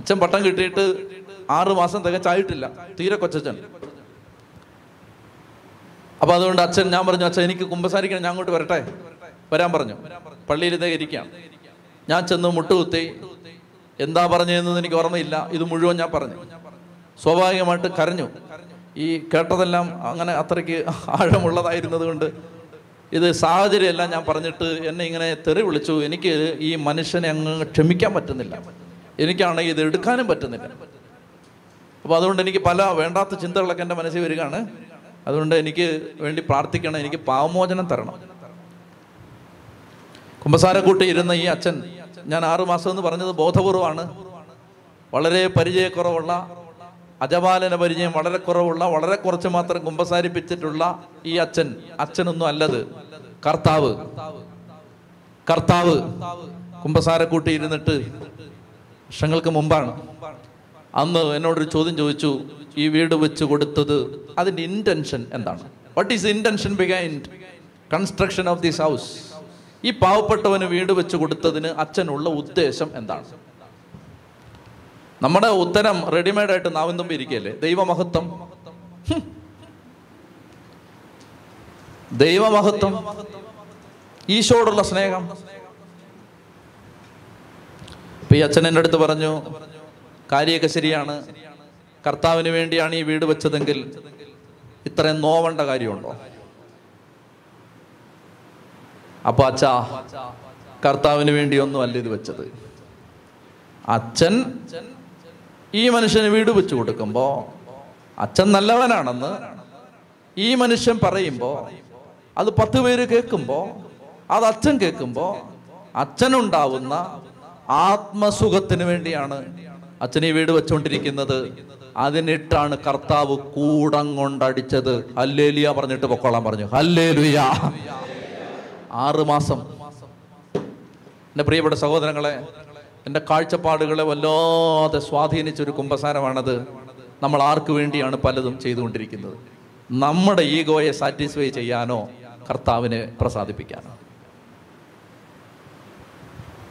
അച്ഛൻ പട്ടം കിട്ടിയിട്ട് 6 മാസം തികച്ചായിട്ടില്ല, തീരെ കൊച്ചച്ഛൻ. അപ്പോൾ അതുകൊണ്ട് അച്ഛൻ, ഞാൻ പറഞ്ഞു അച്ഛൻ എനിക്ക് കുമ്പസാരിക്കണം, ഞാൻ അങ്ങോട്ട് വരട്ടെ, വരാൻ പറഞ്ഞു. പള്ളിയിൽ ഇതേ ഇരിക്കുകയാണ്. ഞാൻ ചെന്ന് മുട്ടുകുത്തി. എന്താ പറഞ്ഞതെന്ന് എനിക്ക് ഓർമ്മയില്ല. ഇത് മുഴുവൻ ഞാൻ പറഞ്ഞു. സ്വാഭാവികമായിട്ട് കരഞ്ഞു. ഈ കേട്ടതെല്ലാം അങ്ങനെ അത്രയ്ക്ക് ആഴമുള്ളതായിരുന്നത് കൊണ്ട് ഇത് സാഹചര്യമെല്ലാം ഞാൻ പറഞ്ഞിട്ട് എന്നെ ഇങ്ങനെ തെറി വിളിച്ചു. എനിക്ക് ഈ മനുഷ്യനെ അങ്ങ് ക്ഷമിക്കാൻ പറ്റുന്നില്ല, എനിക്കാണെങ്കിൽ ഇത് എടുക്കാനും പറ്റുന്നില്ല. അപ്പോൾ അതുകൊണ്ട് എനിക്ക് പല വേണ്ടാത്ത ചിന്തകളൊക്കെ എൻ്റെ മനസ്സിൽ വരികയാണ്. അതുകൊണ്ട് എനിക്ക് വേണ്ടി പ്രാർത്ഥിക്കണം, എനിക്ക് പാപമോചനം തരണം. കുമ്പസാരക്കൂട്ടി ഇരുന്ന ഈ അച്ഛൻ, ഞാൻ 6 മാസം എന്ന് പറഞ്ഞത് ബോധപൂർവമാണ്. വളരെ പരിചയക്കുറവുള്ള, അജപാലന പരിചയം വളരെ കുറവുള്ള, വളരെ കുറച്ച് മാത്രം കുമ്പസാരിപ്പിച്ചിട്ടുള്ള ഈ അച്ഛൻ, അച്ഛനൊന്നും അല്ലത്, കർത്താവ്. കർത്താവ് കുമ്പസാരക്കൂട്ടി ഇരുന്നിട്ട് വർഷങ്ങൾക്ക് മുമ്പാണ്. അന്ന് എന്നോടൊരു ചോദ്യം ചോദിച്ചു, ഈ വീട് വെച്ച് കൊടുത്തത് അതിൻ്റെ ഇൻറ്റൻഷൻ എന്താണ്? What is intention behind construction of this house? ഈ പാവപ്പെട്ടവന് വീട് വെച്ച് കൊടുത്തതിന് അച്ഛനുള്ള ഉദ്ദേശം എന്താണ്? നമ്മുടെ ഉത്തരം റെഡിമെയ്ഡായിട്ട് നാവിൻ തുമ്പി ഇരിക്കുകയല്ലേ. ദൈവമഹത്വം, ദൈവമഹത്വം, ഈശോയോടുള്ള സ്നേഹം. ഇപ്പം ഈ അച്ഛൻ എൻ്റെ അടുത്ത് പറഞ്ഞു, കാര്യമൊക്കെ ശരിയാണ്, കർത്താവിന് വേണ്ടിയാണ് ഈ വീട് വെച്ചതെങ്കിൽ ഇത്രയും നോവേണ്ട കാര്യമുണ്ടോ? അപ്പോൾ അച്ഛാ, കർത്താവിന് വേണ്ടിയൊന്നും അല്ല ഇത് വെച്ചത്. അച്ഛൻ ഈ മനുഷ്യന് വീട് വെച്ചു കൊടുക്കുമ്പോൾ അച്ഛൻ നല്ലവനാണെന്ന് ഈ മനുഷ്യൻ പറയുമ്പോൾ, അത് 10 പേര് കേൾക്കുമ്പോൾ, അത് അച്ഛൻ കേൾക്കുമ്പോൾ അച്ഛനുണ്ടാവുന്ന ആത്മസുഖത്തിന് വേണ്ടിയാണ് അച്ഛൻ ഈ വീട് വെച്ചുകൊണ്ടിരിക്കുന്നത്. അതിനിട്ടാണ് കർത്താവ് കൂടം കൊണ്ടടിച്ചത്. ഹല്ലേലൂയ പറഞ്ഞിട്ട് പൊക്കോളാൻ പറഞ്ഞു. ഹല്ലേലൂയ. 6 മാസം. എൻ്റെ പ്രിയപ്പെട്ട സഹോദരങ്ങളെ, എൻ്റെ കാഴ്ചപ്പാടുകളെ വല്ലാതെ സ്വാധീനിച്ചൊരു കുമ്പസാരമാണത്. നമ്മൾ ആർക്ക് വേണ്ടിയാണ് പലതും ചെയ്തുകൊണ്ടിരിക്കുന്നത്? നമ്മുടെ ഈഗോയെ സാറ്റിസ്ഫൈ ചെയ്യാനോ കർത്താവിനെ പ്രസാദിപ്പിക്കാനോ?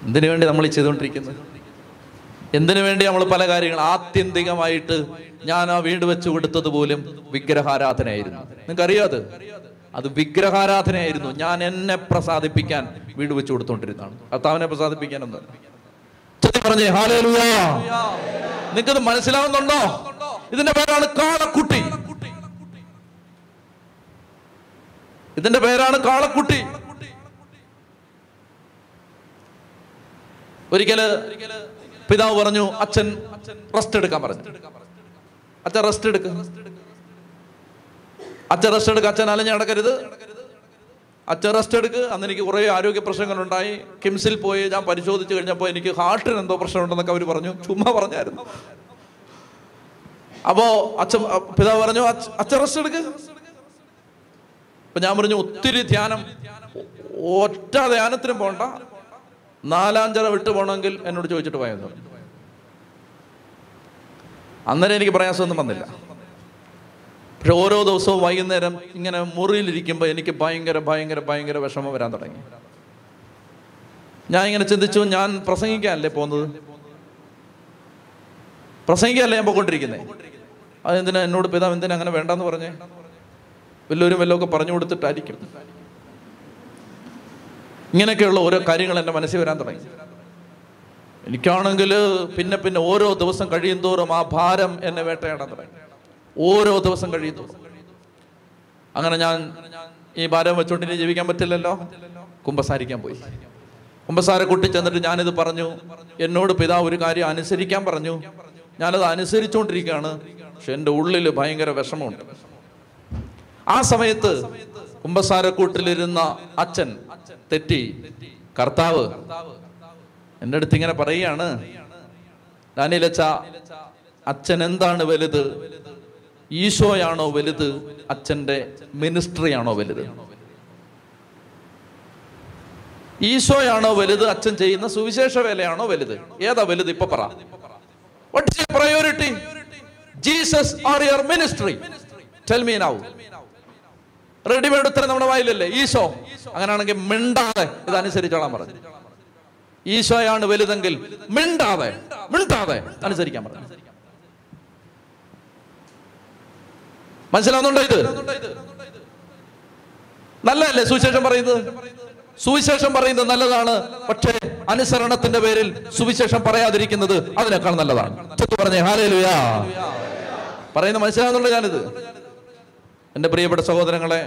എന്തിനു വേണ്ടി നമ്മൾ ഈ ചെയ്തുകൊണ്ടിരിക്കുന്നത്? എന്തിനു വേണ്ടി നമ്മൾ പല കാര്യങ്ങൾ? ആത്യന്തികമായിട്ട് ഞാൻ ആ വീട് വെച്ചു കൊടുത്തത് പോലും വിഗ്രഹാരാധനയായിരുന്നു. നിങ്ങൾക്കറിയാതെ അത് വിഗ്രഹാരാധനയായിരുന്നു. ഞാൻ എന്നെ പ്രസാദിപ്പിക്കാൻ വീട് വെച്ചു കൊടുത്തോണ്ടിരുന്നതാണ്, കർത്താവിനെ പ്രസാദിപ്പിക്കാനെന്ന് പറഞ്ഞേ. ഹല്ലേലൂയ. നിങ്ങൾക്കത് മനസ്സിലാവുന്നുണ്ടോ? ഇതിന്റെ പേരാണ് കാളക്കുട്ടി. ഇതിന്റെ പേരാണ് കാളക്കുട്ടി. ഒരിക്കല് പിതാവ് പറഞ്ഞു, അച്ഛൻ റെസ്റ്റ് എടുക്കാൻ പറഞ്ഞു. അച്ഛൻ റെസ്റ്റ് എടുക്ക, അച്ഛൻ റെസ്റ്റ് എടുക്കുക, അച്ഛൻ അലഞ്ഞടക്കരുത്, അച്ഛൻ റെസ്റ്റ് എടുക്ക്. അന്ന് എനിക്ക് കുറേ ആരോഗ്യ പ്രശ്നങ്ങളുണ്ടായി. കിംസിൽ പോയി ഞാൻ പരിശോധിച്ച് കഴിഞ്ഞപ്പോൾ എനിക്ക് ഹാർട്ടിന് എന്തോ പ്രശ്നമുണ്ടെന്നൊക്കെ അവർ പറഞ്ഞു. ചുമ്മാ പറഞ്ഞായിരുന്നു. അപ്പോൾ അച്ഛൻ, പിതാവ് പറഞ്ഞു അച്ഛൻ റെസ്റ്റ് എടുക്ക്. അപ്പം ഞാൻ പറഞ്ഞു ഒത്തിരി ധ്യാനം, ഒറ്റ ധ്യാനത്തിനും പോകണ്ട, 4-5 വിട്ടു പോകണമെങ്കിൽ എന്നോട് ചോദിച്ചിട്ട് പോയെന്ന് പറഞ്ഞു. അന്നേരം എനിക്ക് പ്രയാസമൊന്നും വന്നില്ല. പക്ഷെ ഓരോ ദിവസവും വൈകുന്നേരം ഇങ്ങനെ മുറിയിലിരിക്കുമ്പോൾ എനിക്ക് ഭയങ്കര വിഷമം വരാൻ തുടങ്ങി. ഞാൻ ഇങ്ങനെ ചിന്തിച്ചു, ഞാൻ പ്രസംഗിക്കാനല്ലേ പോകുന്നത്, പ്രസംഗിക്കാനല്ലേ ഞാൻ പോയിക്കൊണ്ടിരിക്കുന്നത്, അതെന്തിനാ എന്നോട് പിതാവ് എന്തിനാ അങ്ങനെ വേണ്ടെന്ന് പറഞ്ഞേ? വല്ലവരും വല്ലതൊക്കെ പറഞ്ഞു കൊടുത്തിട്ടായിരിക്കും. ഇങ്ങനെയൊക്കെയുള്ള ഓരോ കാര്യങ്ങൾ എൻ്റെ മനസ്സിൽ വരാൻ തുടങ്ങി. എനിക്കാണെങ്കിൽ പിന്നെ പിന്നെ ഓരോ ദിവസം കഴിയും തോറും ആ ഭാരം എന്നെ വേട്ടയാടാൻ തുടങ്ങി. ഓരോ ദിവസം കഴിയും തോറും അങ്ങനെ ഞാൻ ഈ ഭാരം വെച്ചോണ്ടിനി ജീവിക്കാൻ പറ്റില്ലല്ലോ. കുമ്പസാരിക്കാൻ പോയി. കുമ്പസാര കൂട്ടി ചെന്നിട്ട് ഞാനിത് പറഞ്ഞു, എന്നോട് പിതാവ് ഒരു കാര്യം അനുസരിക്കാൻ പറഞ്ഞു, ഞാനത് അനുസരിച്ചുകൊണ്ടിരിക്കുകയാണ്, പക്ഷെ എൻ്റെ ഉള്ളിൽ ഭയങ്കര വിഷമമുണ്ട്. ആ സമയത്ത് കുമ്പസാരക്കൂട്ടിലിരുന്ന അച്ഛൻ തെറ്റി, കർത്താവ് എൻ്റെ അടുത്ത് ഇങ്ങനെ പറയുകയാണ്, ഡാനിയലച്ച, അച്ഛൻ എന്താണ് വലുത്? ഈശോയാണോ വലുത്? അച്ഛൻ്റെ മിനിസ്ട്രിയാണോ വലുത്? ഈശോയാണോ വലുത്? അച്ഛൻ ചെയ്യുന്ന സുവിശേഷ വേലയാണോ വലുത്? ഏതാ വലുത്? ഇപ്പൊ പറ. What is your priority? Jesus or your ministry? Tell me now. Readymade ഉത്തരം നമ്മുടെ വായിലല്ലേ, ഈശോ. അങ്ങനെയാണെങ്കിൽ മിണ്ടാതെ ഇതനുസരിച്ചോളാൻ പറഞ്ഞു. ഈശോയാണ് വലുതെങ്കിൽ മിണ്ടാതെ മിണ്ടാതെ അനുസരിക്കാൻ പറഞ്ഞു. മനസ്സിലാവുന്നുണ്ടോ? ഇത് നല്ലതല്ലേ സുവിശേഷം പറയുന്നത്? സുവിശേഷം പറയുന്നത് നല്ലതാണ്, പക്ഷേ അനുസരണത്തിന്റെ പേരിൽ സുവിശേഷം പറയാതിരിക്കുന്നത് അതിനേക്കാൾ നല്ലതാണ്. പറഞ്ഞേ ഹല്ലേലൂയാ. പറയുന്ന മനസ്സിലാവുന്നുണ്ടോ? ഞാനിത് എൻ്റെ പ്രിയപ്പെട്ട സഹോദരങ്ങളെ,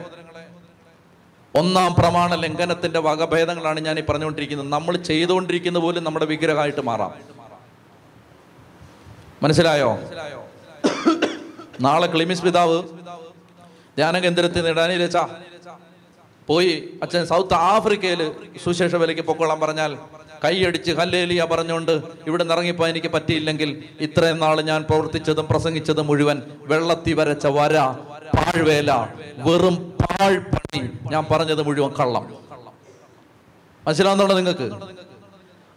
ഒന്നാം പ്രമാണ ലംഘനത്തിന്റെ വകഭേദങ്ങളാണ് ഞാൻ ഈ പറഞ്ഞുകൊണ്ടിരിക്കുന്നത്. നമ്മൾ ചെയ്തുകൊണ്ടിരിക്കുന്നത് പോലും നമ്മുടെ വിഗ്രഹമായിട്ട് മാറാം. മനസ്സിലായോ? നാളെ ക്ലിമിസ് പിതാവ് ധ്യാനകേന്ദ്രത്തിൽ നേടാനിരച്ചാ പോയി അച്ഛൻ സൗത്ത് ആഫ്രിക്കയിൽ സുശേഷ വിലയ്ക്ക് പൊക്കോളാൻ പറഞ്ഞാൽ കൈയടിച്ച് ഹല്ലേലൂയ പറഞ്ഞുകൊണ്ട് ഇവിടെ നിറങ്ങിപ്പോൾ എനിക്ക് പറ്റിയില്ലെങ്കിൽ ഇത്രയും നാൾ ഞാൻ പ്രവർത്തിച്ചതും പ്രസംഗിച്ചതും മുഴുവൻ വെള്ളത്തി വരച്ച വര, പാഴ്വേല, വെറും പാഴ്പണി, ഞാൻ പറഞ്ഞത് മുഴുവൻ കള്ളം. മനസ്സിലാവുന്നുണ്ടോ നിങ്ങൾക്ക്?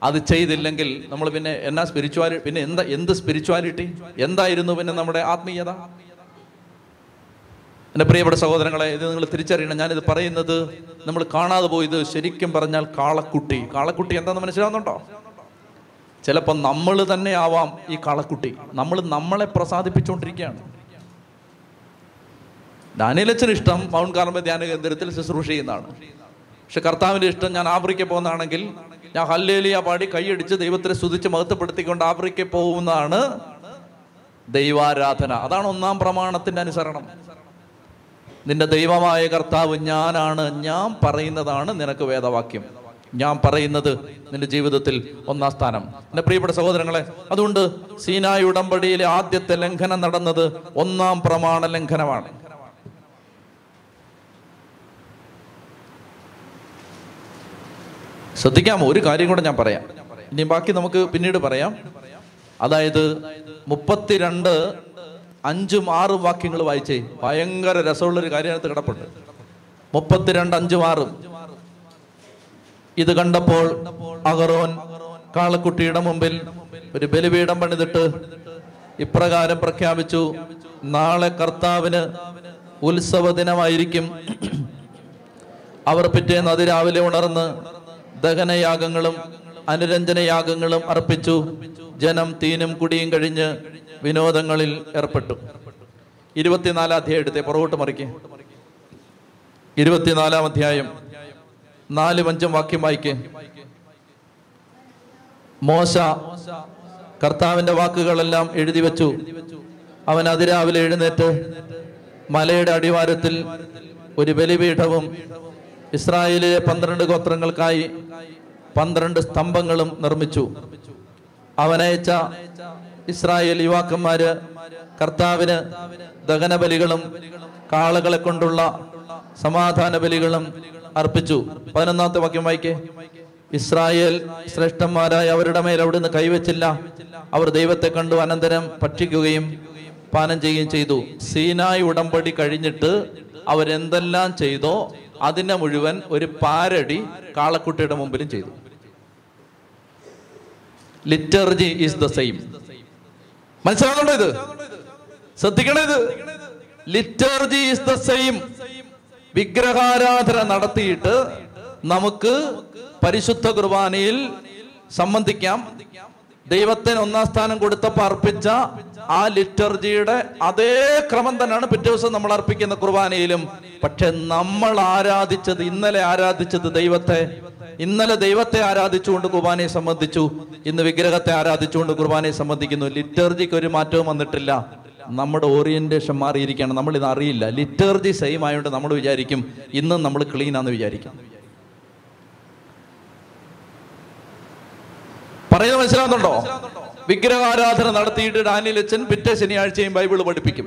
അത് ചെയ്തില്ലെങ്കിൽ നമ്മൾ പിന്നെ എന്നാ സ്പിരിച്വാലിറ്റി? പിന്നെ എന്ത് സ്പിരിച്വാലിറ്റി? എന്തായിരുന്നു പിന്നെ നമ്മുടെ ആത്മീയത? എൻ്റെ പ്രിയപ്പെട്ട സഹോദരങ്ങളെ, ഇത് നിങ്ങൾ തിരിച്ചറിയണം. ഞാനിത് പറയുന്നത് നമ്മൾ കാണാതെ പോയത് ശരിക്കും പറഞ്ഞാൽ കാളക്കുട്ടി. കാളക്കുട്ടി എന്താണെന്ന് മനസ്സിലാവുന്നുണ്ടോ? ചിലപ്പോൾ നമ്മൾ തന്നെ ആവാം ഈ കാളക്കുട്ടി. നമ്മളെ പ്രസാദിപ്പിച്ചുകൊണ്ടിരിക്കുകയാണ്. ഡാനിയലച്ചന് ഇഷ്ടം മൗണ്ട് കാർമൽ ധ്യാന കേന്ദ്രത്തിൽ ശുശ്രൂഷ ചെയ്യുന്നതാണ്. പക്ഷെ കർത്താവിൻ്റെ ഇഷ്ടം ഞാൻ ആഫ്രിക്ക പോകുന്നതാണെങ്കിൽ ഞാൻ ഹല്ലേലൂയ പാടി കൈയടിച്ച് ദൈവത്തിനെ സ്തുതിച്ച് മഹത്വപ്പെടുത്തിക്കൊണ്ട് ആഫ്രിക്ക പോകുന്നതാണ് ദൈവാരാധന. അതാണ് ഒന്നാം പ്രമാണത്തിൻ്റെ അനുസരണം. നിന്റെ ദൈവമായ കർത്താവ് ഞാനാണ്, ഞാൻ പറയുന്നതാണ് നിനക്ക് വേദവാക്യം, ഞാൻ പറയുന്നത് നിന്റെ ജീവിതത്തിൽ ഒന്നാം സ്ഥാനം. എൻ്റെ പ്രിയപ്പെട്ട സഹോദരങ്ങളെ, അതുകൊണ്ട് സീനായി ഉടമ്പടിയിലെ ആദ്യത്തെ ലംഘനം നടന്നത് ഒന്നാം പ്രമാണ ലംഘനമാണ്. ശ്രദ്ധിക്കാമോ? ഒരു കാര്യം കൂടെ ഞാൻ പറയാം, ഇനി ബാക്കി നമുക്ക് പിന്നീട് പറയാം. അതായത് 32:5-6 വാക്യങ്ങൾ വായിച്ചേ, ഭയങ്കര രസമുള്ളൊരു കാര്യത്ത് കിടപ്പുണ്ട്. 32:5-6. ഇത് കണ്ടപ്പോൾ അഹരോൻ കാളക്കുട്ടിയുടെ മുമ്പിൽ ഒരു ബലിപീഠം പണിതിട്ട് ഇപ്രകാരം പ്രഖ്യാപിച്ചു: നാളെ കർത്താവിന് ഉത്സവ ദിനമായിരിക്കും. അവർ പിറ്റേന്ന് അതിരാവിലെ ഉണർന്ന് ദഹനയാഗങ്ങളും അനുരഞ്ജനയാഗങ്ങളും അർപ്പിച്ചു. ജനം തീനും കുടിയും കഴിഞ്ഞ് വിനോദങ്ങളിൽ ഏർപ്പെട്ടു. 24-ാം അധ്യായം എടുത്തേ, പുറകോട്ട് മറിക്ക്. 24-ാം അധ്യായം 4-5 വാക്യം വായിക്കേ. മോശ കർത്താവിന്റെ വാക്കുകളെല്ലാം എഴുതി വെച്ചു. അവൻ അതിരാവിലെ എഴുന്നേറ്റ് മലയുടെ അടിവാരത്തിൽ ഒരു ബലിപീഠവും ഇസ്രായേലിലെ 12 ഗോത്രങ്ങൾക്കായി 12 സ്തംഭങ്ങളും നിർമ്മിച്ചു. അവനയച്ച ഇസ്രായേൽ യുവാക്കന്മാര് കർത്താവിന് ദഹന ബലികളും കാളകളെ കൊണ്ടുള്ള സമാധാന ബലികളും അർപ്പിച്ചു. 11-ാമത്തെ വാക്യം വായിക്കേ. ഇസ്രായേൽ ശ്രേഷ്ഠന്മാരായ അവരുടെ മേൽ അവിടുന്ന് കൈവച്ചില്ല. അവർ ദൈവത്തെ കണ്ടു അനന്തരം ഭക്ഷിക്കുകയും പാനം ചെയ്യുകയും ചെയ്തു. സീനായി ഉടമ്പടി കഴിഞ്ഞിട്ട് അവരെന്തെല്ലാം ചെയ്തോ അതിനെ മുഴുവൻ ഒരു പാരടി കാളക്കുട്ടിയുടെ മുമ്പിലും ചെയ്തു. Liturgy is the same. മനസ്സിലാവുന്നുണ്ടോ? ഇത് ശ്രദ്ധിക്കണേ. ഇത് ലിറ്റർജി ഈസ് ദ സെയിം. വിഗ്രഹാരാധന നടത്തിയിട്ട് നമുക്ക് പരിശുദ്ധ കുർബാനയിൽ സംബന്ധിക്കാം. ദൈവത്തിന് ഒന്നാം സ്ഥാനം കൊടുത്തപ്പോൾ അർപ്പിച്ച ആ ലിറ്റർജിയുടെ അതേ ക്രമം തന്നെയാണ് പിറ്റേ ദിവസം നമ്മൾ അർപ്പിക്കുന്ന കുർബാനയിലും. പക്ഷെ നമ്മൾ ആരാധിച്ചത്, ഇന്നലെ ആരാധിച്ചത് ദൈവത്തെ, ഇന്നലെ ദൈവത്തെ ആരാധിച്ചുകൊണ്ട് കുർബാനയെ സംബന്ധിച്ചു, ഇന്ന് വിഗ്രഹത്തെ ആരാധിച്ചുകൊണ്ട് കുർബാനയെ സംബന്ധിക്കുന്നു. ലിറ്റർജിക്ക് ഒരു മാറ്റവും വന്നിട്ടില്ല. നമ്മുടെ ഓറിയന്റേഷൻ മാറിയിരിക്കുകയാണ്. നമ്മൾ ഇത് അറിയില്ല. ലിറ്റർജി സെയിം ആയതുകൊണ്ട് നമ്മൾ വിചാരിക്കും ഇന്നും നമ്മൾ ക്ലീനാന്ന് വിചാരിക്കും. പറയുന്നത് മനസ്സിലാവുന്നുണ്ടോ? വിഗ്രഹാരാധന നടത്തിയിട്ട് ഡാനിയൽ അച്ഛൻ പിറ്റേ ശനിയാഴ്ചയും ബൈബിൾ പഠിപ്പിക്കും.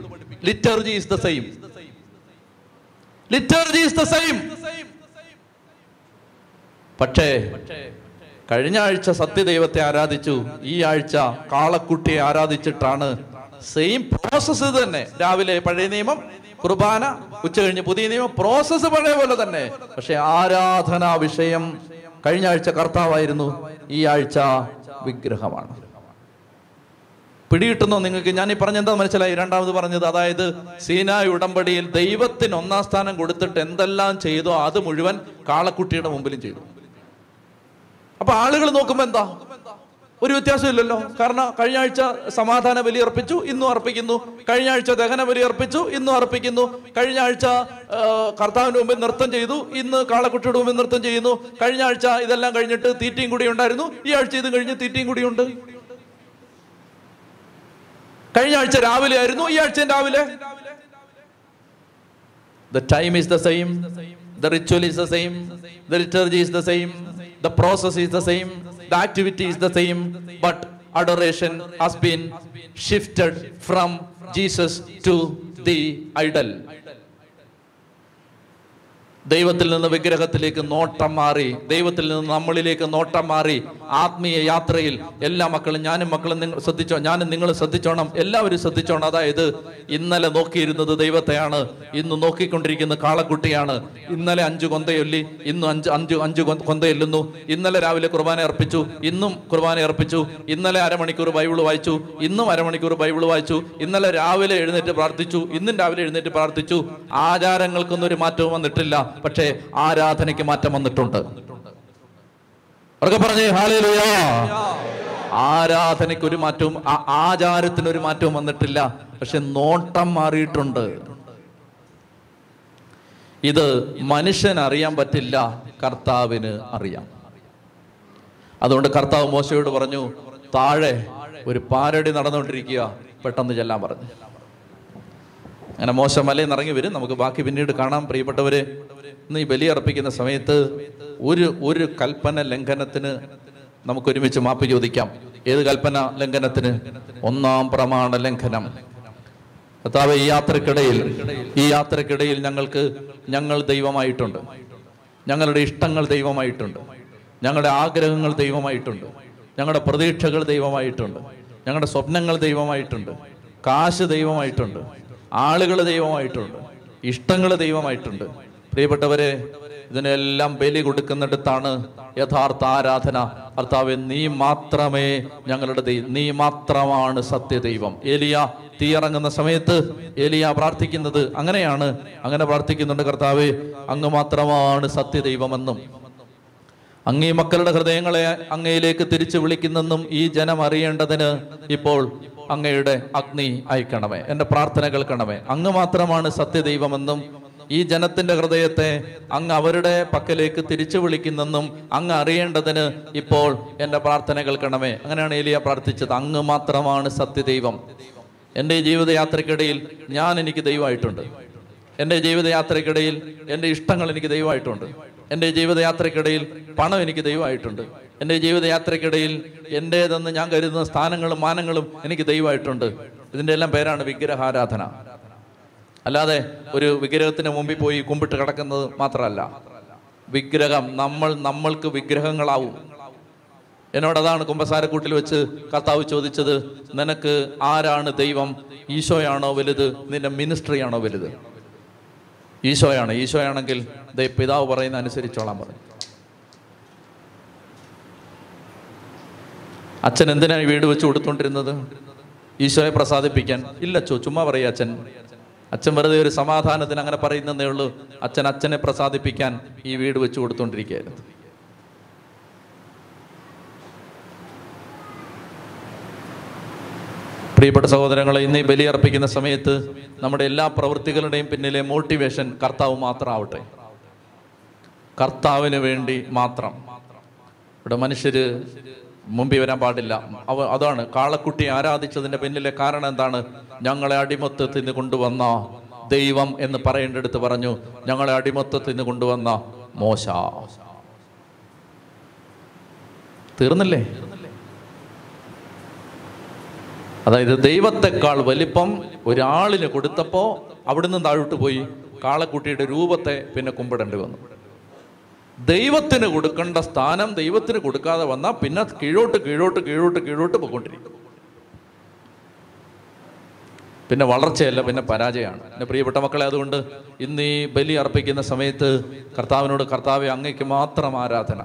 Liturgy is the same. Liturgy is the same. പക്ഷേ കഴിഞ്ഞ ആഴ്ച സത്യദൈവത്തെ ആരാധിച്ചു, ഈ ആഴ്ച കാളക്കുട്ടിയെ ആരാധിച്ചിട്ടാണ്. സെയിം പ്രോസസ് തന്നെ. രാവിലെ പഴയ നിയമം കുർബാന, ഉച്ച കഴിഞ്ഞ് പുതിയ നിയമം. പ്രോസസ് പഴയ പോലെ തന്നെ. പക്ഷെ ആരാധനാ വിഷയം കഴിഞ്ഞ ആഴ്ച കർത്താവായിരുന്നു, ഈ ആഴ്ച വിഗ്രഹമാണ്. പിടികിട്ടുന്നു നിങ്ങൾക്ക്? ഞാൻ ഈ പറഞ്ഞെന്താ മനസ്സിലായി? രണ്ടാമത് പറഞ്ഞത്, അതായത് സീനായി ഉടമ്പടിയിൽ ദൈവത്തിന് ഒന്നാം സ്ഥാനം കൊടുത്തിട്ട് എന്തെല്ലാം ചെയ്തോ അത് മുഴുവൻ കാളക്കുട്ടിയുടെ മുമ്പിലും ചെയ്തു. അപ്പൊ ആളുകൾ നോക്കുമ്പോ എന്താ, ഒരു വ്യത്യാസമില്ലല്ലോ. കാരണം കഴിഞ്ഞ ആഴ്ച സമാധാന ബലി അർപ്പിച്ചു, ഇന്നും അർപ്പിക്കുന്നു. കഴിഞ്ഞ ആഴ്ച ദഹന ബലി അർപ്പിച്ചു, ഇന്നും അർപ്പിക്കുന്നു. കഴിഞ്ഞ ആഴ്ച കർത്താവിന്റെ മുമ്പിൽ നൃത്തം ചെയ്തു, ഇന്ന് കാളക്കുട്ടിയുടെ മുമ്പിൽ നൃത്തം ചെയ്യുന്നു. കഴിഞ്ഞ ആഴ്ച ഇതെല്ലാം കഴിഞ്ഞിട്ട് തീറ്റയും കൂടി ഉണ്ടായിരുന്നു, ഈ ആഴ്ച ഇതും കഴിഞ്ഞ് തീറ്റയും കൂടിയുണ്ട്. കഴിഞ്ഞ ആഴ്ച രാവിലെ ആയിരുന്നു, ഈ ആഴ്ച രാവിലെ. The time is the same, the ritual is the same, the liturgy is the same, the process is the same, the activity is the same, but adoration has been shifted from Jesus to the idol. ദൈവത്തിൽ നിന്ന് വിഗ്രഹത്തിലേക്ക് നോട്ടം മാറി, ദൈവത്തിൽ നിന്ന് നമ്മളിലേക്ക് നോട്ടം മാറി. ആത്മീയ യാത്രയിൽ എല്ലാ മക്കളും, ഞാനും മക്കളും ശ്രദ്ധിച്ചോ, ഞാനും നിങ്ങളും ശ്രദ്ധിച്ചോണം, എല്ലാവരും ശ്രദ്ധിച്ചോണം. അതായത് ഇന്നലെ നോക്കിയിരുന്നത് ദൈവത്തെയാണ്, ഇന്ന് നോക്കിക്കൊണ്ടിരിക്കുന്ന കാളക്കുട്ടിയാണ്. ഇന്നലെ 5 കൊന്തയൊല്ലി, ഇന്നും 5 കൊന്തയൊല്ലുന്നു. ഇന്നലെ രാവിലെ കുർബാന അർപ്പിച്ചു, ഇന്നും കുർബാന അർപ്പിച്ചു. ഇന്നലെ അരമണിക്കൂർ ബൈബിൾ വായിച്ചു, ഇന്നും അരമണിക്കൂർ ബൈബിൾ വായിച്ചു. ഇന്നലെ രാവിലെ എഴുന്നേറ്റ് പ്രാർത്ഥിച്ചു, ഇന്നും രാവിലെ എഴുന്നേറ്റ് പ്രാർത്ഥിച്ചു. ആചാരങ്ങൾക്കൊന്നും ഒരു മാറ്റവും വന്നിട്ടില്ല, പക്ഷേ ആരാധനയ്ക്ക് മാറ്റം വന്നിട്ടുണ്ട്. പറഞ്ഞേ ഹല്ലേലൂയ. ആരാധനയ്ക്ക് ഒരു മാറ്റവും ആചാരത്തിന് ഒരു മാറ്റവും വന്നിട്ടില്ല, പക്ഷെ നോട്ടം മാറിയിട്ടുണ്ട്. ഇത് മനുഷ്യൻ അറിയാൻ പറ്റില്ല, കർത്താവിന് അറിയാം. അതുകൊണ്ട് കർത്താവ് മോശയോട് പറഞ്ഞു, താഴെ ഒരു പാരടി നടന്നുകൊണ്ടിരിക്കുക, പെട്ടെന്ന് ചെല്ലാൻ പറഞ്ഞു. അങ്ങനെ മോശ മലയിൽ നിന്നിറങ്ങി വരും. നമുക്ക് ബാക്കി പിന്നീട് കാണാം. പ്രിയപ്പെട്ടവര്, ഇന്ന് ഈ ബലിയർപ്പിക്കുന്ന സമയത്ത് ഒരു കൽപ്പന ലംഘനത്തിന് നമുക്ക് ഒരുമിച്ച് മാപ്പ് ചോദിക്കാം. ഏത് കൽപ്പന ലംഘനത്തിന്? ഒന്നാം പ്രമാണ ലംഘനം. കർത്താവേ, ഈ യാത്രക്കിടയിൽ ഞങ്ങൾ ദൈവമായിട്ടുണ്ട്, ഞങ്ങളുടെ ഇഷ്ടങ്ങൾ ദൈവമായിട്ടുണ്ട്, ഞങ്ങളുടെ ആഗ്രഹങ്ങൾ ദൈവമായിട്ടുണ്ട്, ഞങ്ങളുടെ പ്രതീക്ഷകൾ ദൈവമായിട്ടുണ്ട്, ഞങ്ങളുടെ സ്വപ്നങ്ങൾ ദൈവമായിട്ടുണ്ട്, കാശ് ദൈവമായിട്ടുണ്ട്, ആളുകൾ ദൈവമായിട്ടുണ്ട്, ഇഷ്ടങ്ങൾ ദൈവമായിട്ടുണ്ട്. പ്രിയപ്പെട്ടവരെ, ഇതിനെല്ലാം ബലി കൊടുക്കുന്നിടത്താണ് യഥാർത്ഥ ആരാധന. കർത്താവേ, നീ മാത്രമാണ് സത്യദൈവം. ഏലിയ തീയിറങ്ങുന്ന സമയത്ത് ഏലിയ പ്രാർത്ഥിക്കുന്നത് അങ്ങനെയാണ്. അങ്ങനെ പ്രാർത്ഥിക്കുന്നുണ്ട്, കർത്താവേ, അങ്ങ് മാത്രമാണ് സത്യദൈവമെന്നും അങ്ങേ മക്കളുടെ ഹൃദയങ്ങളെ അങ്ങയിലേക്ക് തിരിച്ചു വിളിക്കുന്നെന്നും ഈ ജനം അറിയേണ്ടതിന് ഇപ്പോൾ അങ്ങയുടെ അഗ്നി അയക്കണമേ, എൻ്റെ പ്രാർത്ഥന കേൾക്കണമേ. അങ്ങ് മാത്രമാണ് സത്യദൈവമെന്നും ഈ ജനത്തിന്റെ ഹൃദയത്തെ അങ്ങ് അവരുടെ പക്കലേക്ക് തിരിച്ചു വിളിക്കുന്നെന്നും അങ്ങ് അറിയേണ്ടതിന് ഇപ്പോൾ എൻ്റെ പ്രാർത്ഥന കേൾക്കണമേ. അങ്ങനെയാണ് ഏലിയ പ്രാർത്ഥിച്ചത്. അങ്ങ് മാത്രമാണ് സത്യദൈവം. എൻ്റെ ജീവിതയാത്രയ്ക്കിടയിൽ എനിക്ക് ദൈവമായിട്ടുണ്ട്. എൻ്റെ ജീവിതയാത്രയ്ക്കിടയിൽ എൻ്റെ ഇഷ്ടങ്ങൾ എനിക്ക് ദൈവമായിട്ടുണ്ട്. എൻ്റെ ജീവിതയാത്രയ്ക്കിടയിൽ പണം എനിക്ക് ദൈവമായിട്ടുണ്ട്. എൻ്റെ ജീവിതയാത്രയ്ക്കിടയിൽ എൻ്റേതെന്ന് ഞാൻ കരുതുന്ന സ്ഥാനങ്ങളും മാനങ്ങളും എനിക്ക് ദൈവമായിട്ടുണ്ട്. ഇതിൻ്റെ എല്ലാം പേരാണ് വിഗ്രഹാരാധന. അല്ലാതെ ഒരു വിഗ്രഹത്തിന് മുമ്പിൽ പോയി കുമ്പിട്ട് കിടക്കുന്നത് മാത്രമല്ല. വിഗ്രഹം നമ്മൾക്ക് വിഗ്രഹങ്ങളാവും. എന്നോടതാണ് കുമ്പസാരക്കൂട്ടിൽ വെച്ച് കർത്താവ് ചോദിച്ചത്, നിനക്ക് ആരാണ് ദൈവം? ഈശോയാണോ വലുത്? നിന്റെ മിനിസ്ട്രിയാണോ വലുത്? ഈശോയാണ്. ഈശോയാണെങ്കിൽ പിതാവ് പറയുന്ന അനുസരിച്ചോളാൻ പറഞ്ഞു. അച്ഛൻ എന്തിനാണ് വീട് വെച്ച് കൊടുത്തോണ്ടിരുന്നത്? ഈശോയെ പ്രസാദിപ്പിക്കാൻ? ഇല്ല അച്ഛോ, ചുമ്മാ പറയുക. അച്ഛൻ വെറുതെ ഒരു സമാധാനത്തിന് അങ്ങനെ പറയുന്നതേ ഉള്ളൂ. അച്ഛനെ പ്രസാദിപ്പിക്കാൻ ഈ വീട് വെച്ച് കൊടുത്തോണ്ടിരിക്കുകയായിരുന്നു. പ്രിയപ്പെട്ട സഹോദരങ്ങളെ, ഇന്ന് ഈ ബലിയർപ്പിക്കുന്ന സമയത്ത് നമ്മുടെ എല്ലാ പ്രവൃത്തികളുടെയും പിന്നിലെ മോട്ടിവേഷൻ കർത്താവ് മാത്രമാവട്ടെ. കർത്താവിന് വേണ്ടി മാത്രം. ഇവിടെ മനുഷ്യർ മുമ്പിൽ വരാൻ പാടില്ല. അതാണ് കാളക്കുട്ടി ആരാധിച്ചതിൻ്റെ പിന്നിലെ കാരണം. എന്താണ്? ഞങ്ങളെ അടിമത്തത്തിൽ നിന്ന് കൊണ്ടുവന്ന ദൈവം എന്ന് പറയേണ്ടടുത്ത് പറഞ്ഞു, ഞങ്ങളെ അടിമത്തത്തിൽ നിന്ന് കൊണ്ടുവന്ന മോശ. തീർന്നില്ലേ? അതായത് ദൈവത്തെക്കാൾ വലിപ്പം ഒരാളിന് കൊടുത്തപ്പോൾ അവിടുന്ന് താഴോട്ട് പോയി കാളക്കുട്ടിയുടെ രൂപത്തെ പിന്നെ കുമ്പിടേണ്ടി വന്നു. ദൈവത്തിന് കൊടുക്കേണ്ട സ്ഥാനം ദൈവത്തിന് കൊടുക്കാതെ വന്നാൽ പിന്നെ കീഴോട്ട് കീഴോട്ട് കീഴോട്ട് കീഴോട്ട് പോയിക്കൊണ്ടിരിക്കും. പിന്നെ വളർച്ചയല്ല, പിന്നെ പരാജയമാണ്. എൻ്റെ പ്രിയപ്പെട്ട മക്കളെ, അതുകൊണ്ട് ഇന്ന് ഈ ബലി അർപ്പിക്കുന്ന സമയത്ത് കർത്താവിനോട്, കർത്താവെ അങ്ങയ്ക്ക് മാത്രം ആരാധന,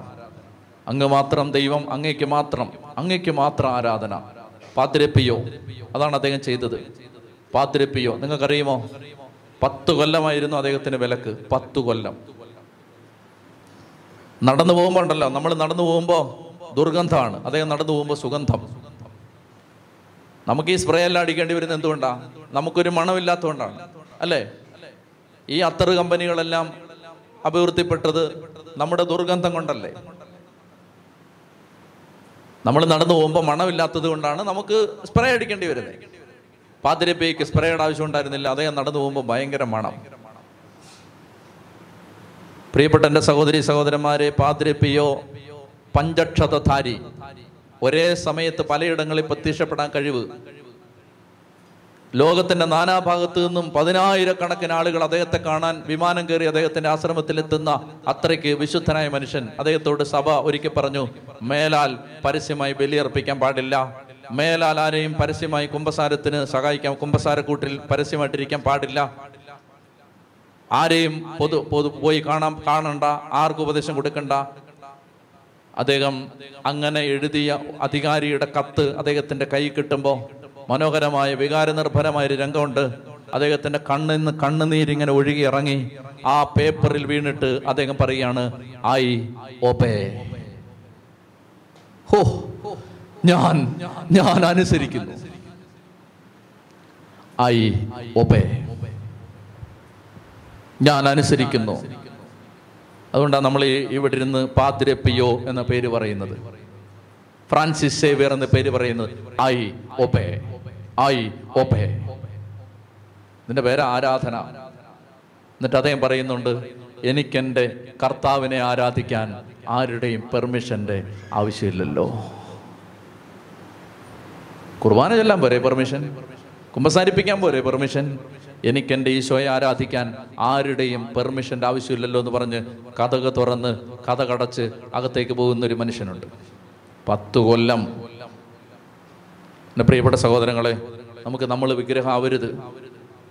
അങ്ങ് മാത്രം ദൈവം, അങ്ങയ്ക്ക് മാത്രം ആരാധന. പാത്രിരപ്പിയോ അതാണ് അദ്ദേഹം ചെയ്തത്. പാത്രിരപ്പിയോ നിങ്ങൾക്കറിയുമോ? 10 കൊല്ലമായിരുന്നു അദ്ദേഹത്തിൻ്റെ വിലക്ക്. 10 കൊല്ലം നടന്നു പോകുമ്പോൾ ഉണ്ടല്ലോ, നമ്മൾ നടന്നു പോകുമ്പോൾ ദുർഗന്ധമാണ്, അദ്ദേഹം നടന്നു പോകുമ്പോൾ സുഗന്ധം. നമുക്ക് ഈ സ്പ്രേ എല്ലാം അടിക്കേണ്ടി വരുന്നത് എന്തുകൊണ്ടാണ്? നമുക്കൊരു മണമില്ലാത്തതുകൊണ്ടാണ്, അല്ലേ? ഈ അത്തറ് കമ്പനികളെല്ലാം അഭിവൃദ്ധിപ്പെട്ടത് നമ്മുടെ ദുർഗന്ധം കൊണ്ടല്ലേ? നമ്മൾ നടന്നു പോകുമ്പോൾ മണമില്ലാത്തത് കൊണ്ടാണ് നമുക്ക് സ്പ്രേ അടിക്കേണ്ടി വരുന്നത്. പാതിരപ്പേക്ക് സ്പ്രേയുടെ ആവശ്യം ഉണ്ടായിരുന്നില്ല, അദ്ദേഹം നടന്നു പോകുമ്പോൾ ഭയങ്കര മണം. പ്രിയപ്പെട്ട എൻ്റെ സഹോദരി സഹോദരന്മാരെ, പാത്രിപ്പിയോ പഞ്ചക്ഷതധാരി, ഒരേ സമയത്ത് പലയിടങ്ങളിൽ പ്രത്യക്ഷപ്പെടാൻ കഴിവ്. ലോകത്തിൻ്റെ നാനാഭാഗത്തു നിന്നും 10,000 ആളുകൾ അദ്ദേഹത്തെ കാണാൻ വിമാനം കയറി അദ്ദേഹത്തിൻ്റെ ആശ്രമത്തിലെത്തുന്ന അത്രയ്ക്ക് വിശുദ്ധനായ മനുഷ്യൻ. അദ്ദേഹത്തോട് സഭ ഒരിക്കൽ പറഞ്ഞു, മേലാൽ പരസ്യമായി ബലിയർപ്പിക്കാൻ പാടില്ല, മേലാൽ ആരെയും പരസ്യമായി കുംഭസാരത്തിന് സഹായിക്കാം, കുംഭസാരക്കൂട്ടിൽ പരസ്യമായിട്ടിരിക്കാൻ പാടില്ല, ആരെയും പോയി കാണണ്ട, ആർക്കും ഉപദേശം കൊടുക്കണ്ട. അദ്ദേഹം അങ്ങനെ എഴുതിയ അധികാരിയുടെ കത്ത് അദ്ദേഹത്തിൻ്റെ കൈ കിട്ടുമ്പോൾ മനോഹരമായ വികാരനിർഭരമായൊരു രംഗമുണ്ട്. അദ്ദേഹത്തിൻ്റെ കണ്ണുനീരിങ്ങനെ ഒഴുകി ഇറങ്ങി ആ പേപ്പറിൽ വീണിട്ട് അദ്ദേഹം പറയുകയാണ്, ഐ ഒബേ, ഹോ ഞാൻ അനുസരിക്കുന്നു, ഐ ഒബേ, ഞാൻ അനുസരിക്കുന്നു. അതുകൊണ്ടാണ് നമ്മൾ ഇവിടെ ഇരുന്ന് പാത്രിരപ്പിയോ എന്ന പേര് പറയുന്നത്, ഫ്രാൻസിസ് സേവിയർ എന്ന പേര് പറയുന്നത്. I obey, I obey. നിന്റെ പേര് ആരാധന. എന്നിട്ട് അദ്ദേഹം പറയുന്നുണ്ട്, എനിക്കെൻ്റെ കർത്താവിനെ ആരാധിക്കാൻ ആരുടെയും പെർമിഷൻ്റെ ആവശ്യമില്ലല്ലോ. കുർബാന ചെല്ലാൻ പോരെ പെർമിഷൻ, കുമ്പസാരിപ്പിക്കാൻ പോരെ പെർമിഷൻ, എനിക്കെൻ്റെ ഈശോയെ ആരാധിക്കാൻ ആരുടെയും പെർമിഷൻ്റെ ആവശ്യമില്ലല്ലോ എന്ന് പറഞ്ഞ് കഥക് തുറന്ന് കഥകടച്ച് അകത്തേക്ക് പോകുന്നൊരു മനുഷ്യനുണ്ട്. 10 കൊല്ലം. എൻ്റെ പ്രിയപ്പെട്ട സഹോദരങ്ങളെ, നമ്മൾ വിഗ്രഹമാവരുത്.